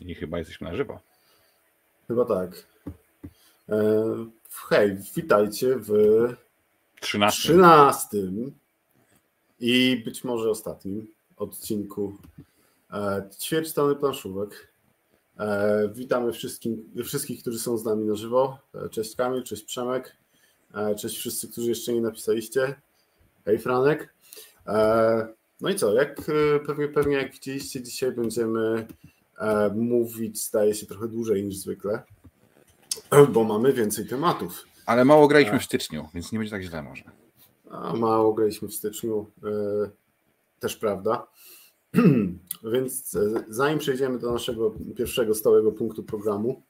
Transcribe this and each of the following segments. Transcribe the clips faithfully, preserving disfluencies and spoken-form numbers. I chyba jesteśmy na żywo. Chyba tak. E, hej, witajcie w trzynastym i być może ostatnim odcinku e, ćwierć strony planszówek. E, witamy wszystkim, wszystkich, którzy są z nami na żywo. Cześć Kamil, cześć Przemek, e, cześć wszyscy, którzy jeszcze nie napisaliście. Hej Franek. E, No i co, jak pewnie, pewnie jak widzieliście, dzisiaj będziemy e, mówić, staje się trochę dłużej niż zwykle, bo mamy więcej tematów. Ale mało graliśmy w styczniu, więc nie będzie tak źle może. A mało graliśmy w styczniu, e, też prawda. Więc zanim przejdziemy do naszego pierwszego stałego punktu programu,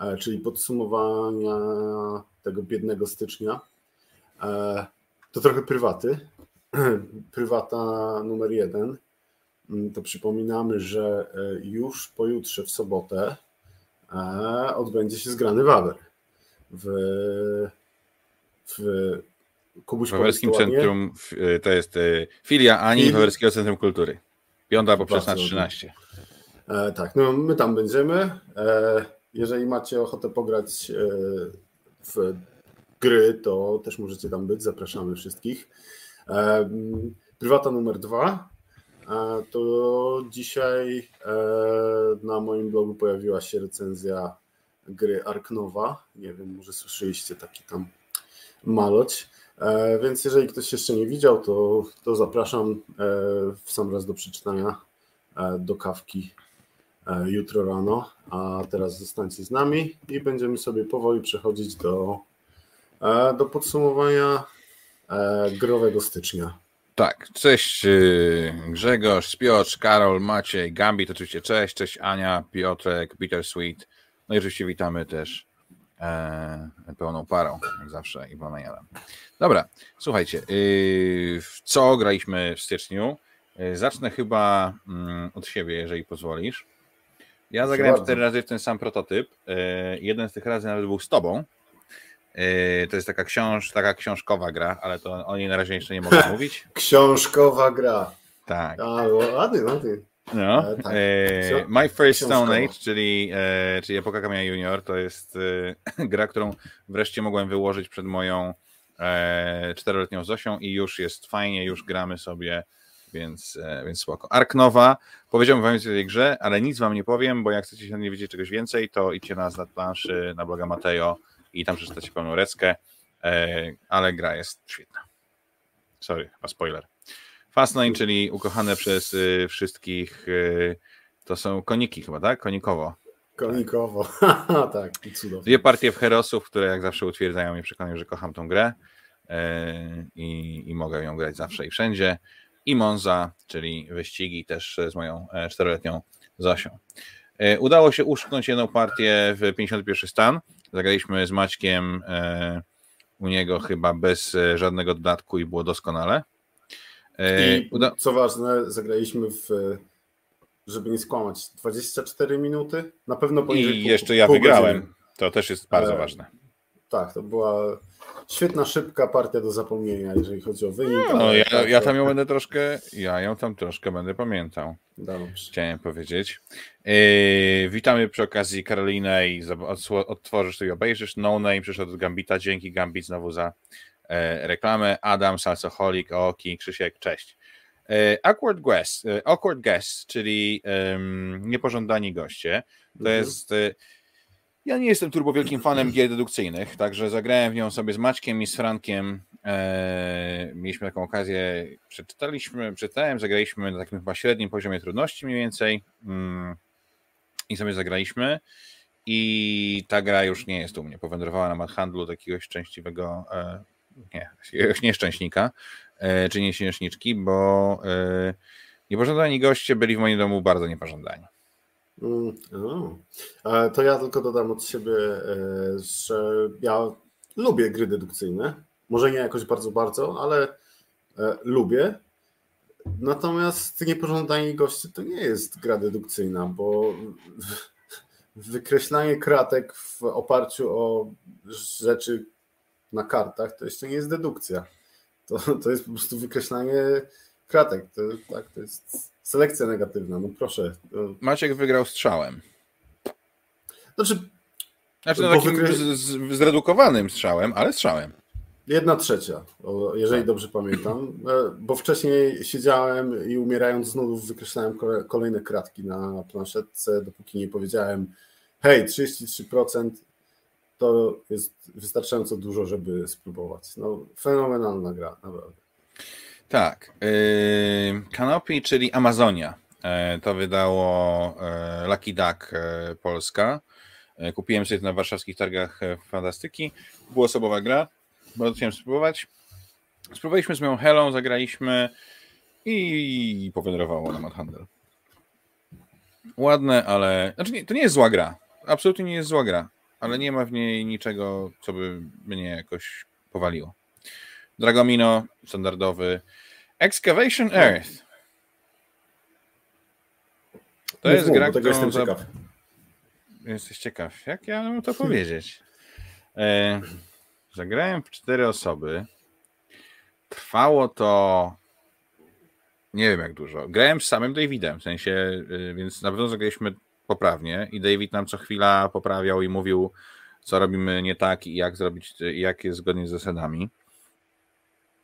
e, czyli podsumowania tego biednego stycznia, e, to trochę prywaty. Prywata numer jeden, to przypominamy, że już pojutrze w sobotę odbędzie się zgrany wawer w, w Kubuś Wawelskim Centrum, to jest filia Ani I... Wawelskiego Centrum Kultury, piąta poprzeczna trzynaście. E, tak, no my tam będziemy. E, jeżeli macie ochotę pograć e, w gry, to też możecie tam być, zapraszamy wszystkich. Prywata numer dwa, to dzisiaj na moim blogu pojawiła się recenzja gry Ark Nova. Nie wiem, może słyszeliście taki tam maloć, więc jeżeli ktoś jeszcze nie widział, to, to zapraszam w sam raz do przeczytania, do kawki jutro rano, a teraz zostańcie z nami i będziemy sobie powoli przechodzić do, do podsumowania growego stycznia. Tak, cześć Grzegorz, Spiocz, Karol, Maciej, Gambit, oczywiście cześć, cześć Ania, Piotrek, Bittersweet. No i oczywiście witamy też e, pełną parą, jak zawsze, Iwona i Adam. Dobra, słuchajcie, y, w co graliśmy w styczniu? Y, zacznę chyba mm, od siebie, jeżeli pozwolisz. Ja zagrałem cztery razy w ten sam prototyp. Y, jeden z tych razy nawet był z tobą. To jest taka, książ, taka książkowa gra, ale to o niej na razie jeszcze nie mogę mówić. Książkowa gra. Tak. A, ładny, ładny. No. E, tak. e, My First książkowa. Stone Age, czyli, e, czyli Epoka Kamienia Junior, to jest e, gra, którą wreszcie mogłem wyłożyć przed moją e, czteroletnią Zosią i już jest fajnie, już gramy sobie, więc, e, więc spoko. Ark Nova, powiedziałbym wam więcej o tej grze, ale nic wam nie powiem, bo jak chcecie się nie wiedzieć czegoś więcej, to idźcie na Zlat Planszy, na bloga Mateo, i tam przeczytacie pełną reckę, ale gra jest świetna. Sorry, chyba spoiler. Fast Nine, czyli ukochane przez wszystkich, to są koniki chyba, tak? Konikowo. Konikowo, tak, tak cudownie. Dwie partie w herosów, które jak zawsze utwierdzają mnie, przekonują, że kocham tą grę i, i mogę ją grać zawsze i wszędzie. I Monza, czyli wyścigi też z moją czteroletnią Zosią. Udało się uszknąć jedną partię w pięćdziesiąty pierwszy stan. Zagraliśmy z Maćkiem e, u niego chyba bez e, żadnego dodatku i było doskonale. E, I uda... co ważne, zagraliśmy w, żeby nie skłamać, dwadzieścia cztery minuty. Na pewno poniżej I pół, jeszcze ja wygrałem. Godziny. To też jest bardzo e, ważne. Tak, to była świetna, szybka partia do zapomnienia, jeżeli chodzi o wynik. No, no, ja, to... ja tam ją będę troszkę, ja ją tam troszkę będę pamiętał. Dobrze. Chciałem powiedzieć. Yy, witamy przy okazji Karolinę i odtworzysz to i obejrzysz. No Name przyszedł od Gambita. Dzięki Gambit znowu za e, reklamę. Adam, Salsoholik, Oki, Krzysiek, cześć. E, Awkward Guest, e, Awkward Guest, czyli e, niepożądani goście. To mhm. jest... E, ja nie jestem turbo wielkim fanem gier dedukcyjnych, także zagrałem w nią sobie z Maćkiem i z Frankiem. Eee, mieliśmy taką okazję, przeczytaliśmy, przeczytałem, zagraliśmy na takim chyba średnim poziomie trudności mniej więcej mm. i sobie zagraliśmy i ta gra już nie jest u mnie, powędrowała na Madhandlu do jakiegoś szczęśliwego, e, nie, jakiegoś nieszczęśnika, e, czy nieszczęśniczki, bo e, niepożądani goście byli w moim domu bardzo niepożądani. No. To ja tylko dodam od siebie, że ja lubię gry dedukcyjne, może nie jakoś bardzo, bardzo, ale lubię, natomiast Niepożądani Goście to nie jest gra dedukcyjna, bo wykreślanie kratek w oparciu o rzeczy na kartach to jeszcze nie jest dedukcja, to, to jest po prostu wykreślanie kratek, to, tak, to jest Selekcja negatywna, no proszę. Maciek wygrał strzałem. Znaczy, znaczy no takim wykry... z, zredukowanym strzałem, ale strzałem. Jedna trzecia, jeżeli dobrze pamiętam, bo wcześniej siedziałem i umierając z nudów wykreślałem kolejne kratki na planszetce, dopóki nie powiedziałem hej, trzydzieści trzy procent to jest wystarczająco dużo, żeby spróbować. No, fenomenalna gra, naprawdę. Tak. Canopy, czyli Amazonia. To wydało Lucky Duck Polska. Kupiłem sobie to na warszawskich targach fantastyki. Dwuosobowa gra. Bardzo chciałem spróbować. Spróbowaliśmy z moją Helą, zagraliśmy i powędrowało nam od handel. Ładne, ale... Znaczy nie, to nie jest zła gra. Absolutnie nie jest zła gra. Ale nie ma w niej niczego, co by mnie jakoś powaliło. Dragomino, standardowy. Excavation Earth. To nie jest gra, którą... Jestem ciekaw. Za... Jesteś ciekaw. Jak ja mam to powiedzieć? E... Zagrałem w cztery osoby. Trwało to... Nie wiem jak dużo. Grałem z samym Davidem, w sensie, więc na pewno zagraliśmy poprawnie i David nam co chwila poprawiał i mówił, co robimy nie tak i jak zrobić, jak jest zgodnie z zasadami.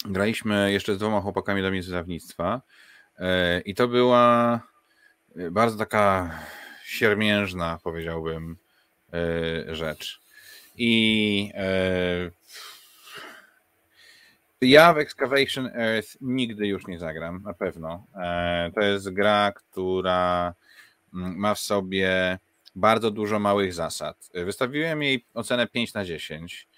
Graliśmy jeszcze z dwoma chłopakami do międzyzawnictwa i to była bardzo taka siermiężna, powiedziałbym, rzecz. I ja w Excavation Earth nigdy już nie zagram, na pewno. To jest gra, która ma w sobie bardzo dużo małych zasad. Wystawiłem jej ocenę pięć na dziesięć.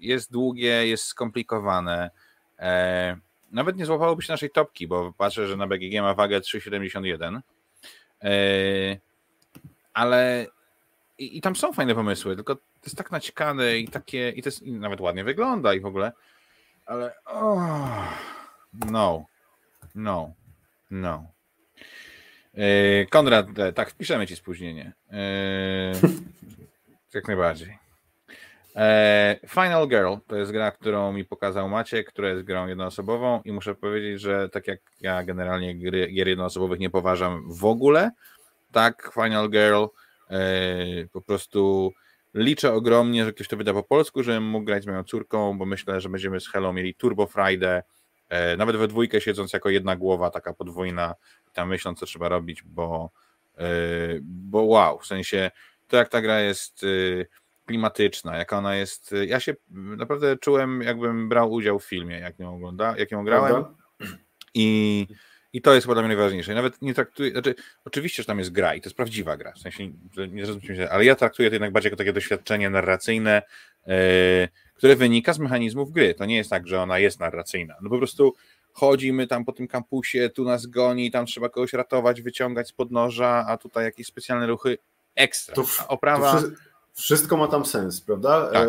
Jest długie, jest skomplikowane. Nawet nie złapałoby się naszej topki, bo patrzę, że na B G G ma wagę trzy siedemdziesiąt jeden. Ale i, i tam są fajne pomysły, tylko to jest tak naciekane i takie, i to jest, i nawet ładnie wygląda i w ogóle, ale oh, no, no, no. Yy, Konrad, tak, wpiszemy ci spóźnienie. Yy, jak najbardziej. Yy, Final Girl to jest gra, którą mi pokazał Maciek, która jest grą jednoosobową i muszę powiedzieć, że tak jak ja generalnie gry, gier jednoosobowych nie poważam w ogóle, tak Final Girl po prostu liczę ogromnie, że ktoś to wyda po polsku, żebym mógł grać z moją córką, bo myślę, że będziemy z Helą mieli Turbo Friday, nawet we dwójkę siedząc jako jedna głowa, taka podwójna, tam myśląc, co trzeba robić, bo, bo wow, w sensie to jak ta gra jest klimatyczna, jaka ona jest, ja się naprawdę czułem, jakbym brał udział w filmie, jak ją, ogląda, jak ją grałem i I to jest chyba dla mnie najważniejsze. Nawet nie traktuję, znaczy, oczywiście, że tam jest gra i to jest prawdziwa gra, w sensie, nie zrozumcie się, ale ja traktuję to jednak bardziej jako takie doświadczenie narracyjne, yy, które wynika z mechanizmów gry. To nie jest tak, że ona jest narracyjna. No po prostu chodzimy tam po tym kampusie, tu nas goni, tam trzeba kogoś ratować, wyciągać z podnoża, a tutaj jakieś specjalne ruchy ekstra. To, a oprawa... To wszy- wszystko ma tam sens, prawda? Tak. E,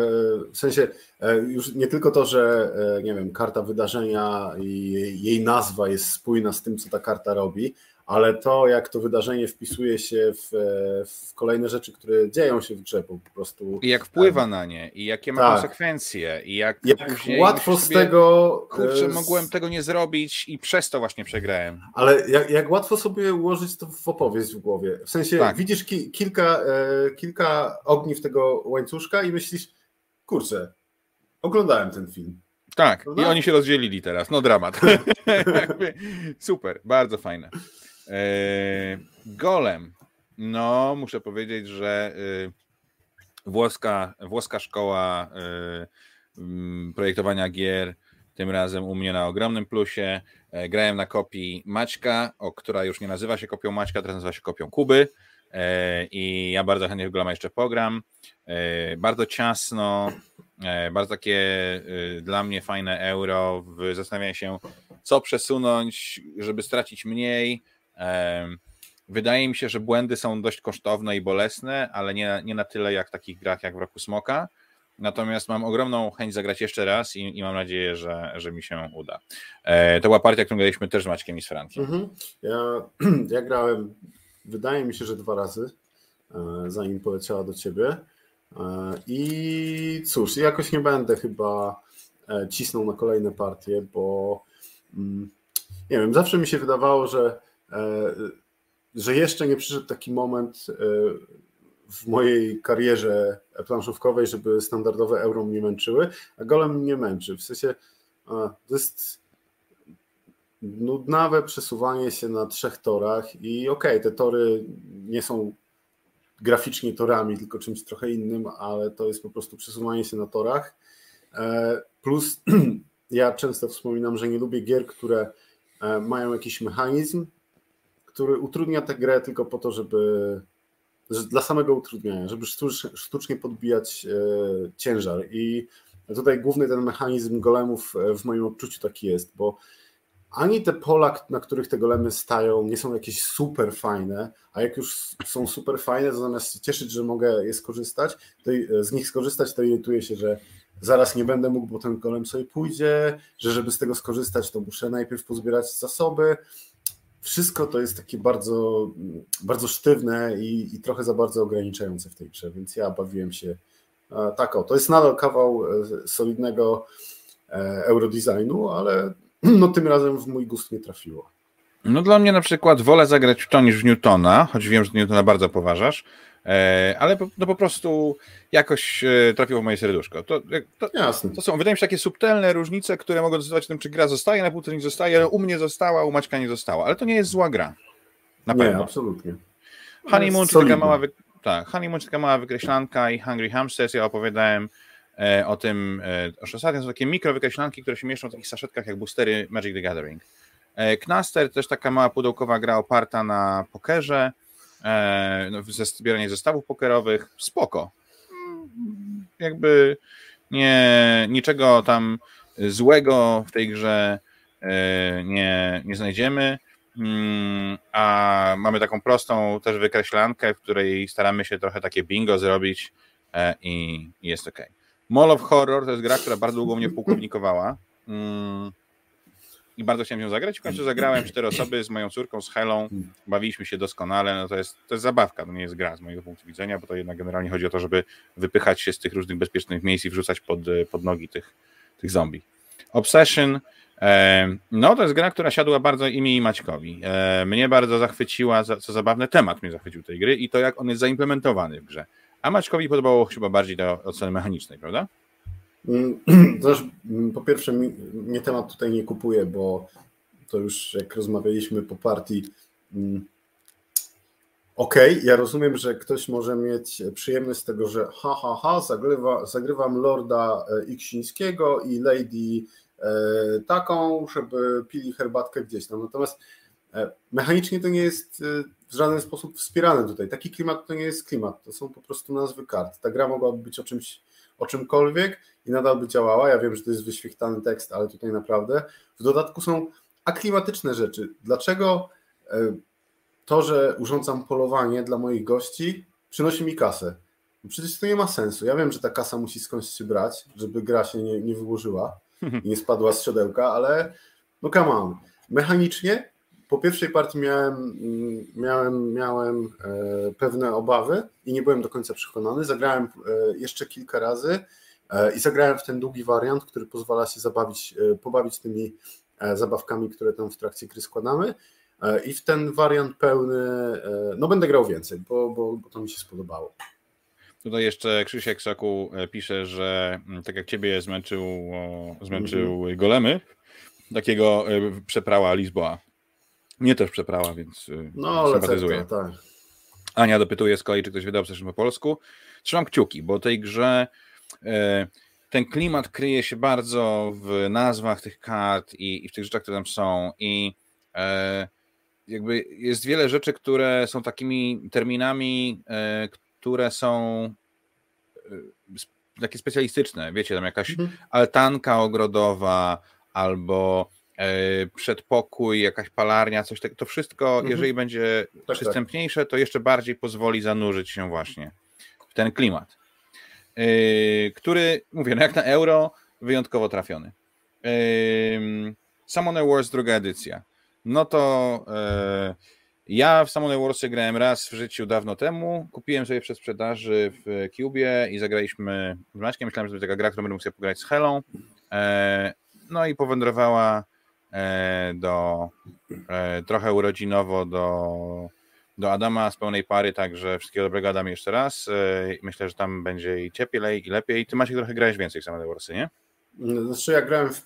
w sensie e, już nie tylko to, że e, nie wiem, karta wydarzenia i jej, jej nazwa jest spójna z tym, co ta karta robi, ale to, jak to wydarzenie wpisuje się w, w kolejne rzeczy, które dzieją się w grze, po prostu... I jak wpływa e, na nie, i jakie ma tak. konsekwencje, i jak... jak łatwo z tego... Kurczę, mogłem tego nie zrobić i przez to właśnie przegrałem. Ale jak, jak łatwo sobie ułożyć to w opowieść w głowie. W sensie tak. widzisz ki, kilka, e, kilka ogniw tego łańcuszka i myślisz, kurczę, oglądałem ten film. Tak, prawda? I oni się rozdzielili teraz, no dramat. Super, bardzo fajne. Golem. No, muszę powiedzieć, że włoska, włoska szkoła projektowania gier tym razem u mnie na ogromnym plusie. Grałem na kopii Maćka, o, która już nie nazywa się kopią Maćka, teraz nazywa się kopią Kuby i ja bardzo chętnie w Golema jeszcze pogram. Bardzo ciasno, bardzo takie dla mnie fajne euro. Zastanawiam się, co przesunąć, żeby stracić mniej. Wydaje mi się, że błędy są dość kosztowne i bolesne, ale nie, nie na tyle jak w takich grach jak w Roku Smoka. Natomiast mam ogromną chęć zagrać jeszcze raz i, i mam nadzieję, że, że mi się uda. E, to była partia, którą graliśmy też z Maćkiem i z Frankiem. Mhm. Ja, ja grałem, wydaje mi się, że dwa razy, zanim poleciała do ciebie. I cóż, jakoś nie będę chyba cisnął na kolejne partie, bo... nie wiem, zawsze mi się wydawało, że, że jeszcze nie przyszedł taki moment w mojej karierze planszówkowej, żeby standardowe euro mnie męczyły, a Golem mnie męczy. W sensie to jest nudnawe przesuwanie się na trzech torach i okej, okay, te tory nie są graficznie torami, tylko czymś trochę innym, ale to jest po prostu przesuwanie się na torach. Plus ja często wspominam, że nie lubię gier, które mają jakiś mechanizm, który utrudnia tę grę tylko po to, żeby dla samego utrudniania, żeby sztucznie podbijać ciężar. I tutaj główny ten mechanizm golemów w moim odczuciu taki jest, bo ani te pola, na których te golemy stają, nie są jakieś super fajne, a jak już są super fajne, to zamiast się cieszyć, że mogę je skorzystać, to z nich skorzystać, to irytuję się, że zaraz nie będę mógł, bo ten golem sobie pójdzie, że żeby z tego skorzystać, to muszę najpierw pozbierać zasoby. Wszystko to jest takie bardzo, bardzo sztywne i, i trochę za bardzo ograniczające w tej grze, więc ja bawiłem się tak o. To jest nadal kawał solidnego eurodesignu, ale no tym razem w mój gust nie trafiło. No dla mnie na przykład wolę zagrać w to niż w Newtona, choć wiem, że Newtona bardzo poważasz, ale po, no po prostu jakoś trafiło w moje serduszko. To, to, Jasne. To są, wydaje mi się, takie subtelne różnice, które mogą decydować tym, czy gra zostaje na półce, nie zostaje, ale u mnie została, u Maćka nie została. Ale to nie jest zła gra. Na pewno. Nie, absolutnie. Honeymoon, czy taka mała wy... tak, Honeymoon, czy taka mała wykreślanka i Hungry Hamsters, ja opowiadałem e, o tym, e, ostatnio są takie mikrowykreślanki, które się mieszczą w takich saszetkach jak boostery Magic the Gathering. E, Knaster, też taka mała pudełkowa gra oparta na pokerze, No, zbieranie zestawów pokerowych, spoko. Jakby nie, niczego tam złego w tej grze nie, nie znajdziemy, a mamy taką prostą też wykreślankę, w której staramy się trochę takie bingo zrobić i jest okej. Okay. Mall of Horror to jest gra, która bardzo długo mnie pułkownikowała i bardzo chciałem ją zagrać. W końcu zagrałem cztery osoby z moją córką, z Helą. Bawiliśmy się doskonale. No to jest, to jest zabawka, to nie jest gra z mojego punktu widzenia, bo to jednak generalnie chodzi o to, żeby wypychać się z tych różnych bezpiecznych miejsc i wrzucać pod, pod nogi tych, tych zombie. Obsession. No to jest gra, która siadła bardzo i mi, i Maćkowi. Mnie bardzo zachwyciła, co zabawne, temat mnie zachwycił tej gry i to, jak on jest zaimplementowany w grze. A Maćkowi podobało chyba bardziej do oceny mechanicznej, prawda? Po pierwsze, mnie temat tutaj nie kupuje, bo to już jak rozmawialiśmy po partii, okej, okay, ja rozumiem, że ktoś może mieć przyjemność z tego, że ha, ha, ha, zagrywa, zagrywam Lorda Iksińskiego i Lady taką, żeby pili herbatkę gdzieś tam, natomiast mechanicznie to nie jest w żaden sposób wspierane tutaj, taki klimat to nie jest klimat, to są po prostu nazwy kart, ta gra mogłaby być o czymś, o czymkolwiek i nadal by działała. Ja wiem, że to jest wyświechtany tekst, ale tutaj naprawdę. W dodatku są aklimatyczne rzeczy. Dlaczego to, że urządzam polowanie dla moich gości, przynosi mi kasę? Przecież to nie ma sensu. Ja wiem, że ta kasa musi skądś się brać, żeby gra się nie, nie wyłożyła i nie spadła z siodełka, ale no come on. Mechanicznie po pierwszej partii miałem, miałem, miałem pewne obawy i nie byłem do końca przekonany. Zagrałem jeszcze kilka razy i zagrałem w ten długi wariant, który pozwala się zabawić, pobawić tymi zabawkami, które tam w trakcie gry składamy. I w ten wariant pełny, no będę grał więcej, bo, bo, bo to mi się spodobało. Tutaj jeszcze Krzysiek Soku pisze, że tak jak ciebie zmęczył, zmęczył mm-hmm. golemy, takiego przeprała Lizboa. Mnie też przeprała, więc no, sympatyzuję. Lecę, tak. Ania dopytuje z kolei, czy ktoś wydał Obsession po polsku. Trzymam kciuki, bo tej grze ten klimat kryje się bardzo w nazwach tych kart i w tych rzeczach, które tam są. I jakby jest wiele rzeczy, które są takimi terminami, które są takie specjalistyczne. Wiecie, tam jakaś mhm. altanka ogrodowa albo przedpokój, jakaś palarnia, coś takiego, to wszystko, mhm. jeżeli będzie tak, przystępniejsze, tak. to jeszcze bardziej pozwoli zanurzyć się właśnie w ten klimat, yy, który, mówię, no jak na euro, wyjątkowo trafiony. Yy, Summoner Wars, druga edycja. No to yy, ja w Summoner Warsy grałem raz w życiu dawno temu, kupiłem sobie przez sprzedaży w Cubie i zagraliśmy z Maćkiem, myślałem, że to będzie taka gra, którą będę mógł sobie pograć z Helą, yy, no i powędrowała do trochę urodzinowo do, do Adama z pełnej pary, także wszystkiego dobrego Adamie jeszcze raz. Myślę, że tam będzie i cieplej i lepiej. Ty, Maciek, trochę grałeś więcej w Summoner Warsy, nie? Znaczy ja grałem w,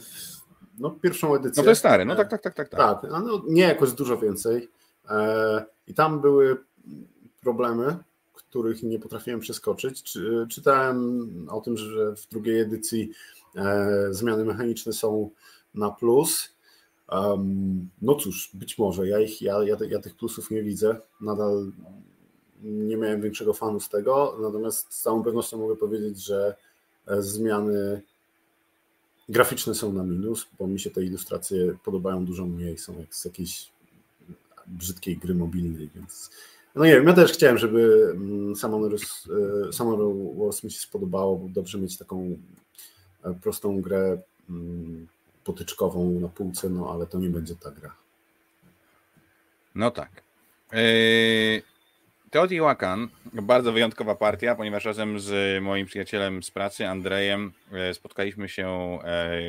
w no, pierwszą edycję. No to jest stary, no tak, tak, tak. Tak, tak. tak no, nie jakoś dużo więcej. I tam były problemy, których nie potrafiłem przeskoczyć. Czytałem o tym, że w drugiej edycji zmiany mechaniczne są na plus. No cóż, być może. Ja, ich, ja, ja, ja tych plusów nie widzę. Nadal nie miałem większego fanu z tego. Natomiast z całą pewnością mogę powiedzieć, że zmiany graficzne są na minus, bo mi się te ilustracje podobają dużo mniej. Są jak z jakiejś brzydkiej gry mobilnej, więc... No nie wiem, ja też chciałem, żeby Summoner Wars mi się spodobało, bo dobrze mieć taką prostą grę potyczkową na półce, no ale to nie będzie ta gra. No tak. Yy, Teotihuacan, bardzo wyjątkowa partia, ponieważ razem z moim przyjacielem z pracy, Andrejem, spotkaliśmy się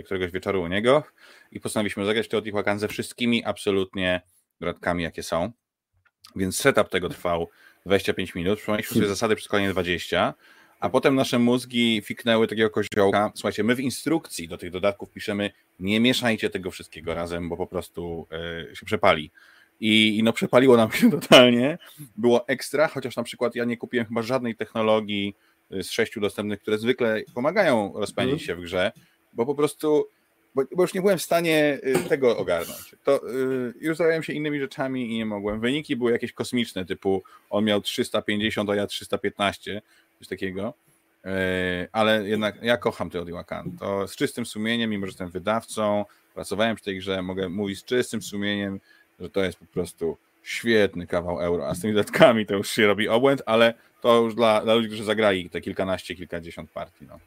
któregoś wieczoru u niego i postanowiliśmy zagrać Teotihuacan ze wszystkimi absolutnie dodatkami, jakie są. Więc setup tego trwał dwadzieścia pięć minut, przypomnieliśmy sobie zasady przez kolejne dwadzieścia, a potem nasze mózgi fiknęły takiego koziołka. Słuchajcie, my w instrukcji do tych dodatków piszemy, nie mieszajcie tego wszystkiego razem, bo po prostu yy, się przepali. I, I no przepaliło nam się totalnie, było ekstra, chociaż na przykład ja nie kupiłem chyba żadnej technologii z sześciu dostępnych, które zwykle pomagają rozpędzić się w grze, bo po prostu... Bo, bo już nie byłem w stanie tego ogarnąć. To yy, już zająłem się innymi rzeczami i nie mogłem. Wyniki były jakieś kosmiczne, typu on miał trzysta pięćdziesiąt, a ja trzysta piętnaście, coś takiego. Yy, ale jednak ja kocham Teotihuacan. To z czystym sumieniem, mimo że jestem wydawcą, pracowałem przy tej grze, mogę mówić z czystym sumieniem, że to jest po prostu świetny kawał euro. A z tymi dodatkami to już się robi obłęd, ale to już dla, dla ludzi, którzy zagrali te kilkanaście, kilkadziesiąt partii, no.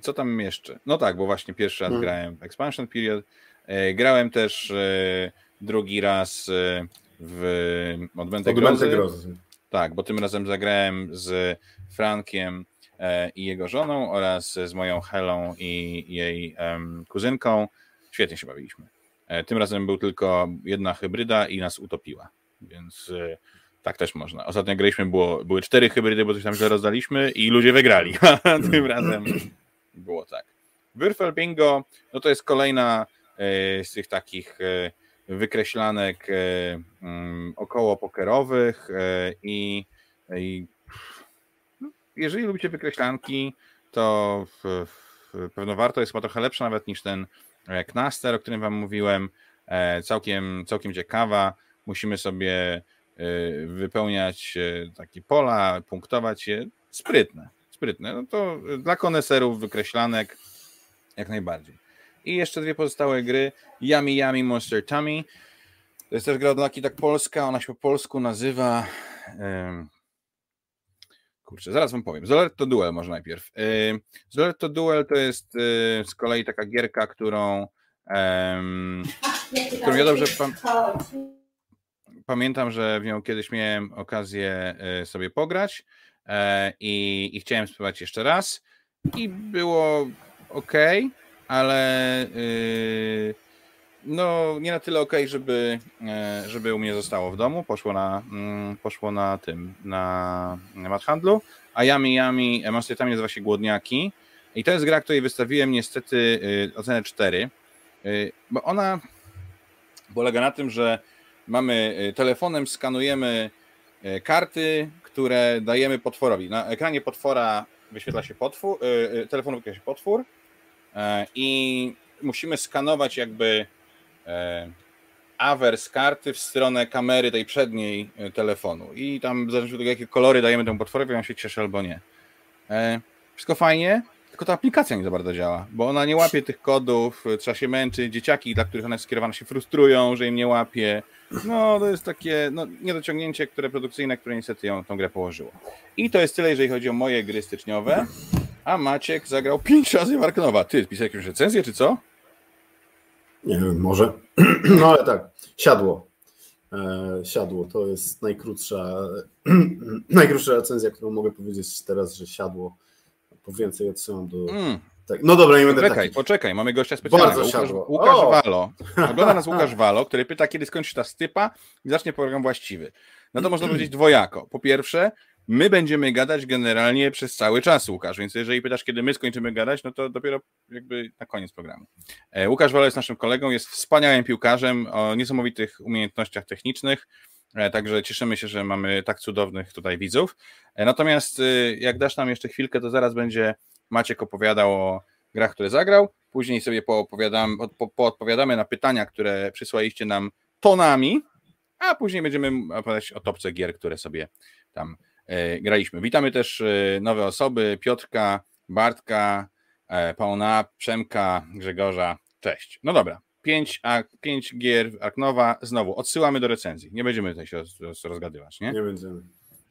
Co tam jeszcze? No tak, bo właśnie pierwszy raz hmm. grałem w Expansion Period. Grałem też drugi raz w Odwent Grozy. Tak, bo tym razem zagrałem z Frankiem i jego żoną oraz z moją Helą i jej kuzynką. Świetnie się bawiliśmy. Tym razem był tylko jedna hybryda i nas utopiła, więc... Tak też można. Ostatnio graliśmy, było, były cztery hybrydy, bo coś tam źle rozdaliśmy i ludzie wygrali. Tym razem było tak. Würfel Bingo, no to jest kolejna y, z tych takich y, wykreślanek y, y, około pokerowych i y, y, no, jeżeli lubicie wykreślanki, to w, w, pewno warto, jest chyba trochę lepsza nawet niż ten Knaster, o którym wam mówiłem. E, całkiem, całkiem ciekawa. Musimy sobie wypełniać takie pola, punktować je. Sprytne, sprytne. No to dla koneserów wykreślanek jak najbardziej. I jeszcze dwie pozostałe gry. Yami Yami Monster Tummy. To jest też gra od Laki, tak polska. Ona się po polsku nazywa... Kurczę, zaraz wam powiem. Zoleto Duel może najpierw. Zoleto Duel to jest z kolei taka gierka, którą... którą ja dobrze pamiętam. Pamiętam, że w nią kiedyś miałem okazję sobie pograć i, i chciałem spróbować jeszcze raz i było ok, ale yy, no nie na tyle ok, żeby, żeby u mnie zostało w domu, poszło na, mm, poszło na tym, na, na mathandlu, a Yami Yami Monster Tummy nazywa się Głodniaki i to jest gra, której wystawiłem niestety ocenę cztery, bo ona polega na tym, że mamy telefonem, skanujemy karty, które dajemy potworowi. Na ekranie potwora wyświetla się potwór, telefon wyświetla się potwór i musimy skanować jakby awers karty w stronę kamery tej przedniej telefonu. I tam w zależności od tego, jakie kolory dajemy temu potworowi, on się cieszy albo nie. Wszystko fajnie, tylko ta aplikacja nie za bardzo działa, bo ona nie łapie tych kodów, trzeba się męczyć, dzieciaki, dla których ona jest skierowana, się frustrują, że im nie łapie. No to jest takie no, niedociągnięcie które produkcyjne, które niestety ją tą grę położyło. I to jest tyle, jeżeli chodzi o moje gry styczniowe, a Maciek zagrał pięć razy w Ark Nova. Ty, pisałeś jakąś recenzję, czy co? Nie wiem, może. No ale tak, siadło. E, siadło, to jest najkrótsza, najkrótsza recenzja, którą mogę powiedzieć teraz, że siadło. Po więcej odsyłam do, mm, Tak. No dobra, nie będę Poczekaj, taki... poczekaj, mamy gościa specjalnego. Łukasz, Łukasz Walo. Ogląda nas Łukasz Walo, który pyta, kiedy skończy ta stypa i zacznie program właściwy. No to można powiedzieć dwojako. Po pierwsze, my będziemy gadać generalnie przez cały czas, Łukasz, więc jeżeli pytasz, kiedy my skończymy gadać, no to dopiero jakby na koniec programu. Łukasz Walo jest naszym kolegą, jest wspaniałym piłkarzem o niesamowitych umiejętnościach technicznych, także cieszymy się, że mamy tak cudownych tutaj widzów. Natomiast jak dasz nam jeszcze chwilkę, to zaraz będzie Maciek opowiadał o grach, które zagrał. Później sobie poopowiadam, po, poodpowiadamy na pytania, które przysłaliście nam tonami, a później będziemy opowiadać o topce gier, które sobie tam e, graliśmy. Witamy też e, nowe osoby, Piotrka, Bartka, e, Pauna, Przemka, Grzegorza. Cześć. No dobra, pięć, a, pięć gier Ark Nova. Znowu odsyłamy do recenzji. Nie będziemy tutaj się roz, roz, rozgadywać, nie? Nie będziemy.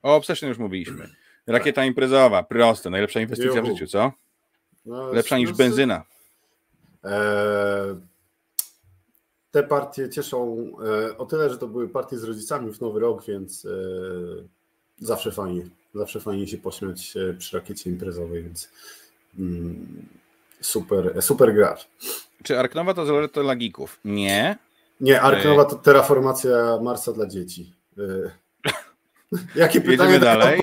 O Obsession już mówiliśmy. Rakieta imprezowa, proste, najlepsza inwestycja Juhu. w życiu, co? No, Lepsza niż benzyna. Eee, te partie cieszą e, o tyle, że to były partie z rodzicami w Nowy Rok, więc e, zawsze fajnie. Zawsze fajnie się pośmiać przy rakiecie imprezowej, więc mm, super, super gra. Czy Ark Nova to Zoleto dla geeków? Nie. Nie, Ark Nova to terraformacja Marsa dla dzieci. E, Jakie pytanie dalej?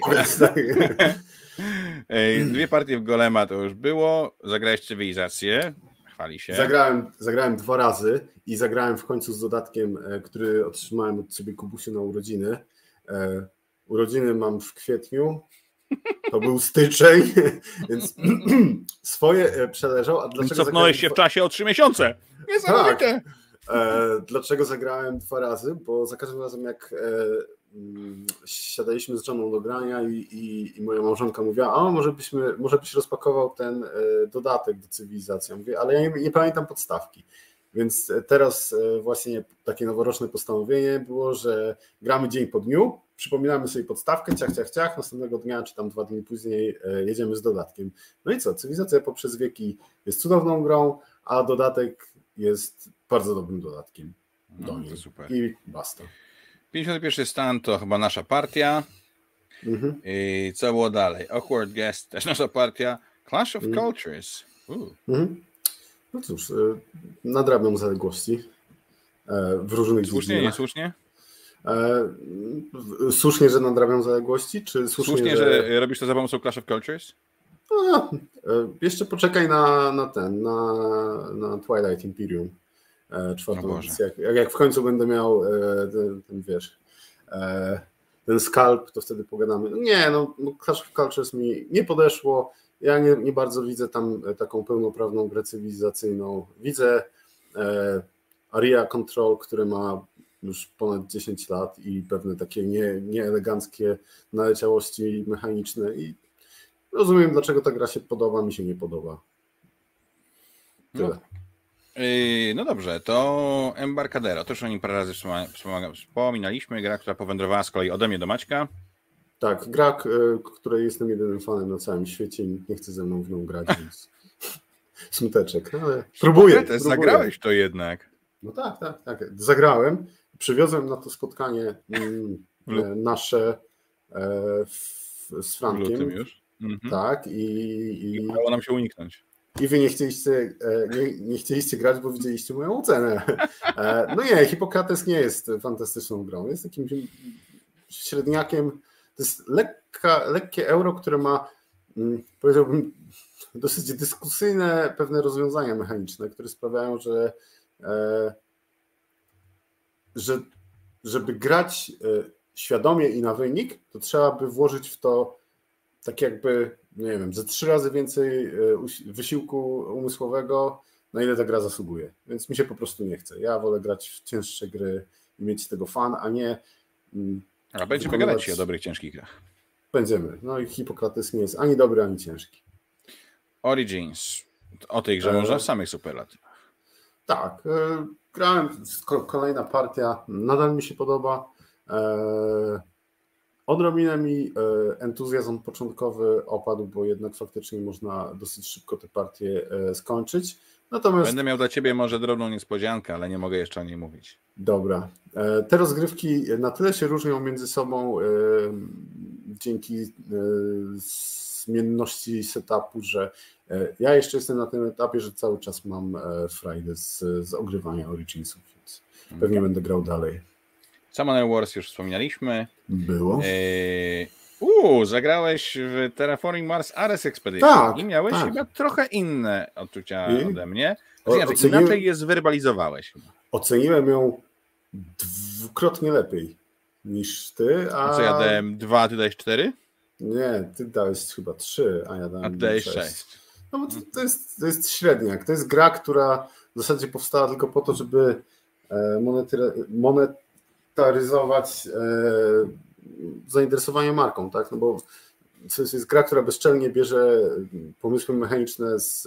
Dwie partie w Golema to już było. Zagrałeś Cywilizację. Chwali się. Zagrałem, zagrałem dwa razy i zagrałem w końcu z dodatkiem, który otrzymałem od ciebie, Kubusiu, na urodziny. Urodziny mam w kwietniu. To był styczeń, więc swoje przeleżał. A dlaczego cofnąłeś się w czasie o trzy miesiące? Niesamowite. Tak. Dlaczego zagrałem dwa razy? Bo za każdym razem jak siadaliśmy z żoną do grania i, i, i moja małżonka mówiła, a może, byśmy, może byś rozpakował ten dodatek do Cywilizacji. Ja mówię, ale ja nie, nie pamiętam podstawki. Więc teraz właśnie takie noworoczne postanowienie było, że gramy dzień po dniu, przypominamy sobie podstawkę, ciach, ciach, ciach, następnego dnia czy tam dwa dni później jedziemy z dodatkiem. No i co, Cywilizacja poprzez wieki jest cudowną grą, a dodatek jest bardzo dobrym dodatkiem do no, niej. To super. I basta. pięćdziesiąty pierwszy stan to chyba nasza partia. Mm-hmm. I co było dalej? Awkward Guest, też nasza partia. Clash of mm. Cultures. Mm-hmm. No cóż, nadrabiam zaległości w różnych Słusznie, dziedzinach. Słusznie, niesłusznie? Słusznie, że nadrabiam zaległości? Czy słusznie, słusznie że... że robisz to za pomocą Clash of Cultures? A, jeszcze poczekaj na, na ten, na, na Twilight Imperium. Czwartą edycję. Jak, jak w końcu będę miał e, ten, ten, wiesz, e, ten skalp, to wtedy pogadamy. Nie, no Clash of Cultures mi nie podeszło. Ja nie, nie bardzo widzę tam taką pełnoprawną grę cywilizacyjną. Widzę e, Area Control, które ma już ponad dziesięć lat i pewne takie nie, nieeleganckie naleciałości mechaniczne i rozumiem, dlaczego ta gra się podoba, mi się nie podoba. Tyle. No. No dobrze, to Embarcadero, to już o nim parę razy wspominaliśmy, gra, która powędrowała z kolei ode mnie do Maćka. Tak, gra, której jestem jedynym fanem na całym świecie i nie chce ze mną w nią grać, więc smuteczek, ale próbuję, próbuję. Zagrałeś to jednak. No tak, tak, tak, zagrałem, przywiozłem na to spotkanie nasze z Frankiem. Już? Mhm. Tak i, i... i udało nam się uniknąć. I wy nie chcieliście, nie, nie chcieliście grać, bo widzieliście moją ocenę. No nie, Hipokrates nie jest fantastyczną grą. Jest takim średniakiem. To jest lekka, lekkie euro, które ma, powiedziałbym, dosyć dyskusyjne pewne rozwiązania mechaniczne, które sprawiają, że, że żeby grać świadomie i na wynik, to trzeba by włożyć w to tak jakby, nie wiem, ze trzy razy więcej wysiłku umysłowego, na ile ta gra zasługuje. Więc mi się po prostu nie chce. Ja wolę grać w cięższe gry i mieć z tego fan, a nie... A będziemy wykonywać... gadać się o dobrych, ciężkich grach. Będziemy. No i Hipokrates nie jest ani dobry, ani ciężki. Origins. O tej grze e... można w samych superlatywach. Tak. E... Grałem. Kolejna partia. Nadal mi się podoba. E... Odrobinę mi entuzjazm początkowy opadł, bo jednak faktycznie można dosyć szybko te partie skończyć. Natomiast... Będę miał dla ciebie może drobną niespodziankę, ale nie mogę jeszcze o niej mówić. Dobra. Te rozgrywki na tyle się różnią między sobą dzięki y, zmienności setupu, że y, ja jeszcze jestem na tym etapie, że cały czas mam y, frajdę z, z ogrywania Originsów, więc okay. pewnie będę grał dalej. Summoner Wars już wspominaliśmy. Było. Y Uuu, zagrałeś w Terraforming Mars Ares Expedition tak, i miałeś tak. chyba trochę inne odczucia I... ode mnie. Znaczy, oceniłem... Inaczej je zwerbalizowałeś. Oceniłem ją dwukrotnie lepiej niż ty. A, a co, ja dałem dwa, ty dałeś cztery? Nie, ty dałeś chyba trzy, a ja dałem a ty dałeś sześć. sześć. No bo to, to, jest, to jest średniak. To jest gra, która w zasadzie powstała tylko po to, żeby monetaryzować zainteresowanie marką, tak? No bo to jest gra, która bezczelnie bierze pomysły mechaniczne z,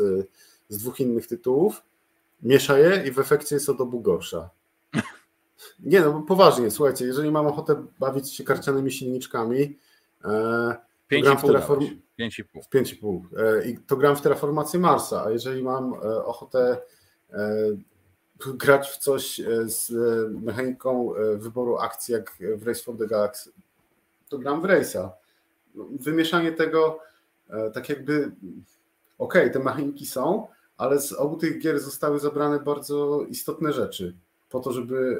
z dwóch innych tytułów, miesza je i w efekcie jest od obu gorsza. Nie, no bo poważnie, słuchajcie, jeżeli mam ochotę bawić się karcianymi silniczkami, pięć gram w terraform... pięć i pół i to gram w Terraformację Marsa, a jeżeli mam ochotę grać w coś z mechaniką wyboru akcji jak w Race for the Galaxy, to gram w Race'a. Wymieszanie tego, tak jakby okej, okay, te mechaniki są, ale z obu tych gier zostały zabrane bardzo istotne rzeczy po to, żeby,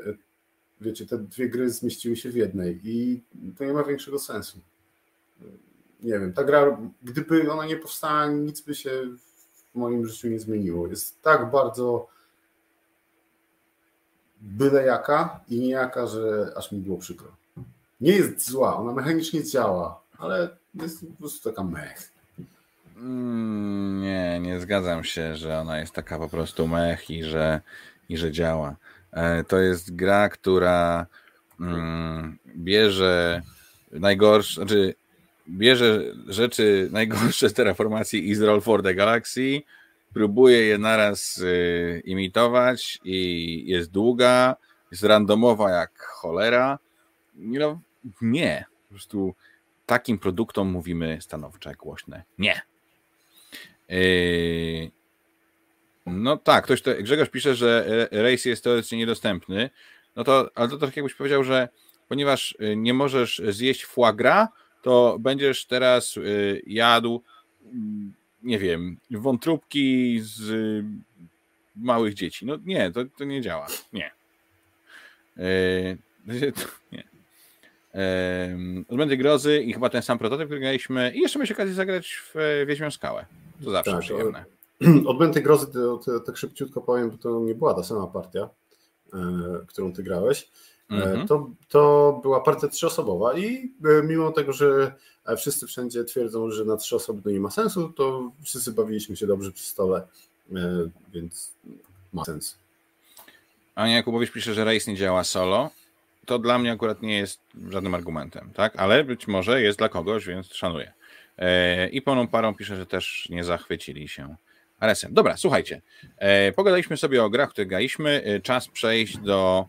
wiecie, te dwie gry zmieściły się w jednej i to nie ma większego sensu. Nie wiem, ta gra, gdyby ona nie powstała, nic by się w moim życiu nie zmieniło. Jest tak bardzo byle jaka i niejaka, że aż mi było przykro. Nie jest zła, ona mechanicznie działa, ale jest po prostu taka mech. Mm, nie, nie zgadzam się, że ona jest taka po prostu mech i że, i że działa. To jest gra, która mm, bierze najgorsze, znaczy bierze rzeczy najgorsze z Terraformacji i z Roll for the Galaxy, próbuje je naraz y, imitować i jest długa, jest randomowa jak cholera. No, nie. Po prostu takim produktom mówimy stanowcze, głośne nie. Yy... No tak, ktoś to, Grzegorz pisze, że Race jest teoretycznie niedostępny. No to, ale to tak jakbyś powiedział, że ponieważ nie możesz zjeść foie gras, to będziesz teraz yy, jadł yy, nie wiem, wątróbki z y, małych dzieci. No nie, to, to nie działa. Nie. Yy, to, nie. Yy, Odwent Grozy i chyba ten sam prototyp, który graliśmy. I jeszcze miałeś okazję zagrać w Wiedźmią Skałę. To zawsze tak, przyjemne. Odwent Grozy, to, to, tak szybciutko powiem, bo to nie była ta sama partia, yy, którą ty grałeś. Mm-hmm. To, to była partia trzyosobowa i mimo tego, że wszyscy wszędzie twierdzą, że na trzy osoby to nie ma sensu, to wszyscy bawiliśmy się dobrze przy stole, więc ma sens. Ania Jakubowicz pisze, że Race nie działa solo. To dla mnie akurat nie jest żadnym argumentem, tak? Ale być może jest dla kogoś, więc szanuję. I Pełną Parą pisze, że też nie zachwycili się Aresem. Dobra, słuchajcie. Pogadaliśmy sobie o grach, które graliśmy. Czas przejść do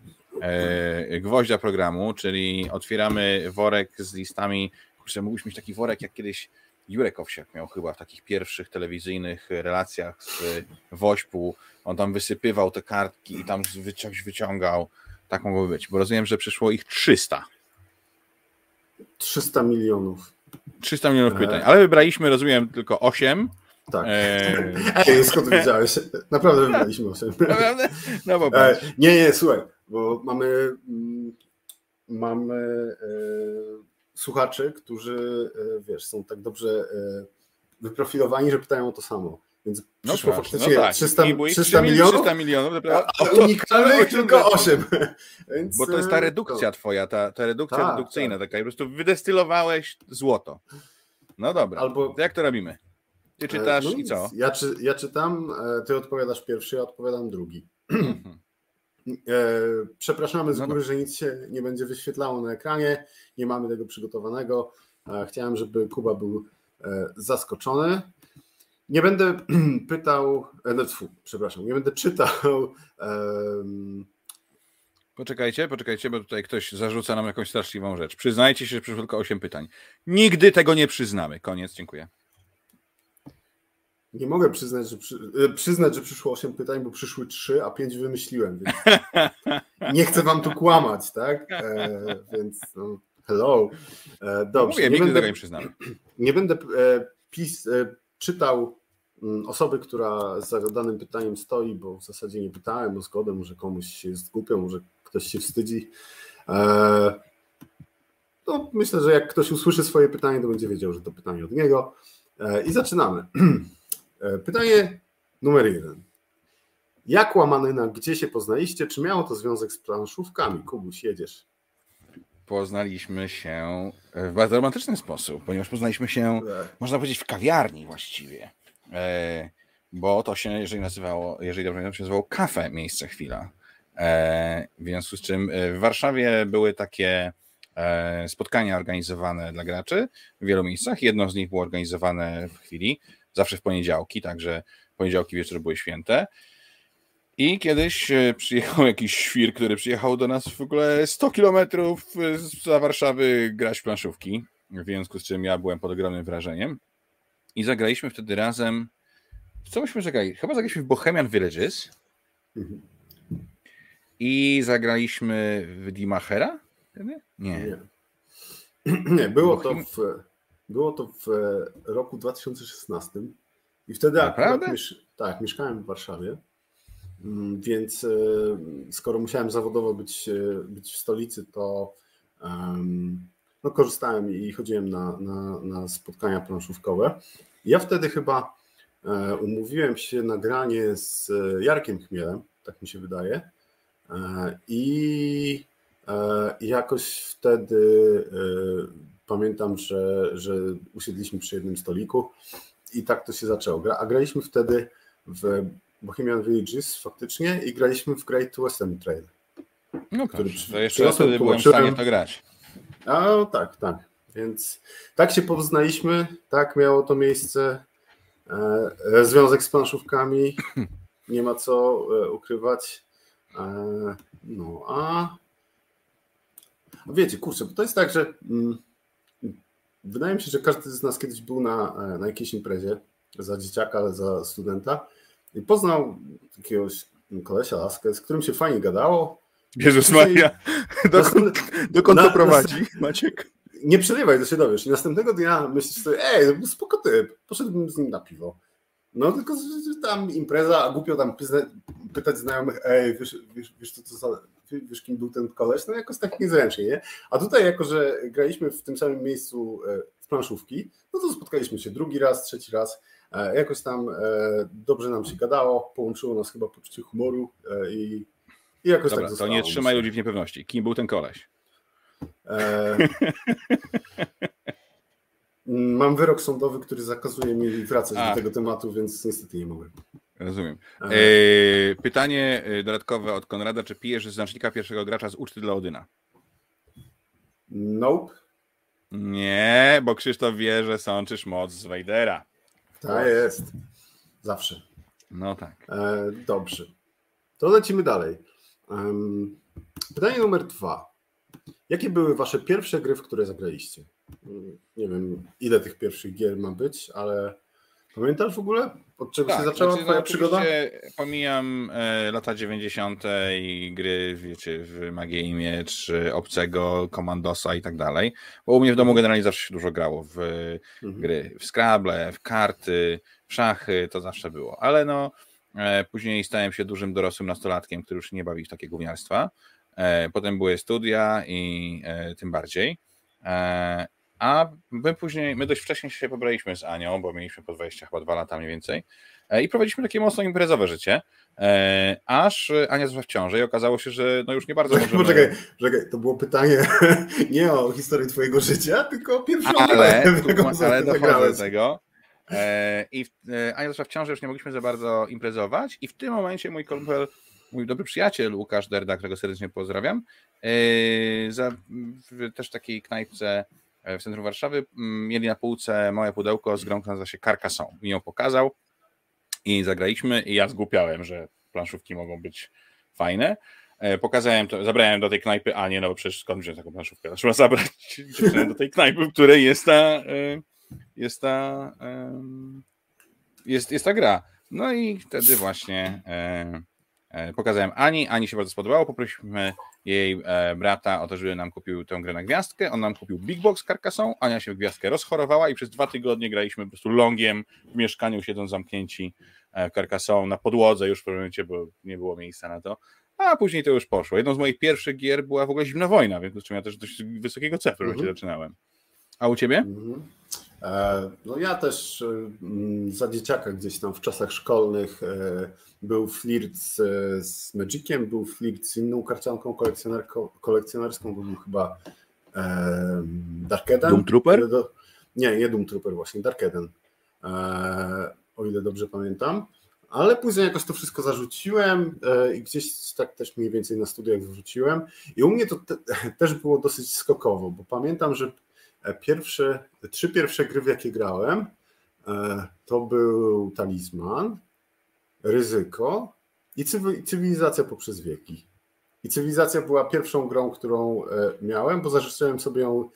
gwoździa programu, czyli otwieramy worek z listami. Kurczę, mogliśmy mieć taki worek, jak kiedyś Jurek Owsiak miał chyba w takich pierwszych telewizyjnych relacjach z Wośpu. On tam wysypywał te kartki i tam coś wyciągał. Tak mogło być, bo rozumiem, że przyszło ich trzysta. trzysta milionów. trzysta milionów pytań, ale wybraliśmy, rozumiem, tylko osiem. Tak. Eee... Skąd wiedziałeś? Naprawdę wybraliśmy osiem. Naprawdę? No bo eee, nie, nie, słuchaj. Bo mamy, mamy e, słuchaczy, którzy e, wiesz, są tak dobrze e, wyprofilowani, że pytają o to samo. Więc przyszło no faktycznie no tak. trzysta milionów, a, a unikalnych tylko osiem. Więc, bo to jest ta redukcja to. twoja, ta, ta redukcja tak, redukcyjna tak. taka. Po prostu wydestylowałeś złoto. No dobra, albo to jak to robimy? Ty czytasz e, no i co? Ja, czy, ja czytam, ty odpowiadasz pierwszy, ja odpowiadam drugi. Przepraszamy z góry, że nic się nie będzie wyświetlało na ekranie, nie mamy tego przygotowanego. Chciałem, żeby Kuba był zaskoczony. Nie będę pytał, no, tfu, przepraszam, nie będę czytał. Um... Poczekajcie, poczekajcie, bo tutaj ktoś zarzuca nam jakąś straszliwą rzecz. Przyznajcie się, że przyszło tylko osiem pytań. Nigdy tego nie przyznamy. Koniec, dziękuję. Nie mogę przyznać że, przy... przyznać, że przyszło osiem pytań, bo przyszły trzy, a pięć wymyśliłem. Więc nie chcę wam tu kłamać, tak? E, więc no, Hello. Dobrze. Mówię, nie, nigdy będę, nie, przyznam. nie będę pis, czytał osoby, która za danym pytaniem stoi, bo w zasadzie nie pytałem o zgodę, może komuś się zgubią, może ktoś się wstydzi. No, myślę, że jak ktoś usłyszy swoje pytanie, to będzie wiedział, że to pytanie od niego. I zaczynamy. Pytanie numer jeden. Jak łamanyna, gdzie się poznaliście? Czy miało to związek z planszówkami? Kubuś, jedziesz. Poznaliśmy się w bardzo romantyczny sposób, ponieważ poznaliśmy się, można powiedzieć, w kawiarni właściwie. Bo to się, jeżeli nazywało, jeżeli dobrze pamiętam, się nazywało kafe miejsce chwila. W związku z czym w Warszawie były takie spotkania organizowane dla graczy w wielu miejscach. Jedno z nich było organizowane w chwili, zawsze w poniedziałki, także poniedziałki wieczór były święte. I kiedyś przyjechał jakiś świr, który przyjechał do nas w ogóle sto kilometrów za Warszawy grać w planszówki, w związku z czym ja byłem pod ogromnym wrażeniem. I zagraliśmy wtedy razem, co myśmy zagrali? Chyba zagraliśmy w Bohemian Villages i zagraliśmy w Dimachera? Nie. Nie, Nie było, Bohem... to w, było to w roku dwa tysiące szesnastym i wtedy akurat miesz... tak, mieszkałem w Warszawie. Więc skoro musiałem zawodowo być, być w stolicy, to um, no, korzystałem i chodziłem na, na, na spotkania planszówkowe. Ja wtedy chyba e, umówiłem się na granie z Jarkiem Chmielem, tak mi się wydaje. E, I e, jakoś wtedy e, pamiętam, że, że usiedliśmy przy jednym stoliku i tak to się zaczęło. A graliśmy wtedy w Bohemian Villages faktycznie i graliśmy w Great Western Trail. No który proszę, to jeszcze wtedy byłem w stanie to grać. A no, tak, tak. Więc tak się poznaliśmy, tak miało to miejsce. E, związek z planszówkami, nie ma co e, ukrywać. E, no a... a wiecie, kurczę, bo to jest tak, że mm, wydaje mi się, że każdy z nas kiedyś był na, na jakiejś imprezie, za dzieciaka, ale za studenta. I poznał jakiegoś kolesia, laskę, z którym się fajnie gadało. Jezus Maria, dokąd, dokąd to prowadzi, Maciek? Nie przerywaj, to się dowiesz. I następnego dnia myślisz sobie, ej, to był spoko typ, poszedłbym z nim na piwo. No tylko tam impreza, a głupio tam pytać znajomych, ej, wiesz, wiesz, wiesz, co, co za, wiesz kim był ten koleś? No jakoś tak niezręcznie, nie? A tutaj jako, że graliśmy w tym samym miejscu w planszówki, no to spotkaliśmy się drugi raz, trzeci raz. Jakoś tam dobrze nam się gadało, połączyło nas chyba poczucie humoru i, i jakoś Dobra, tak zostało. To nie trzymaj ludzi w niepewności. Kim był ten koleś? E... Mam wyrok sądowy, który zakazuje mi wracać A. do tego tematu, więc niestety nie mogę. Rozumiem. E... Pytanie dodatkowe od Konrada. Czy pijesz z znacznika pierwszego gracza z uczty dla Odyna? Nope. Nie, bo Krzysztof wie, że sączysz moc z Wejdera. Tak jest. Zawsze. No tak. E, dobrze. To lecimy dalej. Um, pytanie numer dwa. Jakie były wasze pierwsze gry, w które zagraliście? Nie wiem, ile tych pierwszych gier ma być, ale pamiętasz w ogóle, od czego tak, się zaczęła znaczy, twoja no, przygoda? Pomijam e, lata dziewięćdziesiąte i gry, wiecie, w Magię i Miecz, Obcego, Komandosa i tak dalej. Bo u mnie w domu generalnie zawsze się dużo grało w mhm. gry, w Scrabble, w karty, w szachy, to zawsze było. Ale no, e, później stałem się dużym dorosłym nastolatkiem, który już nie bawi w takie gówniarstwa. E, potem były studia i e, tym bardziej. E, A my później, my dość wcześnie się pobraliśmy z Anią, bo mieliśmy po dwadzieścia chyba dwa lata mniej więcej i prowadziliśmy takie mocno imprezowe życie, aż Ania zaszła w ciąży i okazało się, że no już nie bardzo możemy... Poczekaj, poczekaj, to było pytanie nie o historię twojego życia, tylko o pierwszą ale, grę, ale dochodzę do tego. I Ania zaszła w ciąży, już nie mogliśmy za bardzo imprezować i w tym momencie mój kumpel, mój dobry przyjaciel Łukasz Derda, którego serdecznie pozdrawiam, za, w też takiej knajpce w centrum Warszawy, mieli na półce małe pudełko z grą, która nazywa się Carcassonne. Mi ją pokazał i zagraliśmy i ja zgłupiałem, że planszówki mogą być fajne. Pokazałem to, zabrałem do tej knajpy, a nie, no bo przecież skąd wziąłem taką planszówkę? Trzeba zabrać do tej knajpy, w której jest ta jest ta jest, jest ta gra. No i wtedy właśnie Pokazałem Ani, Ani się bardzo spodobało, poprosiliśmy jej brata o to, żeby nam kupił tę grę na gwiazdkę, on nam kupił Big Box Carcassonne, Ania się w gwiazdkę rozchorowała i przez dwa tygodnie graliśmy po prostu longiem w mieszkaniu, siedząc zamknięci w Carcassonne na podłodze już w pewnym momencie, bo nie było miejsca na to, a później to już poszło. Jedną z moich pierwszych gier była w ogóle Zimna Wojna, więc ja też dość wysokiego cyfru mhm. zaczynałem. A u ciebie? Mhm. No ja też za dzieciaka gdzieś tam w czasach szkolnych był flirt z, z Magiciem, był flirt z inną karcianką kolekcjonerską, był chyba e, Dark Eden. Doom Trooper? Do, nie, nie Doom Trooper właśnie, Dark Eden, e, o ile dobrze pamiętam. Ale później jakoś to wszystko zarzuciłem i gdzieś tak też mniej więcej na studiach wrzuciłem. I u mnie to te, też było dosyć skokowo, bo pamiętam, że Pierwsze, trzy pierwsze gry, w jakie grałem, to był Talizman, Ryzyko i Cywilizacja poprzez wieki. I Cywilizacja była pierwszą grą, którą miałem, bo zażyczyłem sobie ją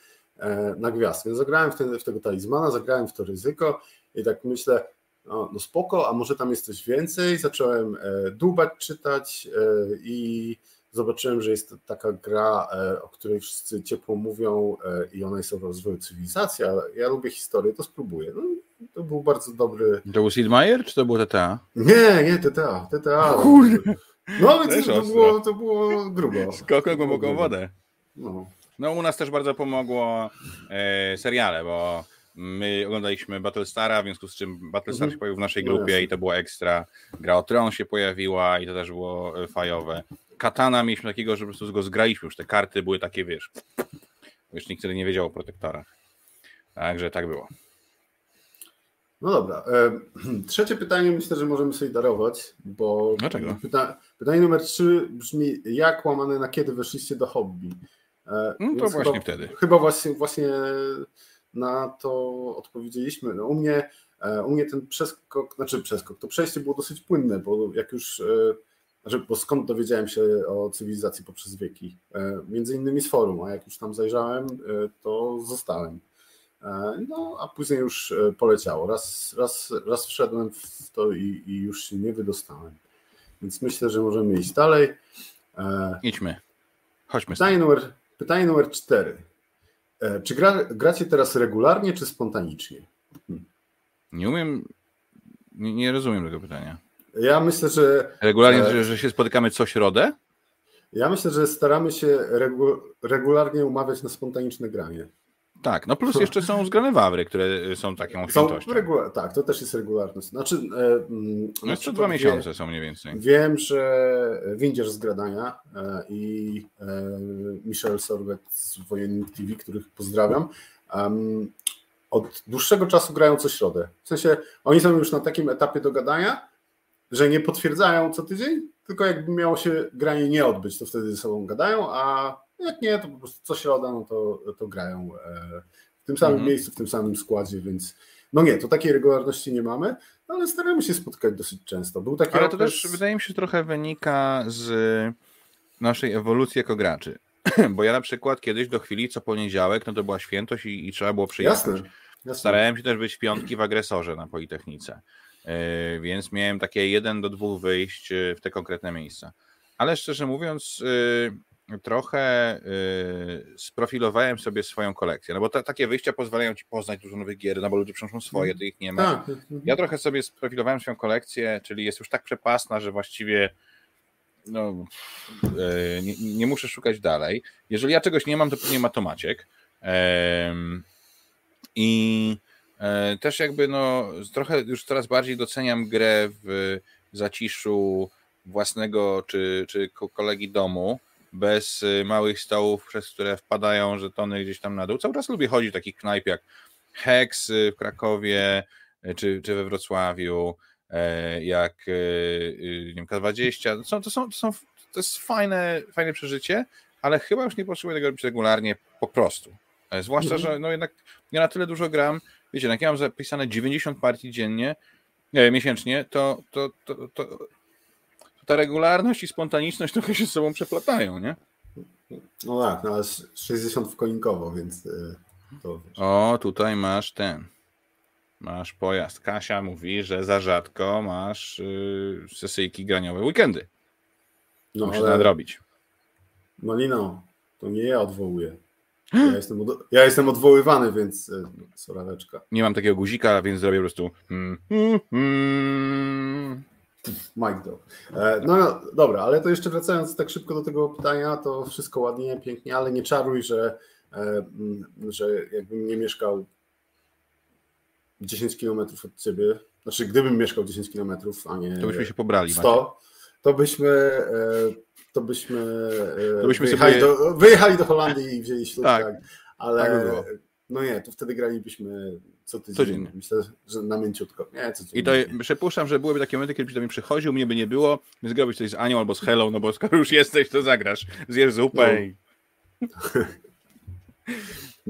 na gwiazdkę. No, zagrałem wtedy w tego Talizmana, zagrałem w to Ryzyko i tak myślę, no, no spoko, a może tam jest coś więcej. Zacząłem dłubać, czytać i zobaczyłem, że jest taka gra, o której wszyscy ciepło mówią i ona jest o rozwoju cywilizacji, ale ja lubię historię, to spróbuję. No, to był bardzo dobry... To był Sid Meier, czy to było T T A? Nie, nie, T T A. T T A. Kurde. No, więc to było, to było grubo. Skoko głęboką wodę. No. no, u nas też bardzo pomogło e, seriale, bo my oglądaliśmy Battlestara, w związku z czym Battlestar mhm. się pojawił w naszej grupie no, i to była ekstra. Gra o Tron się pojawiła i to też było fajowe. Katana mieliśmy takiego, że po prostu go zgraliśmy, już te karty były takie, wiesz, już nikt nie wiedział o protektorach. Także tak było. No dobra. Trzecie pytanie myślę, że możemy sobie darować, bo dlaczego? Pyta- pytanie numer trzy brzmi, jak łamane na kiedy weszliście do hobby? No Więc to właśnie chyba, wtedy. Chyba właśnie, właśnie na to odpowiedzieliśmy. No, u mnie, u mnie ten przeskok, znaczy przeskok, to przejście było dosyć płynne, bo jak już... Bo skąd dowiedziałem się o cywilizacji poprzez wieki? Między innymi z forum, a jak już tam zajrzałem, to zostałem. No, a później już poleciało. Raz, raz, raz wszedłem w to i, i już się nie wydostałem. Więc myślę, że możemy iść dalej. Idźmy. Chodźmy. Pytanie numer, pytanie numer cztery. Czy gra, gracie teraz regularnie, czy spontanicznie? Hmm. Nie umiem, nie, nie rozumiem tego pytania. Ja myślę, że... Regularnie, że, że się spotykamy co środę? Ja myślę, że staramy się regu- regularnie umawiać na spontaniczne granie. Tak, no plus jeszcze są zgrane wawry, które są taką świętością. Regu- tak, to też jest regularność. Znaczy, no jeszcze dwa miesiące wie, są mniej więcej. Wiem, że Windzierz z Gradania i Michel Sorbet z Wojennik T V, których pozdrawiam, od dłuższego czasu grają co środę. W sensie oni są już na takim etapie dogadania, że nie potwierdzają co tydzień, tylko jakby miało się granie nie odbyć, to wtedy ze sobą gadają, a jak nie, to po prostu co środa, no to, to grają w tym samym mm-hmm. miejscu, w tym samym składzie, więc no nie, to takiej regularności nie mamy, ale staramy się spotkać dosyć często. Był taki ale okres... to też wydaje mi się trochę wynika z naszej ewolucji jako graczy, bo ja na przykład kiedyś do chwili co poniedziałek, no to była świętość i, i trzeba było przyjechać. Jasne, jasne. Starałem się też być w piątki w agresorze na Politechnice. Yy, więc miałem takie jeden do dwóch wyjść yy, w te konkretne miejsca. Ale szczerze mówiąc, yy, trochę yy, sprofilowałem sobie swoją kolekcję, no bo ta, takie wyjścia pozwalają ci poznać dużo nowych gier, no bo ludzie przynoszą swoje, to ich nie ma. Ja trochę sobie sprofilowałem swoją kolekcję, czyli jest już tak przepasna, że właściwie no, yy, nie, nie muszę szukać dalej. Jeżeli ja czegoś nie mam, to pewnie ma to Maciek. Yy, I też jakby no trochę już coraz bardziej doceniam grę w zaciszu własnego czy, czy kolegi domu, bez małych stołów, przez które wpadają żetony gdzieś tam na dół. Cały czas lubię chodzić w takich knajp jak Hex w Krakowie czy, czy we Wrocławiu, jak nie wiem, K dwadzieścia. To, są, to, są, to, są, to jest fajne, fajne przeżycie, ale chyba już nie potrzebuję tego robić regularnie po prostu. Zwłaszcza, że no jednak ja na tyle dużo gram. Wiecie, jak ja mam zapisane dziewięćdziesiąt partii dziennie, nie, miesięcznie, to, to, to, to, to ta regularność i spontaniczność trochę się z sobą przeplatają, nie? No tak, no ale sześćdziesiąt w Koninkowo, więc to... O, tutaj masz ten, masz pojazd. Kasia mówi, że za rzadko masz yy, sesyjki graniowe weekendy. No, muszę ale... nadrobić. Malino, to nie ja odwołuję. Ja jestem, od... ja jestem odwoływany, więc soraleczka. Nie mam takiego guzika, więc zrobię po prostu hmm, hmm, hmm. Mike Dog. No, no dobra, ale to jeszcze wracając tak szybko do tego pytania, to wszystko ładnie, pięknie, ale nie czaruj, że, że jakbym nie mieszkał dziesięć kilometrów od ciebie, znaczy gdybym mieszkał dziesięć kilometrów, a nie to byśmy się pobrali, sto, to byśmy to byśmy, to byśmy wyjechali, sobie... do, wyjechali do Holandii i wzięli ślub, tak, tak, ale tak by było. No nie, to wtedy gralibyśmy co tydzień. Codziennie. Myślę, że na mięciutko. Nie, i to przypuszczam, że byłyby takie momenty, kiedy byś do mnie przychodził, mnie by nie było, więc grałbyś coś z Anią albo z Helą, no bo skoro już jesteś, to zagrasz. Zjesz zupę no. i...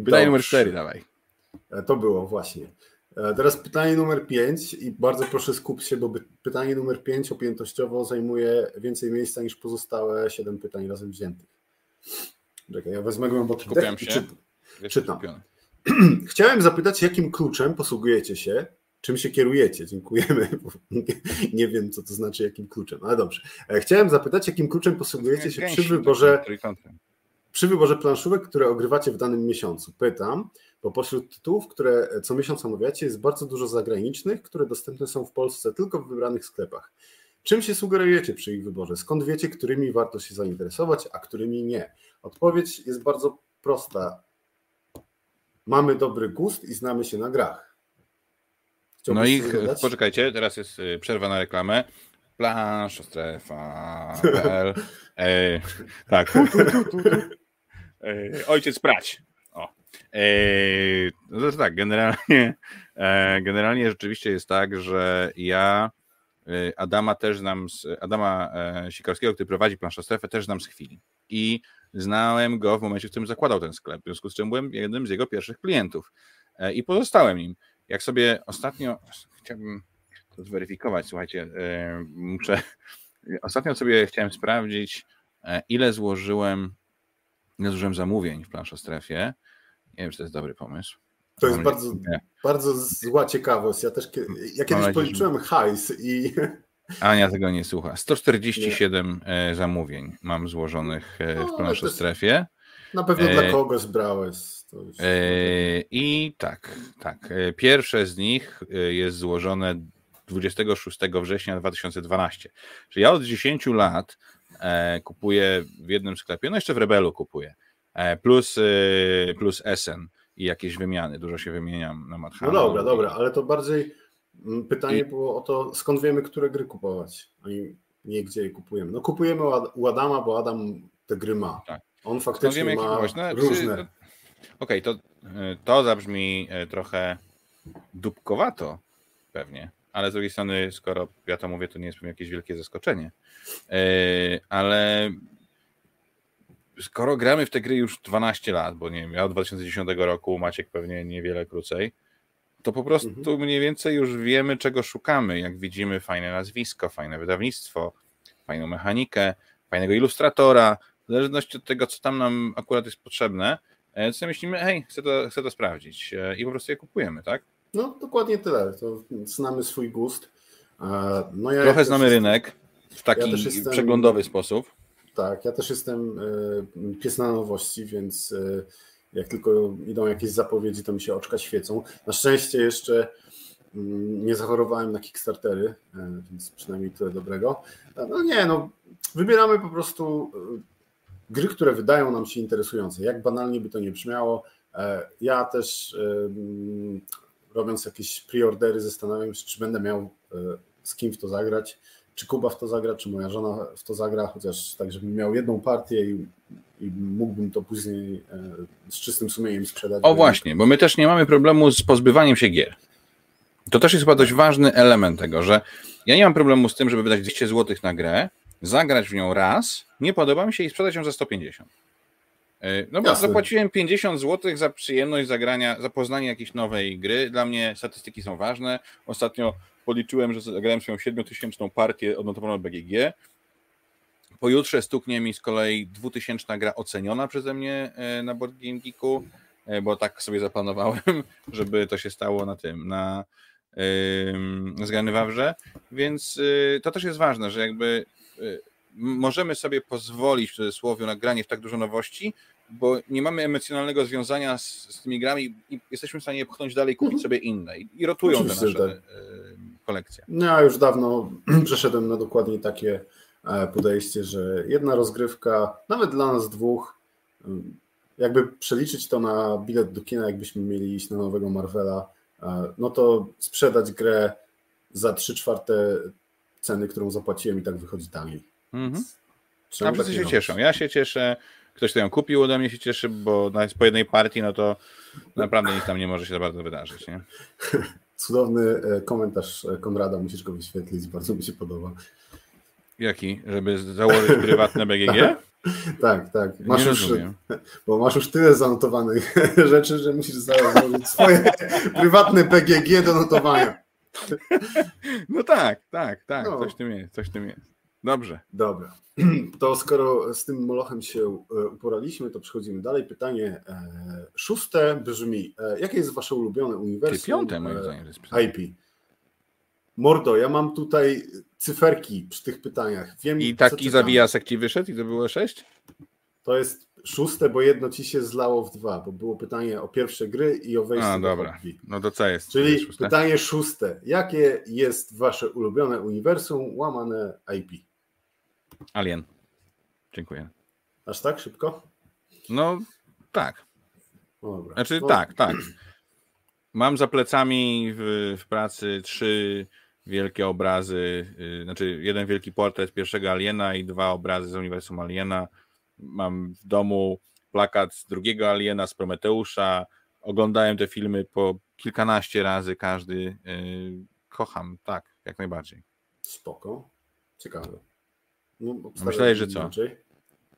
Pytanie numer cztery, dawaj. To było, właśnie. Teraz pytanie numer pięć i bardzo proszę skup się, bo pytanie numer pięć objętościowo zajmuje więcej miejsca niż pozostałe siedem pytań razem wziętych. Czekaj, ja wezmę głęboki dech i czytam. Czytam. Chciałem zapytać, jakim kluczem posługujecie się, czym się kierujecie? Dziękujemy, bo nie, nie wiem, co to znaczy, jakim kluczem, ale dobrze. Chciałem zapytać, jakim kluczem posługujecie się przy wyborze, przy wyborze planszówek, które ogrywacie w danym miesiącu. Pytam, bo pośród tytułów, które co miesiąc omawiacie, jest bardzo dużo zagranicznych, które dostępne są w Polsce tylko w wybranych sklepach. Czym się sugerujecie przy ich wyborze? Skąd wiecie, którymi warto się zainteresować, a którymi nie? Odpowiedź jest bardzo prosta. Mamy dobry gust i znamy się na grach. Chciałbym no i poczekajcie, teraz jest przerwa na reklamę. Planszostrefa kropka p l e, tak. E, ojciec prać. O. E, no to tak, generalnie, e, generalnie rzeczywiście jest tak, że ja e, Adama też znam, z, Adama e, Sikorskiego, który prowadzi Planszostrefę, też znam z chwili. I znałem go w momencie, w którym zakładał ten sklep, w związku z czym byłem jednym z jego pierwszych klientów i pozostałem nim. Jak sobie ostatnio, chciałbym to zweryfikować, słuchajcie, muszę, ostatnio sobie chciałem sprawdzić, ile złożyłem, ile złożyłem zamówień w Planszostrefie. Nie wiem, czy to jest dobry pomysł. To jest bardzo, bardzo zła ciekawość. Ja też, ja kiedyś policzyłem hajs i... Ania tego nie słucha. sto czterdzieści siedem nie. zamówień mam złożonych no, w Planszostrefie. Na pewno dla kogo zbrałeś. To już... I tak, tak. Pierwsze z nich jest złożone dwudziestego szóstego września dwa tysiące dwunastego. Czyli ja od dziesięciu lat kupuję w jednym sklepie, no jeszcze w Rebelu kupuję, plus, plus Essen i jakieś wymiany. Dużo się wymieniam na Manhattan. No dobra, dobra, ale to bardziej... Pytanie I... było o to, skąd wiemy, które gry kupować, a nie gdzie je kupujemy. No kupujemy u Adama, bo Adam te gry ma. Tak. On faktycznie wiemy, ma no, różne. Okej, okay, to, to zabrzmi trochę dupkowato pewnie, ale z drugiej strony, skoro ja to mówię, to nie jest pewnie jakieś wielkie zaskoczenie. Ale skoro gramy w te gry już dwanaście lat, bo nie wiem, ja od dwa tysiące dziesiątego roku, Maciek pewnie niewiele krócej, to po prostu mhm. mniej więcej już wiemy, czego szukamy, jak widzimy fajne nazwisko, fajne wydawnictwo, fajną mechanikę, fajnego ilustratora, w zależności od tego, co tam nam akurat jest potrzebne, to sobie myślimy, hej, chcę to, chcę to sprawdzić i po prostu je kupujemy, tak? No, dokładnie tyle, to znamy swój gust. No, ja Trochę znamy jest... rynek w taki ja jestem... przeglądowy sposób. Tak, ja też jestem pies na nowości, więc... Jak tylko idą jakieś zapowiedzi, to mi się oczka świecą. Na szczęście jeszcze nie zachorowałem na Kickstartery, więc przynajmniej tyle dobrego. No nie, no wybieramy po prostu gry, które wydają nam się interesujące. Jak banalnie by to nie brzmiało, ja też robiąc jakieś preordery zastanawiam się, czy będę miał z kim w to zagrać, czy Kuba w to zagra, czy moja żona w to zagra, chociaż tak, żebym miał jedną partię i, i mógłbym to później e, z czystym sumieniem sprzedać. O właśnie, bo my też nie mamy problemu z pozbywaniem się gier. To też jest chyba dość ważny element tego, że ja nie mam problemu z tym, żeby wydać dwieście złotych na grę, zagrać w nią raz, nie podoba mi się i sprzedać ją za sto pięćdziesiąt. No bo Jasne. Zapłaciłem pięćdziesiąt złotych za przyjemność zagrania, za poznanie jakiejś nowej gry. Dla mnie statystyki są ważne. Ostatnio policzyłem, że zagrałem swoją siedmiotysięczną partię odnotowaną B G G. Pojutrze stuknie mi z kolei dwutysięczna gra oceniona przeze mnie na Board Game Geeku, bo tak sobie zaplanowałem, żeby to się stało na tym, na yy, Zgrany Wawrze. Więc yy, to też jest ważne, że jakby... Yy, możemy sobie pozwolić w cudzysłowie na granie w tak dużo nowości, bo nie mamy emocjonalnego związania z, z tymi grami i jesteśmy w stanie je pchnąć dalej, kupić sobie inne i, i rotują te nasze tak. kolekcje. No, ja już dawno przeszedłem na dokładnie takie podejście, że jedna rozgrywka, nawet dla nas dwóch, jakby przeliczyć to na bilet do kina, jakbyśmy mieli iść na nowego Marvela, no to sprzedać grę za trzy czwarte ceny, którą zapłaciłem i tak wychodzi taniej. Mhm. A wszyscy się cieszą. Ja się cieszę, ktoś, kto ją kupił, ode mnie się cieszy, bo nawet po jednej partii, no to naprawdę nic tam nie może się za bardzo wydarzyć. Nie? Cudowny komentarz Konrada, musisz go wyświetlić, bardzo mi się podoba. Jaki? Żeby założyć prywatne B G G? Tak, tak. Masz nie już, rozumiem. Bo masz już tyle zanotowanych rzeczy, że musisz założyć swoje prywatne B G G do notowania. No tak, tak, tak. No. Coś w tym jest, coś w tym jest. Dobrze. Dobra. To skoro z tym molochem się uporaliśmy, to przechodzimy dalej. Pytanie szóste brzmi. Jakie jest wasze ulubione uniwersum? Piąte moim zdaniem jest pytanie. I P. Mordo, ja mam tutaj cyferki przy tych pytaniach. Wiem, i taki zabijasek ci wyszedł i to było sześć? To jest szóste, bo jedno ci się zlało w dwa, bo było pytanie o pierwsze gry i o wejście A, do dobra. Hobby. No to co jest? Czyli jest szóste? Pytanie szóste. Jakie jest wasze ulubione uniwersum łamane I P? Alien. Dziękuję. Aż tak szybko? No tak. Dobra. Znaczy no. tak, tak. Mam za plecami w, w pracy trzy wielkie obrazy, yy, znaczy jeden wielki portret pierwszego Aliena i dwa obrazy z uniwersum Aliena. Mam w domu plakat z drugiego Aliena, z Prometeusza. Oglądałem te filmy po kilkanaście razy każdy. Yy, kocham, tak, jak najbardziej. Spoko, ciekawe. No, myślałeś, że co?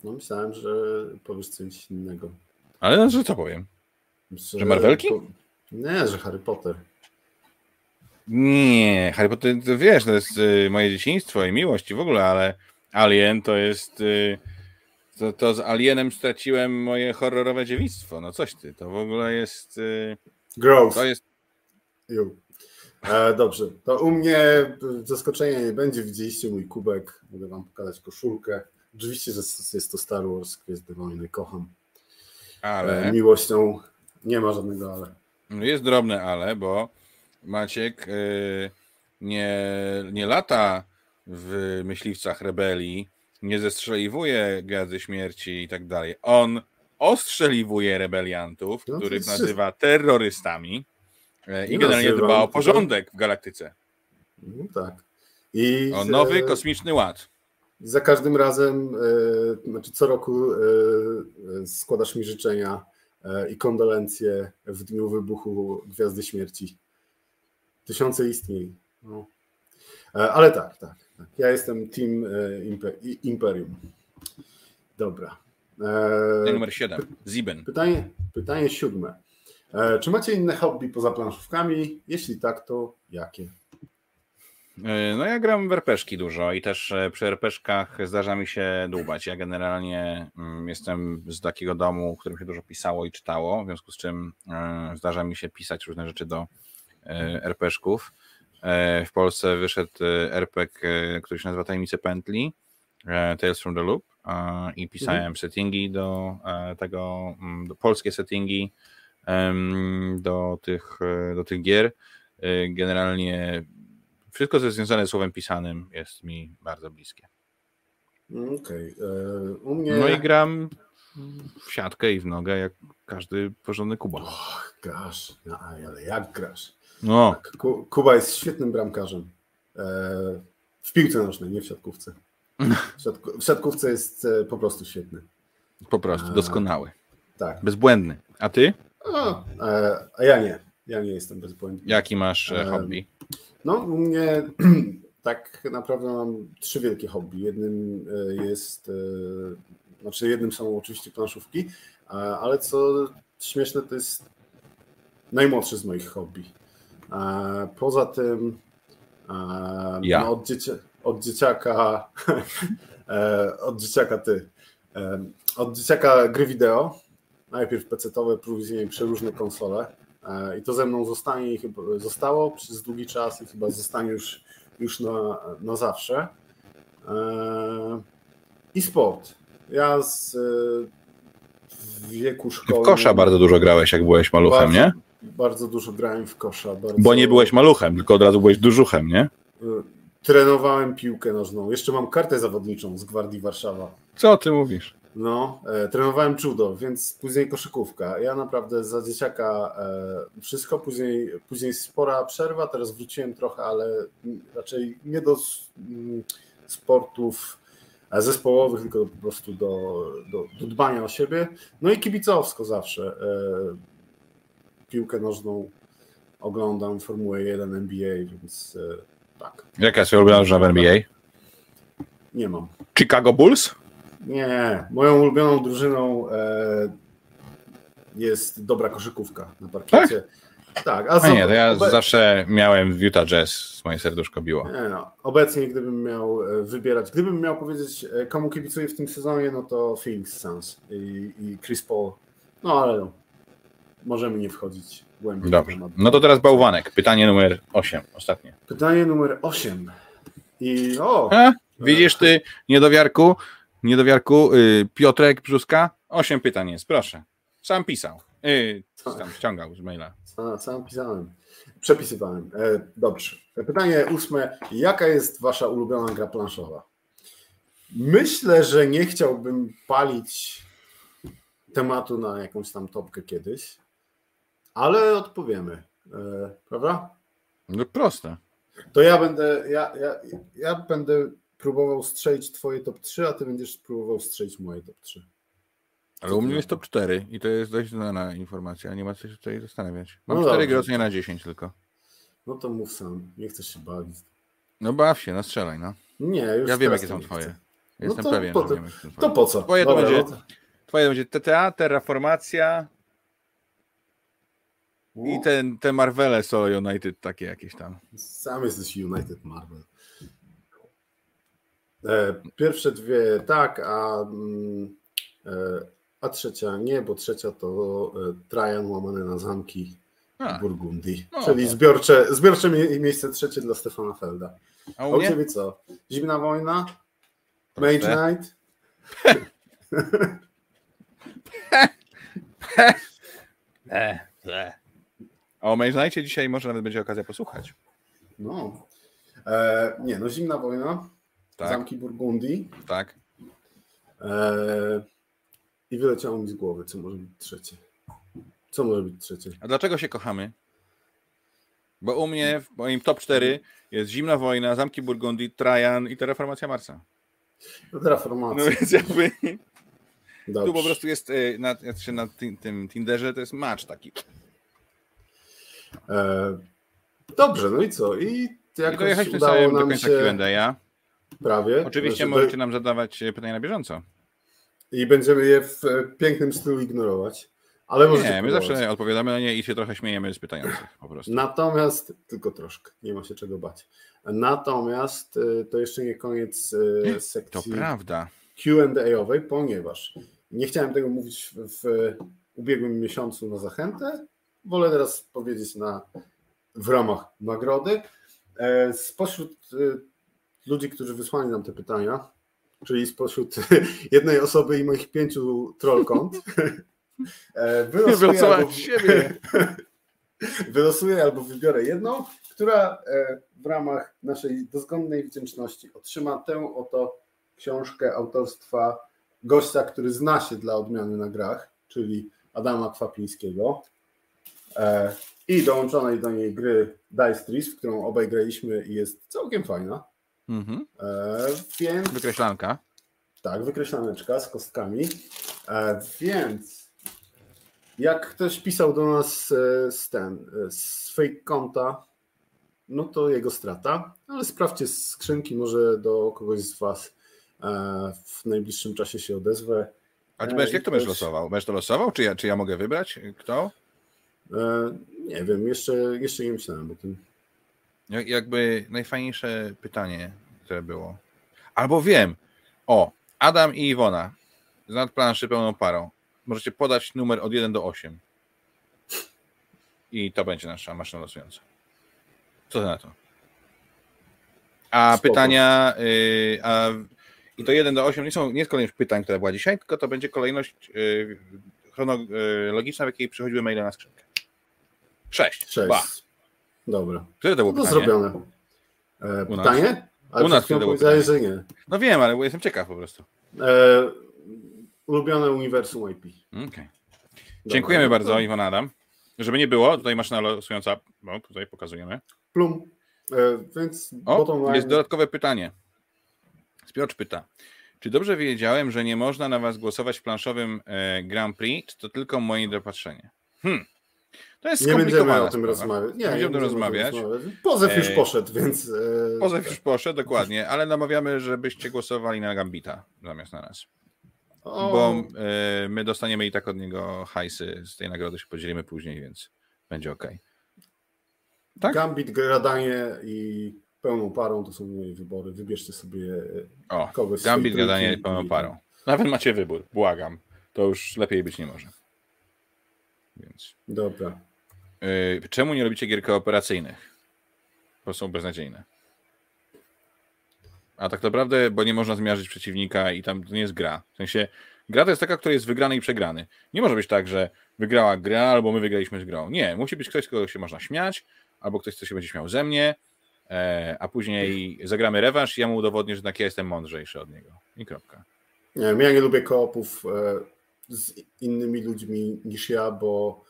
No, myślałem, że powiesz coś innego. Ale no, że co powiem? Myślę, że Marvelki? Po... Nie, że Harry Potter. Nie, Harry Potter to wiesz, to jest y, moje dzieciństwo i miłość i w ogóle, ale Alien to jest... Y, to, to z Alienem straciłem moje horrorowe dziewictwo. No coś ty, to w ogóle jest... Y, Gross. To jest... E, dobrze, to u mnie zaskoczenia nie będzie. Widzieliście mój kubek, mogę wam pokazać koszulkę. Oczywiście, że jest to Star Wars, Gwiezdy Wojny, kocham. Ale... E, miłością nie ma żadnego ale. Jest drobne ale, bo Maciek yy, nie, nie lata w myśliwcach rebelii, nie zestrzeliwuje gazy śmierci i tak dalej. On ostrzeliwuje rebeliantów, no, których nazywa terrorystami yy, i generalnie dba o porządek w galaktyce. No, tak. I o nowy kosmiczny ład. Za każdym razem, yy, znaczy co roku yy, składasz mi życzenia i kondolencje w dniu wybuchu Gwiazdy Śmierci. Tysiące istnień. No. Ale tak, tak, tak. Ja jestem Team Imperium. Dobra. Pytanie numer siedem. Ziben. Pytanie, pytanie siódme. Czy macie inne hobby poza planszówkami? Jeśli tak, to jakie? No ja gram w er pe gie dużo i też przy er pe gie-kach zdarza mi się dłubać. Ja generalnie jestem z takiego domu, w którym się dużo pisało i czytało, w związku z czym zdarza mi się pisać różne rzeczy do er pe gie-ków. W Polsce wyszedł er pe gie, który się nazywa Tajemnice Pętli, Tales from the Loop, i pisałem mhm. settingi do tego, do polskie settingi do tych, do tych gier. Generalnie wszystko, co jest związane z słowem pisanym, jest mi bardzo bliskie. Okej. Okay. U mnie... No i gram w siatkę i w nogę, jak każdy porządny Kuba. Och, grasz. No, ale jak grasz? No. Tak, Kuba jest świetnym bramkarzem. W piłce nożnej, nie w siatkówce. W, siatku... w siatkówce jest po prostu świetny. Po prostu, doskonały. A... Tak. Bezbłędny. A ty? A, a ja nie. Ja nie jestem bezbłędny. Jaki masz a... hobby? No, u mnie tak naprawdę mam trzy wielkie hobby. Jednym jest, znaczy jednym są oczywiście planszówki, ale co śmieszne, to jest najmłodszy z moich hobby. Poza tym ja. no, od, dzieci- od dzieciaka, od dzieciaka ty, od dzieciaka gry wideo, najpierw pecetowe, później przeróżne konsole. I to ze mną zostanie i chyba zostało przez długi czas i chyba zostanie już, już na, na zawsze. I sport. Ja z, w wieku szkoły... W kosza bardzo dużo grałeś, jak byłeś maluchem, bardzo, nie? Bardzo dużo grałem w kosza. Bardzo... Bo nie byłeś maluchem, tylko od razu byłeś dużuchem, nie? Trenowałem piłkę nożną. Jeszcze mam kartę zawodniczą z Gwardii Warszawa. Co ty mówisz? No, e, trenowałem judo, więc później koszykówka. Ja naprawdę za dzieciaka e, wszystko, później, później spora przerwa, teraz wróciłem trochę, ale raczej nie do m, sportów zespołowych, tylko po prostu do, do, do dbania o siebie. No i kibicowsko zawsze. E, piłkę nożną oglądam, Formułę jeden, N B A, więc e, tak. Jaka jest ulubiona w N B A? Nie mam. Chicago Bulls? Nie, moją ulubioną drużyną e, jest dobra koszykówka na parkiecie. Tak? Tak, a, a nie, to ja obec... zawsze miałem Utah Jazz, moje serduszko biło. Nie, no, obecnie gdybym miał wybierać, gdybym miał powiedzieć komu kibicuję w tym sezonie, no to Phoenix Suns i, i Chris Paul. No ale możemy nie wchodzić głębiej. Dobrze, no to teraz bałwanek. Pytanie numer osiem, ostatnie. Pytanie numer osiem. I o! A, widzisz ty, niedowiarku, Niedowiarku, yy, Piotrek Brzuska, osiem pytań jest, proszę. Sam pisał, yy, tam ściągał z maila. A, sam pisałem, przepisywałem. E, dobrze, pytanie ósme. Jaka jest wasza ulubiona gra planszowa? Myślę, że nie chciałbym palić tematu na jakąś tam topkę kiedyś, ale odpowiemy, e, prawda? No proste. To ja będę, ja, ja, ja będę... próbował strzelić twoje top trzy, a ty będziesz próbował strzelić moje top trzy. Co ale u mnie jest top cztery i to jest dość znana informacja, nie ma co się tutaj zastanawiać. Mam no cztery gry, nie na dziesięć tylko. No to mów sam, nie chcesz się bawić. No baw się, no strzelaj, no. Nie, już ja wiem, jakie są twoje. Chcę. Jestem no pewien, po, że wiem, to, to po co? Twoje, dobra, to będzie, no to... twoje to będzie T T A, Terraformacja o. I ten, te Marvele Solo United takie jakieś tam. Sam jesteś United Marvel. Pierwsze dwie tak, a, a trzecia nie, bo trzecia to Trajan łamane na zamki a, Burgundii, no, czyli zbiorcze, zbiorcze mie- miejsce trzecie dla Stefana Felda. A u ciebie co? Zimna wojna? Mage Knight? O Mage Knightie dzisiaj może nawet będzie okazja posłuchać. No, e, nie no, Zimna wojna. Tak. Zamki Burgundii. Tak. Eee, I wyleciało mi z głowy, co może być trzecie. Co może być trzecie? A dlaczego się kochamy? Bo u mnie w moim top cztery jest Zimna wojna, Zamki Burgundii, Trajan i Terraformacja Marsa. No, Terraformacja. No więc jakby... Dobrze. Tu po prostu jest na, na tym Tinderze, to jest match taki. Eee, dobrze, no i co? I jakoś I dojechaliśmy udało sobie nam do końca się... Q and A. Prawie. Oczywiście znaczy, możecie nam zadawać pytania na bieżąco. I będziemy je w pięknym stylu ignorować. Ale możecie nie, my próbować. Zawsze odpowiadamy na nie i się trochę śmiejemy z pytających po prostu. Natomiast, tylko troszkę, nie ma się czego bać. Natomiast to jeszcze nie koniec sekcji Q and A-owej, ponieważ nie chciałem tego mówić w ubiegłym miesiącu na zachętę. Wolę teraz powiedzieć na, w ramach nagrody. Spośród ludzi, którzy wysłali nam te pytania, czyli spośród jednej osoby i moich pięciu trollkont, wylosuję, albo... wylosuję albo wybiorę jedną, która w ramach naszej dozgonnej wdzięczności otrzyma tę oto książkę autorstwa gościa, który zna się dla odmiany na grach, czyli Adama Kwapińskiego i dołączonej do niej gry Dice Trees, w którą obaj graliśmy i jest całkiem fajna. Mhm. E, więc... Wykreślanka. Tak, wykreślaneczka z kostkami. E, więc jak ktoś pisał do nas e, z, ten, e, z fake konta, no to jego strata, ale sprawdźcie skrzynki, może do kogoś z was e, w najbliższym czasie się odezwę. A ty będziesz, jak to będziesz ktoś... losował? Będziesz to losował? Czy ja, czy ja mogę wybrać? Kto? E, nie wiem, jeszcze, jeszcze nie myślałem o tym. Jakby najfajniejsze pytanie, które było. Albo wiem. O, Adam i Iwona z nadplanszy pełną parą. Możecie podać numer od jeden do ośmiu. I to będzie nasza maszyna losująca. Co ty na to? A Spoko. Pytania... Yy, a I to jeden do ośmiu nie, są, nie jest kolejność pytań, która była dzisiaj, tylko to będzie kolejność yy, chronologiczna, w jakiej przychodziły maile na skrzynkę. sześć. sześć. Ba. Dobra. Które to było no pytanie? Zrobione. E, pytanie? U nas to było pytanie. Że nie. No wiem, ale jestem ciekaw po prostu. E, ulubione uniwersum I P. Okay. Dziękujemy Dobra. bardzo, Iwona Adam. Żeby nie było, tutaj maszyna losująca, no tutaj pokazujemy. Plum. E, więc o, jest dodatkowe pytanie. Spiocz pyta, czy dobrze wiedziałem, że nie można na was głosować w planszowym e, Grand Prix, czy to tylko moje dopatrzenie? Hmm. To jest skomplikowane. Nie będziemy o tym rozmawiać. Nie, nie, nie będziemy rozmawiać. rozmawiać. Pozew już poszedł, więc... E, Pozew tak. już poszedł, dokładnie, ale namawiamy, żebyście głosowali na Gambita zamiast na nas. O. Bo e, my dostaniemy i tak od niego hajsy, z tej nagrody się podzielimy później, więc będzie okej. Okay. Tak? Gambit, Gradanie i pełną parą to są moje wybory. Wybierzcie sobie o, kogoś. Gambit, Gradanie i pełną parą. Nawet macie wybór, błagam. To już lepiej być nie może. Więc. Dobra. Y, czemu nie robicie gier kooperacyjnych? Bo są beznadziejne. A tak naprawdę, bo nie można zmierzyć przeciwnika i tam to nie jest gra. W sensie, gra to jest taka, która jest wygrany i przegrany. Nie może być tak, że wygrała gra, albo my wygraliśmy z grą. Nie, musi być ktoś, kogo się można śmiać, albo ktoś, kto się będzie śmiał ze mnie, e, a później zagramy rewanż i ja mu udowodnię, że tak ja jestem mądrzejszy od niego. I kropka. Nie wiem, ja nie lubię koopów e, z innymi ludźmi niż ja, bo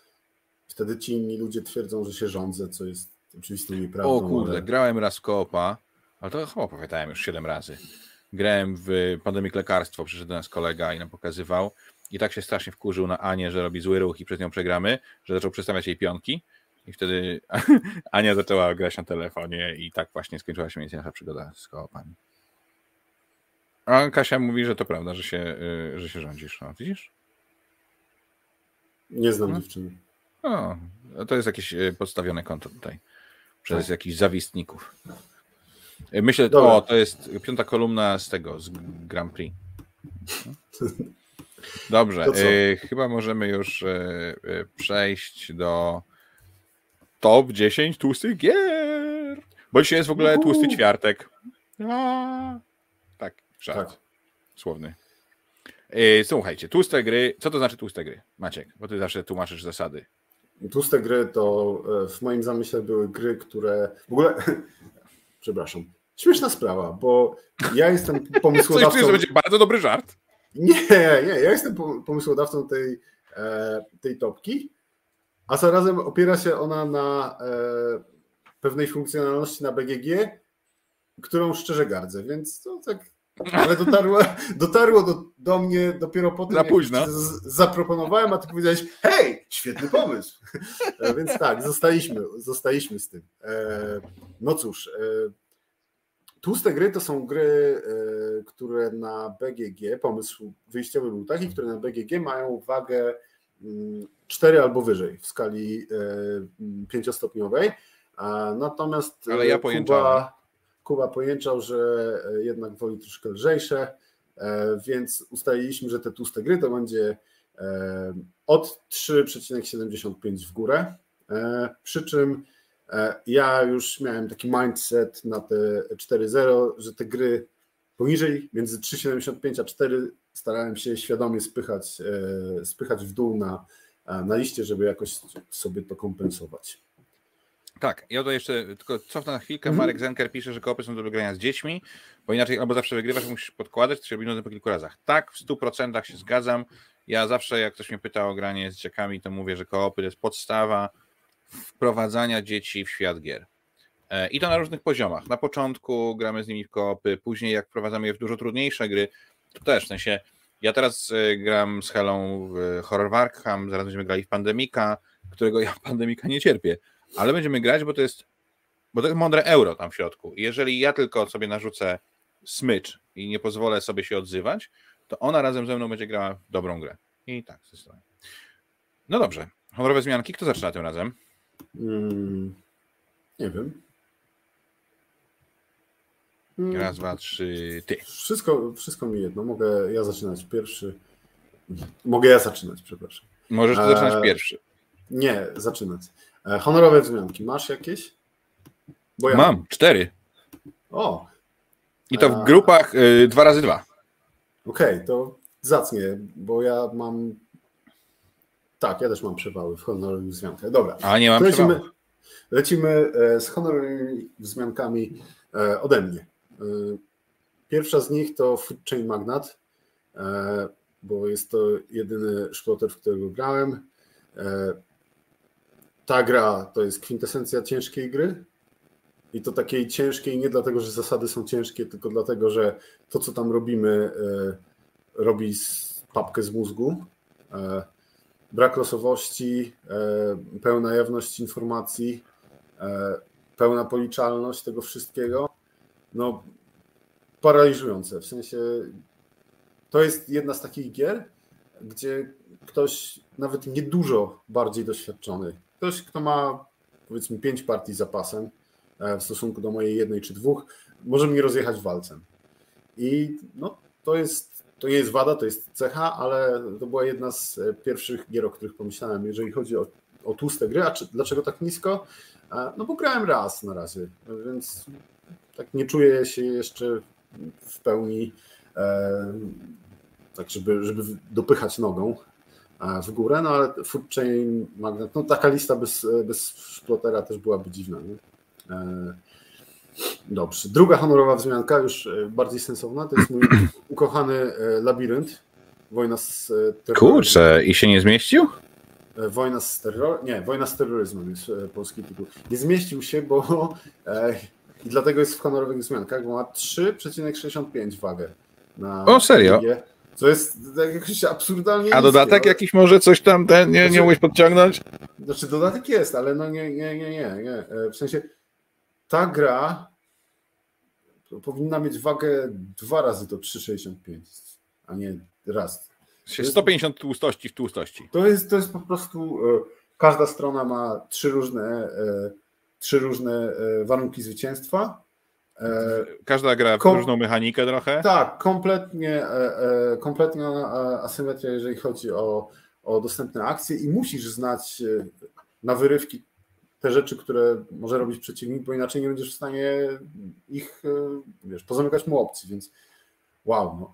wtedy ci inni ludzie twierdzą, że się rządzę, co jest oczywistą nieprawdą. O kurde, ale... grałem raz w koopa. Ale to chyba opowiadałem już siedem razy. Grałem w Pandemic Lekarstwo, przyszedł do nas kolega i nam pokazywał i tak się strasznie wkurzył na Anię, że robi zły ruch i przez nią przegramy, że zaczął przestawiać jej pionki i wtedy Ania zaczęła grać na telefonie i tak właśnie skończyła się nasza przygoda z koopami. A Kasia mówi, że to prawda, że się, że się rządzisz. No, widzisz? Nie znam no. dziewczyny. O, to jest jakieś podstawione konto tutaj przez no. jakichś zawistników. Myślę, Dobra. o, to jest piąta kolumna z tego, z Grand Prix. Dobrze, y, chyba możemy już y, y, przejść do top dziesięć tłustych gier, bo dzisiaj jest w ogóle tłusty ćwiartek. A, tak, żart. Tak. Słowny. Y, słuchajcie, tłuste gry, co to znaczy tłuste gry? Maciek, bo ty zawsze tłumaczysz zasady. Tłuste gry to w moim zamyśle były gry, które w ogóle... Przepraszam. Śmieszna sprawa, bo ja jestem pomysłodawcą... Coś, to będzie bardzo dobry żart. Nie, nie. Ja jestem pomysłodawcą tej, e, tej topki, a zarazem opiera się ona na e, pewnej funkcjonalności na B G G, którą szczerze gardzę, więc to tak... Ale dotarło, dotarło do, do mnie dopiero po tym, jak z, zaproponowałem, a ty powiedziałeś, hej, świetny pomysł. Więc tak, zostaliśmy, zostaliśmy z tym. E, no cóż, e, tłuste gry to są gry, e, które na B G G, pomysł wyjściowy był taki, które na B G G mają wagę cztery albo wyżej w skali e, pięciostopniowej. A, natomiast Ale ja pojęczałem. Kuba pojęczał, że jednak woli troszkę lżejsze, więc ustaliliśmy, że te tłuste gry to będzie od trzy przecinek siedemdziesiąt pięć w górę, przy czym ja już miałem taki mindset na te cztery zero, że te gry poniżej, między trzy siedemdziesiąt pięć a cztery starałem się świadomie spychać, spychać w dół na, na liście, żeby jakoś sobie to kompensować. Tak, ja to jeszcze tylko cofnę na chwilkę. Mm-hmm. Marek Zenker pisze, że koopy są do wygrania z dziećmi, bo inaczej albo zawsze wygrywasz, musisz podkładać, to się robi po kilku razach. Tak, w stu procentach się zgadzam. Ja zawsze, jak ktoś mnie pyta o granie z dzieciakami, to mówię, że koopy to jest podstawa wprowadzania dzieci w świat gier. I to na różnych poziomach. Na początku gramy z nimi w koopy, później jak wprowadzamy je w dużo trudniejsze gry, to też, w sensie, ja teraz gram z Helą w Horror Warkham, zaraz będziemy grali w Pandemika, którego ja Pandemika nie cierpię. Ale będziemy grać, bo to jest bo to jest mądre euro tam w środku. I jeżeli ja tylko sobie narzucę smycz i nie pozwolę sobie się odzywać, to ona razem ze mną będzie grała w dobrą grę. I tak. No dobrze. Honorowe zmianki. Kto zaczyna tym razem? Hmm, nie wiem. Hmm. Raz, dwa, trzy, ty. Wszystko, wszystko mi jedno. Mogę ja zaczynać pierwszy. Mogę ja zaczynać, przepraszam. Możesz ty eee, zaczynać pierwszy. Nie, zaczynać. Honorowe wzmianki. Masz jakieś? Bo ja mam. Mam cztery. O. I to w grupach y, dwa razy dwa. Okej, okay, to zacnie, bo ja mam... Tak, ja też mam przewały w honorowych wzmiankach. Dobra. A nie mam lecimy, przewały. Lecimy z honorowymi wzmiankami ode mnie. Pierwsza z nich to Food Chain Magnate, bo jest to jedyny szploter, w którego grałem. Ta gra to jest kwintesencja ciężkiej gry i to takiej ciężkiej nie dlatego, że zasady są ciężkie, tylko dlatego, że to, co tam robimy, robi papkę z mózgu. Brak losowości, pełna jawność informacji, pełna policzalność tego wszystkiego. No, paraliżujące. W sensie to jest jedna z takich gier, gdzie ktoś nawet niedużo bardziej doświadczony, ktoś, kto ma powiedzmy pięć partii za pasem w stosunku do mojej jednej czy dwóch, może mnie rozjechać walcem. I no, to jest, to nie jest wada, to jest cecha, ale to była jedna z pierwszych gier, o których pomyślałem, jeżeli chodzi o, o tłuste gry. A czy, dlaczego tak nisko? No bo grałem raz na razie, więc tak nie czuję się jeszcze w pełni e, tak, żeby, żeby dopychać nogą w górę, no ale Food Chain Magnate, no taka lista bez, bez szplotera też byłaby dziwna. Nie? E, dobrze. Druga honorowa wzmianka, już bardziej sensowna, to jest mój ukochany Labirynt, Wojna z terroryzmem. Kurczę, i się nie zmieścił? Wojna z terror... Nie, Wojna z terroryzmem jest polski tytuł. Nie zmieścił się, bo e, i dlatego jest w honorowych wzmiankach, bo ma trzy przecinek sześćdziesiąt pięć wagę. Na o, serio? G, co jest jakoś absurdalnie. A dodatek niskie, jakiś może coś tam ten, nie, znaczy, nie umiesz podciągnąć? Znaczy dodatek jest, ale no nie, nie, nie, nie, nie. W sensie ta gra powinna mieć wagę dwa razy do trzy przecinek sześćdziesiąt pięć, a nie raz. sto pięćdziesiąt tłustości w tłustości. To jest, to jest po prostu, każda strona ma trzy różne, trzy różne warunki zwycięstwa. Każda gra w Kom- różną mechanikę trochę? Tak, kompletnie, kompletnie asymetria, jeżeli chodzi o, o dostępne akcje i musisz znać na wyrywki te rzeczy, które może robić przeciwnik, bo inaczej nie będziesz w stanie ich, wiesz, pozamykać mu opcji, więc wow, no.